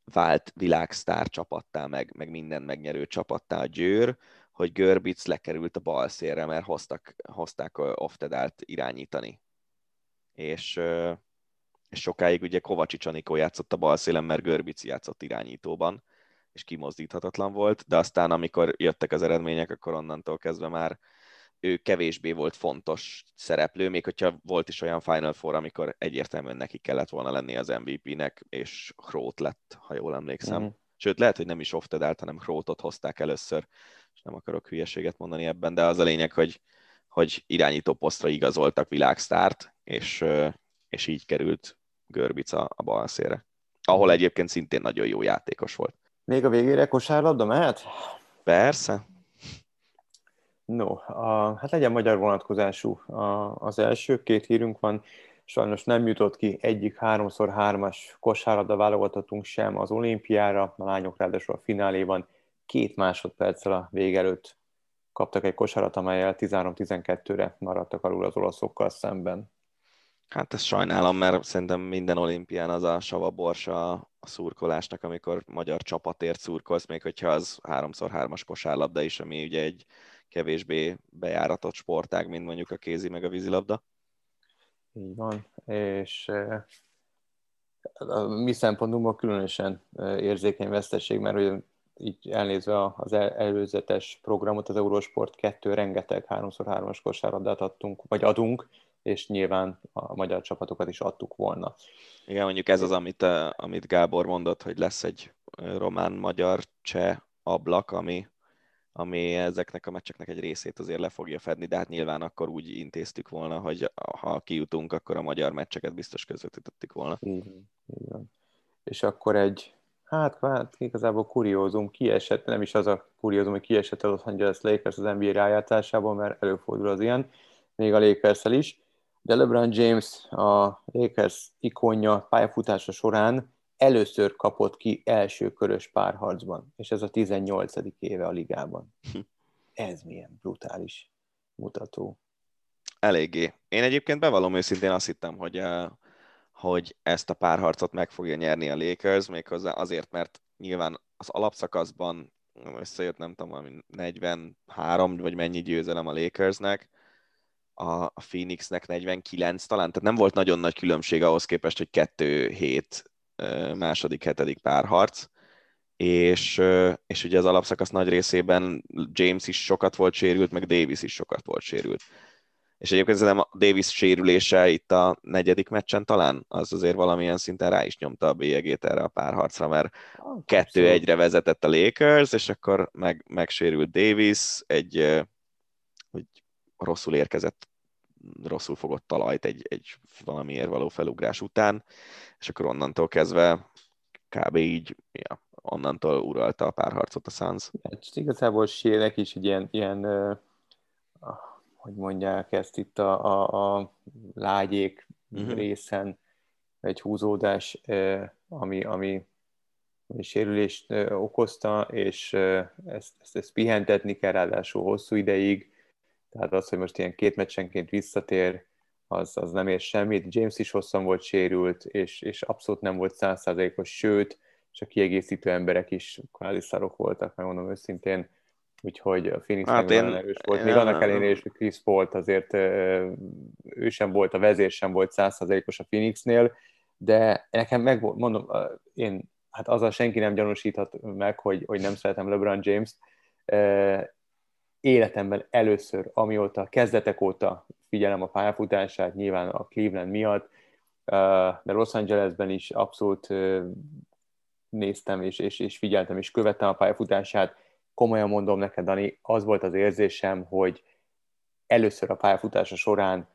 vált világsztár csapattá, meg, meg mindent megnyerő csapattá a Győr, hogy Görbic lekerült a bal szélre, mert hoztak, hozták Oftedált irányítani. És, és sokáig ugye Kovacsics Anikó játszott a bal szélen, mert Görbic játszott irányítóban, és kimozdíthatatlan volt, de aztán amikor jöttek az eredmények, akkor onnantól kezdve már ő kevésbé volt fontos szereplő, még hogyha volt is olyan Final Four, amikor egyértelműen neki kellett volna lenni az em vé pének, és Hróth lett, ha jól emlékszem. Mm. Sőt, lehet, hogy nem is Oftedált, hanem Hróthot hozták először, és nem akarok hülyeséget mondani ebben, de az a lényeg, hogy, hogy irányító posztra igazoltak világsztárt, és, és így került Görbic a, a bal szélre, ahol egyébként szintén nagyon jó játékos volt. Még a végére kosárlabda mehet? Persze. No, a, hát legyen magyar vonatkozású a, az első, két hírünk van. Sajnos nem jutott ki egyik háromszor hármas kosárlabda válogatottunk sem az olimpiára. A lányok ráadásul a fináléban két másodperccel a vég előtt kaptak egy kosarat, amelyel tizenhárom tizenkettőre maradtak alul az olaszokkal szemben. Hát ezt sajnálom, mert szerintem minden olimpián az a savaborsa a szurkolásnak, amikor magyar csapatért szurkolsz, még hogyha az háromszor hármas kosárlabda is, ami ugye egy kevésbé bejáratott sportág, mint mondjuk a kézi meg a vízilabda. Így van, és a mi szempontunkból különösen érzékeny veszteség, mert ugye így elnézve az előzetes programot, az Eurosport kettő rengeteg háromszor hármas kosárlabdát adtunk, vagy adunk, és nyilván a magyar csapatokat is adtuk volna. Igen, mondjuk ez az, amit, amit Gábor mondott, hogy lesz egy román-magyar-cseh ablak, ami, ami ezeknek a meccseknek egy részét azért le fogja fedni, de hát nyilván akkor úgy intéztük volna, hogy ha kijutunk, akkor a magyar meccseket biztos közvetítettük volna. Igen, igen. És akkor egy, hát, hát igazából kuriózum kiesett, nem is az a kuriózum, hogy kiesett az Los Angeles Lakers az en bé á rájátszásában, mert előfordul az ilyen, még a Lakers-el is, de LeBron James, a Lakers ikonja pályafutása során először kapott ki első körös párharcban, és ez a tizennyolcadik éve a ligában. Ez milyen brutális mutató. Eléggé. Én egyébként bevallom őszintén, azt hittem, hogy, hogy ezt a párharcot meg fogja nyerni a Lakers, méghozzá azért, mert nyilván az alapszakaszban összejött, nem tudom, negyvenhárom vagy mennyi győzelem a Lakersnek, a Phoenixnek negyvenkilenc talán, tehát nem volt nagyon nagy különbség ahhoz képest, hogy kettő hét második, hetedik párharc, és, és ugye az alapszakasz nagy részében James is sokat volt sérült, meg Davis is sokat volt sérült. És egyébként szerintem a Davis sérülése itt a negyedik meccsen talán, az azért valamilyen szinten rá is nyomta a bélyegét erre a párharcra, mert kettő egyre vezetett a Lakers, és akkor meg, megsérült Davis, egy rosszul érkezett, rosszul fogott talajt egy, egy valamiért való felugrás után, és akkor onnantól kezdve kb. Így, ja, onnantól uralta a párharcot a Suns. És igazából sérnek is egy ilyen, ilyen uh, hogy mondják ezt itt a, a, a lágyék mm-hmm. részen egy húzódás, ami, ami sérülést okozta, és ezt, ezt, ezt pihentetni kell ráadásul hosszú ideig, tehát az, hogy most ilyen két meccsenként visszatér, az, az nem ér semmit. James is hosszan volt sérült, és, és abszolút nem volt száz százalékos, sőt, és a kiegészítő emberek is kvázi szarok voltak, megmondom őszintén, úgyhogy a Phoenix hát nagyon erős volt. Még annak ellenére is, hogy Chris Paul azért ő sem volt, a vezér sem volt száz százalékos a Phoenixnél, de nekem megmondom, én, hát azzal senki nem gyanúsíthat meg, hogy, hogy nem szeretem LeBron James-t. Életemben először, amióta, kezdetek óta figyelem a pályafutását, nyilván a Cleveland miatt, de Los Angelesben is abszolút néztem, és, és, és figyeltem, és követtem a pályafutását. Komolyan mondom neked, Dani, az volt az érzésem, hogy először a pályafutása során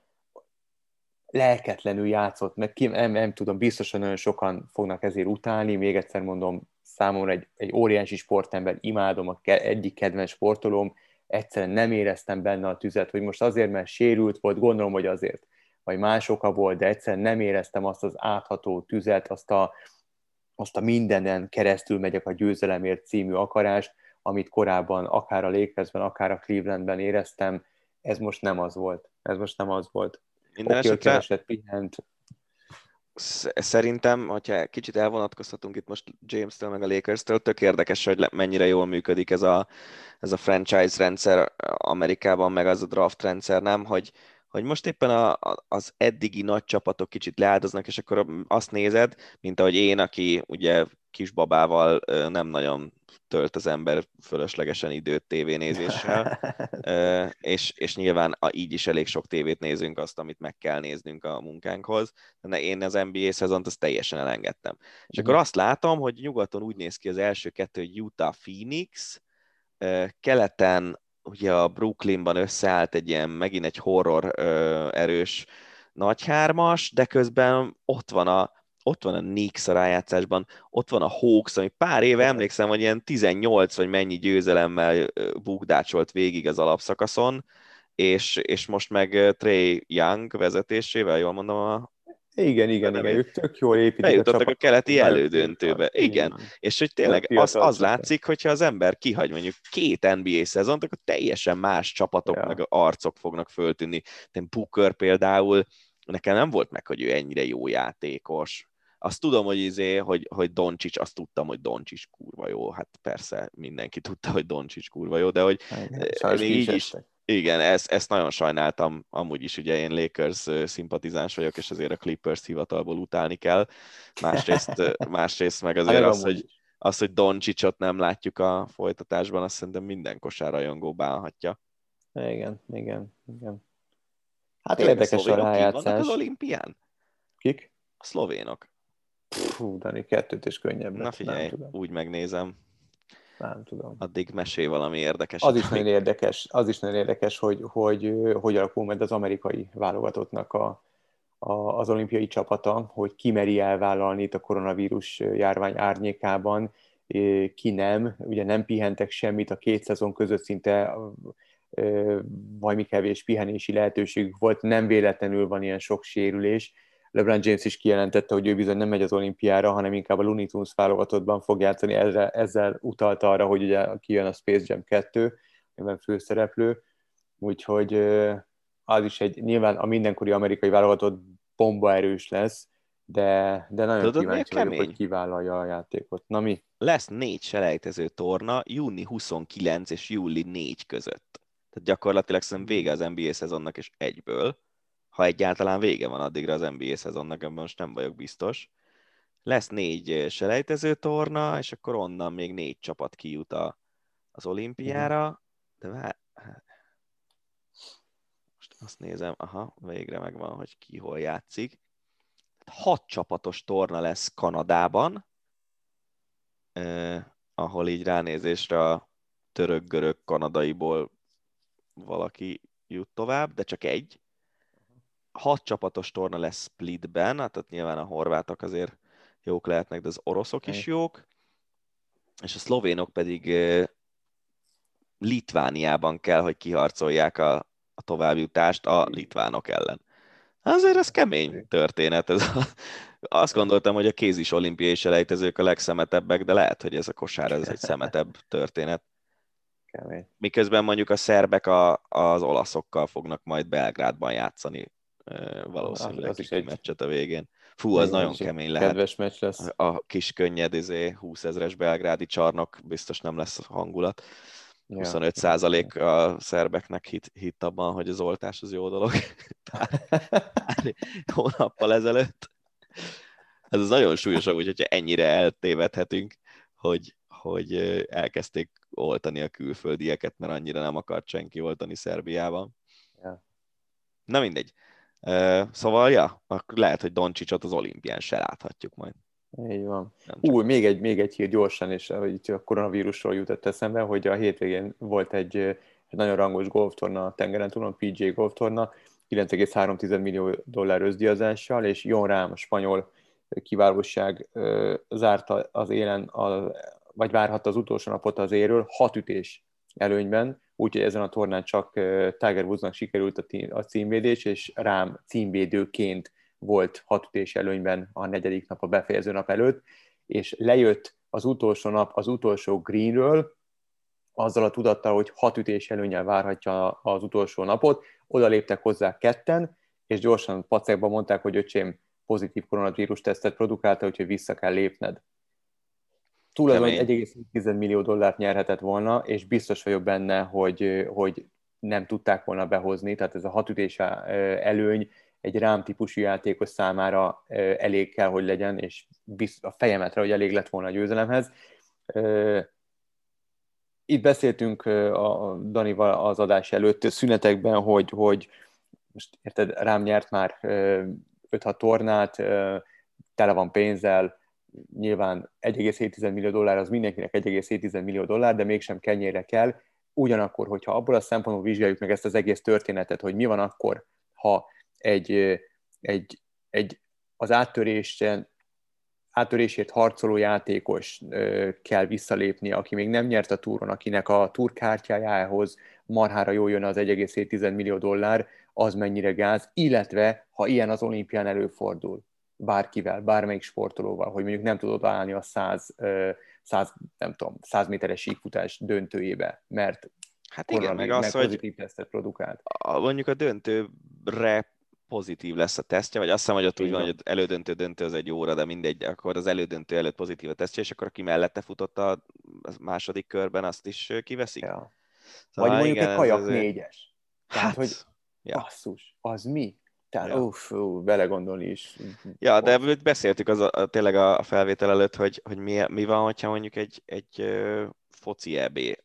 lelketlenül játszott, meg ki, nem, nem tudom, biztosan nagyon sokan fognak ezért utálni, még egyszer mondom, számomra egy, egy óriási sportember, imádom, a ke- egyik kedvenc sportolóm, egyszerűen nem éreztem benne a tüzet, hogy most azért, mert sérült volt, gondolom, hogy azért, vagy más oka volt, de egyszerűen nem éreztem azt az átható tüzet, azt a, azt a mindenen keresztül megyek a győzelemért című akarást, amit korábban akár a Lakersben, akár a Clevelandben éreztem, ez most nem az volt. Ez most nem az volt. Minden okay, esetre keresett, pihent. Szerintem, hogyha kicsit elvonatkozhatunk itt most James-től meg a Lakers-től, tök érdekes, hogy mennyire jól működik ez a, ez a franchise rendszer Amerikában, meg az a draft rendszer, nem? Hogy, hogy most éppen a, az eddigi nagy csapatok kicsit leáldoznak, és akkor azt nézed, mint ahogy én, aki ugye kisbabával nem nagyon tölt az ember fölöslegesen időt tévénézéssel, és, és nyilván így is elég sok tévét nézünk, azt, amit meg kell néznünk a munkánkhoz, de én az en bé á szezont azt teljesen elengedtem. És akkor azt látom, hogy nyugaton úgy néz ki az első kettő, hogy Utah Phoenix, keleten ugye a Brooklynban összeállt egy ilyen, megint egy horror erős nagyhármas, de közben ott van a ott van a Knicks a rájátszásban, ott van a Hawks, ami pár éve emlékszem, hogy ilyen tizennyolc vagy mennyi győzelemmel bukdácsolt végig az alapszakaszon, és, és most meg Trae Young vezetésével, jól mondom a... Igen, igen, igen, ők tök jól építik. Bejutottak a, a keleti elődöntőbe, igen. igen. És hogy tényleg az, az látszik, hogyha az ember kihagy mondjuk két en bé á szezont, akkor teljesen más csapatoknak ja. arcok fognak föltűnni. Booker például, nekem nem volt meg, hogy ő ennyire jó játékos. Azt tudom, hogy izé, hogy, hogy Doncic, azt tudtam, hogy Doncic kurva jó, hát persze mindenki tudta, hogy Doncic kurva jó, de hogy igen, még így is, igen, ezt, ezt nagyon sajnáltam, amúgy is ugye én Lakers szimpatizáns vagyok, és azért a Clippers hivatalból utálni kell, másrészt, másrészt meg azért az, hogy, az, hogy Doncicot nem látjuk a folytatásban, azt szerintem minden kosárrajongó bánhatja. Igen, igen, igen. Hát én érdekes a rájátszás. Vannak az olimpián? Kik? A szlovénok. Hú, Dani, kettőt is könnyebb. Na figyelj, úgy megnézem. Nem tudom. Addig mesél valami érdekes. Az is nagyon érdekes, az is nagyon érdekes, hogy hogy, hogy alakul meg az amerikai válogatottnak a, a, az olimpiai csapata, hogy ki meri elvállalni itt a koronavírus járvány árnyékában, ki nem. Ugye nem pihentek semmit, a két szezon között szinte valami kevés pihenési lehetőségük volt, nem véletlenül van ilyen sok sérülés. LeBron James is kijelentette, hogy ő bizony nem megy az olimpiára, hanem inkább a Looney Tunes válogatottban fog játszani, ezzel, ezzel utalta arra, hogy ugye kijön a Space Jam kettő, amiben főszereplő, úgyhogy az is egy, nyilván a mindenkori amerikai válogatott bombaerős lesz, de, de nagyon Tudod, kíváncsi vagyok, hogy kivállalja a játékot. Na mi? Lesz négy selejtező torna júni huszonkilenc és júli négy között. Tehát gyakorlatilag szerintem vége az en bé á szezonnak és egyből, ha egyáltalán vége van addigra az en bé á szezonnak, ebben most nem vagyok biztos. Lesz négy selejtező torna, és akkor onnan még négy csapat kijut a, az olimpiára, de vár... most azt nézem, aha, végre megvan, hogy ki hol játszik. Hat csapatos torna lesz Kanadában, eh, ahol így ránézésre a török-görög kanadaiból valaki jut tovább, de csak egy. Hat csapatos torna lesz Splitben, hát ott nyilván a horvátok azért jók lehetnek, de az oroszok is jók, és a szlovénok pedig Litvániában kell, hogy kiharcolják a, a további jutást a litvánok ellen. Azért ez kemény történet, ez a Azt gondoltam, hogy a kézis olimpiai selejtezők a legszemetebbek, de lehet, hogy ez a kosár, ez egy szemetebb történet. Miközben mondjuk a szerbek a, az olaszokkal fognak majd Belgrádban játszani valószínűleg az is egy meccset a végén. Fú, az nagyon kemény lehet. Kedves meccs lesz. A kis könnyed, izé, húszezres belgrádi csarnok, biztos nem lesz hangulat. huszonöt százalék a szerbeknek hitt, hitt abban, hogy az oltás az jó dolog. Hónappal ezelőtt. Ez az nagyon súlyos, úgyhogy ennyire eltévedhetünk, hogy, hogy elkezdték oltani a külföldieket, mert annyira nem akart senki oltani Szerbiában. Ja. Na mindegy. Szóval, ja, lehet, hogy Doncsicsot az olimpián se láthatjuk majd. Így van. Új, még egy, még egy hír gyorsan, és hogy a koronavírusról jutott eszembe, hogy a hétvégén volt egy, egy nagyon rangos golftorna a tengeren túlon, pé gé á golftorna, kilenc egész három millió dollár összdíjazással, és Jon Rahm, a spanyol kiválóság zárta az élen, a, vagy várhatta az utolsó napot az éről, hat ütés előnyben, úgyhogy ezen a tornán csak Tiger Woodsnak sikerült a címvédés, és Rahm címvédőként volt hat ütés előnyben a negyedik nap, a befejező nap előtt, és lejött az utolsó nap az utolsó greenről, azzal a tudattal, hogy hat ütés előnnyel várhatja az utolsó napot, oda léptek hozzá ketten, és gyorsan pacekban mondták, hogy öcsém, pozitív koronavírus tesztet produkálta, úgyhogy vissza kell lépned. Tulajdonképpen egy egész tíz millió dollárt nyerhetett volna, és biztos vagyok benne, hogy, hogy nem tudták volna behozni, tehát ez a hat ütés előny egy Rahm típusú játékos számára elég kell, hogy legyen, és a fejemetre, hogy elég lett volna a győzelemhez. Itt beszéltünk a Danival az adás előtt szünetekben, hogy, hogy most érted, Rahm nyert már öt-hat tornát, tele van pénzzel, nyilván egy egész hét millió dollár, az mindenkinek egy egész hét millió dollár, de mégsem kenyérre kell. Ugyanakkor, hogyha abból a szempontból vizsgáljuk meg ezt az egész történetet, hogy mi van akkor, ha egy, egy, egy az áttörésen, áttörésért harcoló játékos kell visszalépnie, aki még nem nyert a túron, akinek a túrkártyájához marhára jól jön az egy egész hét millió dollár, az mennyire gáz, illetve ha ilyen az olimpián előfordul bárkivel, bármelyik sportolóval, hogy mondjuk nem tudod állni a száz, száz, nem tudom, száz méteres síkfutás döntőjébe, mert hát igen, meg az, hogy pozitív tesztet produkált. A, mondjuk a döntőre pozitív lesz a tesztje, vagy azt hiszem, hogy ott úgy van, hogy elődöntő-döntő az egy óra, de mindegy, akkor az elődöntő előtt pozitív a tesztje, és akkor aki mellette futott a második körben, azt is kiveszik. Ja. Szóval vagy mondjuk igen, egy kajak azért... négyes. Tehát, hát, hogy ja. Basszus, az mi? Tehát, ja. uff, uff, belegondolni is. Ja, de beszéltük az a, a, tényleg a felvétel előtt, hogy, hogy mi, mi van, hogyha mondjuk egy, egy uh, foci é bé,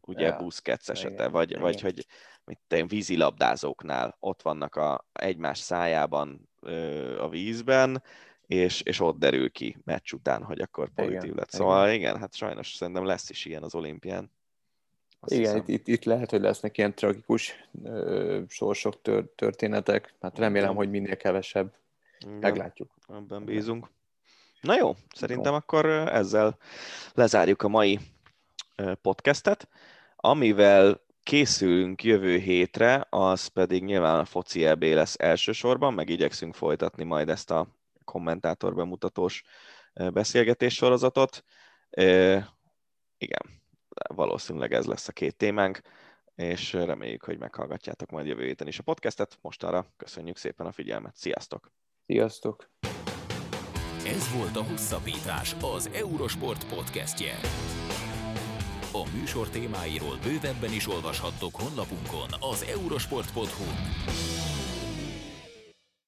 ugye ja. Busquets esete, igen, vagy, igen. vagy hogy mit tudom, vízilabdázóknál ott vannak a, egymás szájában uh, a vízben, és, és ott derül ki meccs után, hogy akkor pozitív igen, lett. Szóval igen. igen, hát sajnos szerintem lesz is ilyen az olimpián. Azt igen, itt, itt, itt lehet, hogy lesznek ilyen tragikus ö, sorsok, tör, történetek. Hát remélem, hogy minél kevesebb. Igen. Meglátjuk. Ebben bízunk. Na jó, szerintem jó. Akkor ezzel lezárjuk a mai podcastet. Amivel készülünk jövő hétre, az pedig nyilván a foci é bé lesz elsősorban, meg igyekszünk folytatni majd ezt a kommentátor bemutatós beszélgetés sorozatot. Ö, igen. Valószínűleg ez lesz a két témánk, és reméljük, hogy meghallgatjátok majd jövő héten is a podcastet. Mostanra köszönjük szépen a figyelmet. Sziasztok! Sziasztok! Ez volt a Hosszabbítás, az Eurosport podcastje. A műsor témáiról bővebben is olvashattok honlapunkon az eurosport pont hu.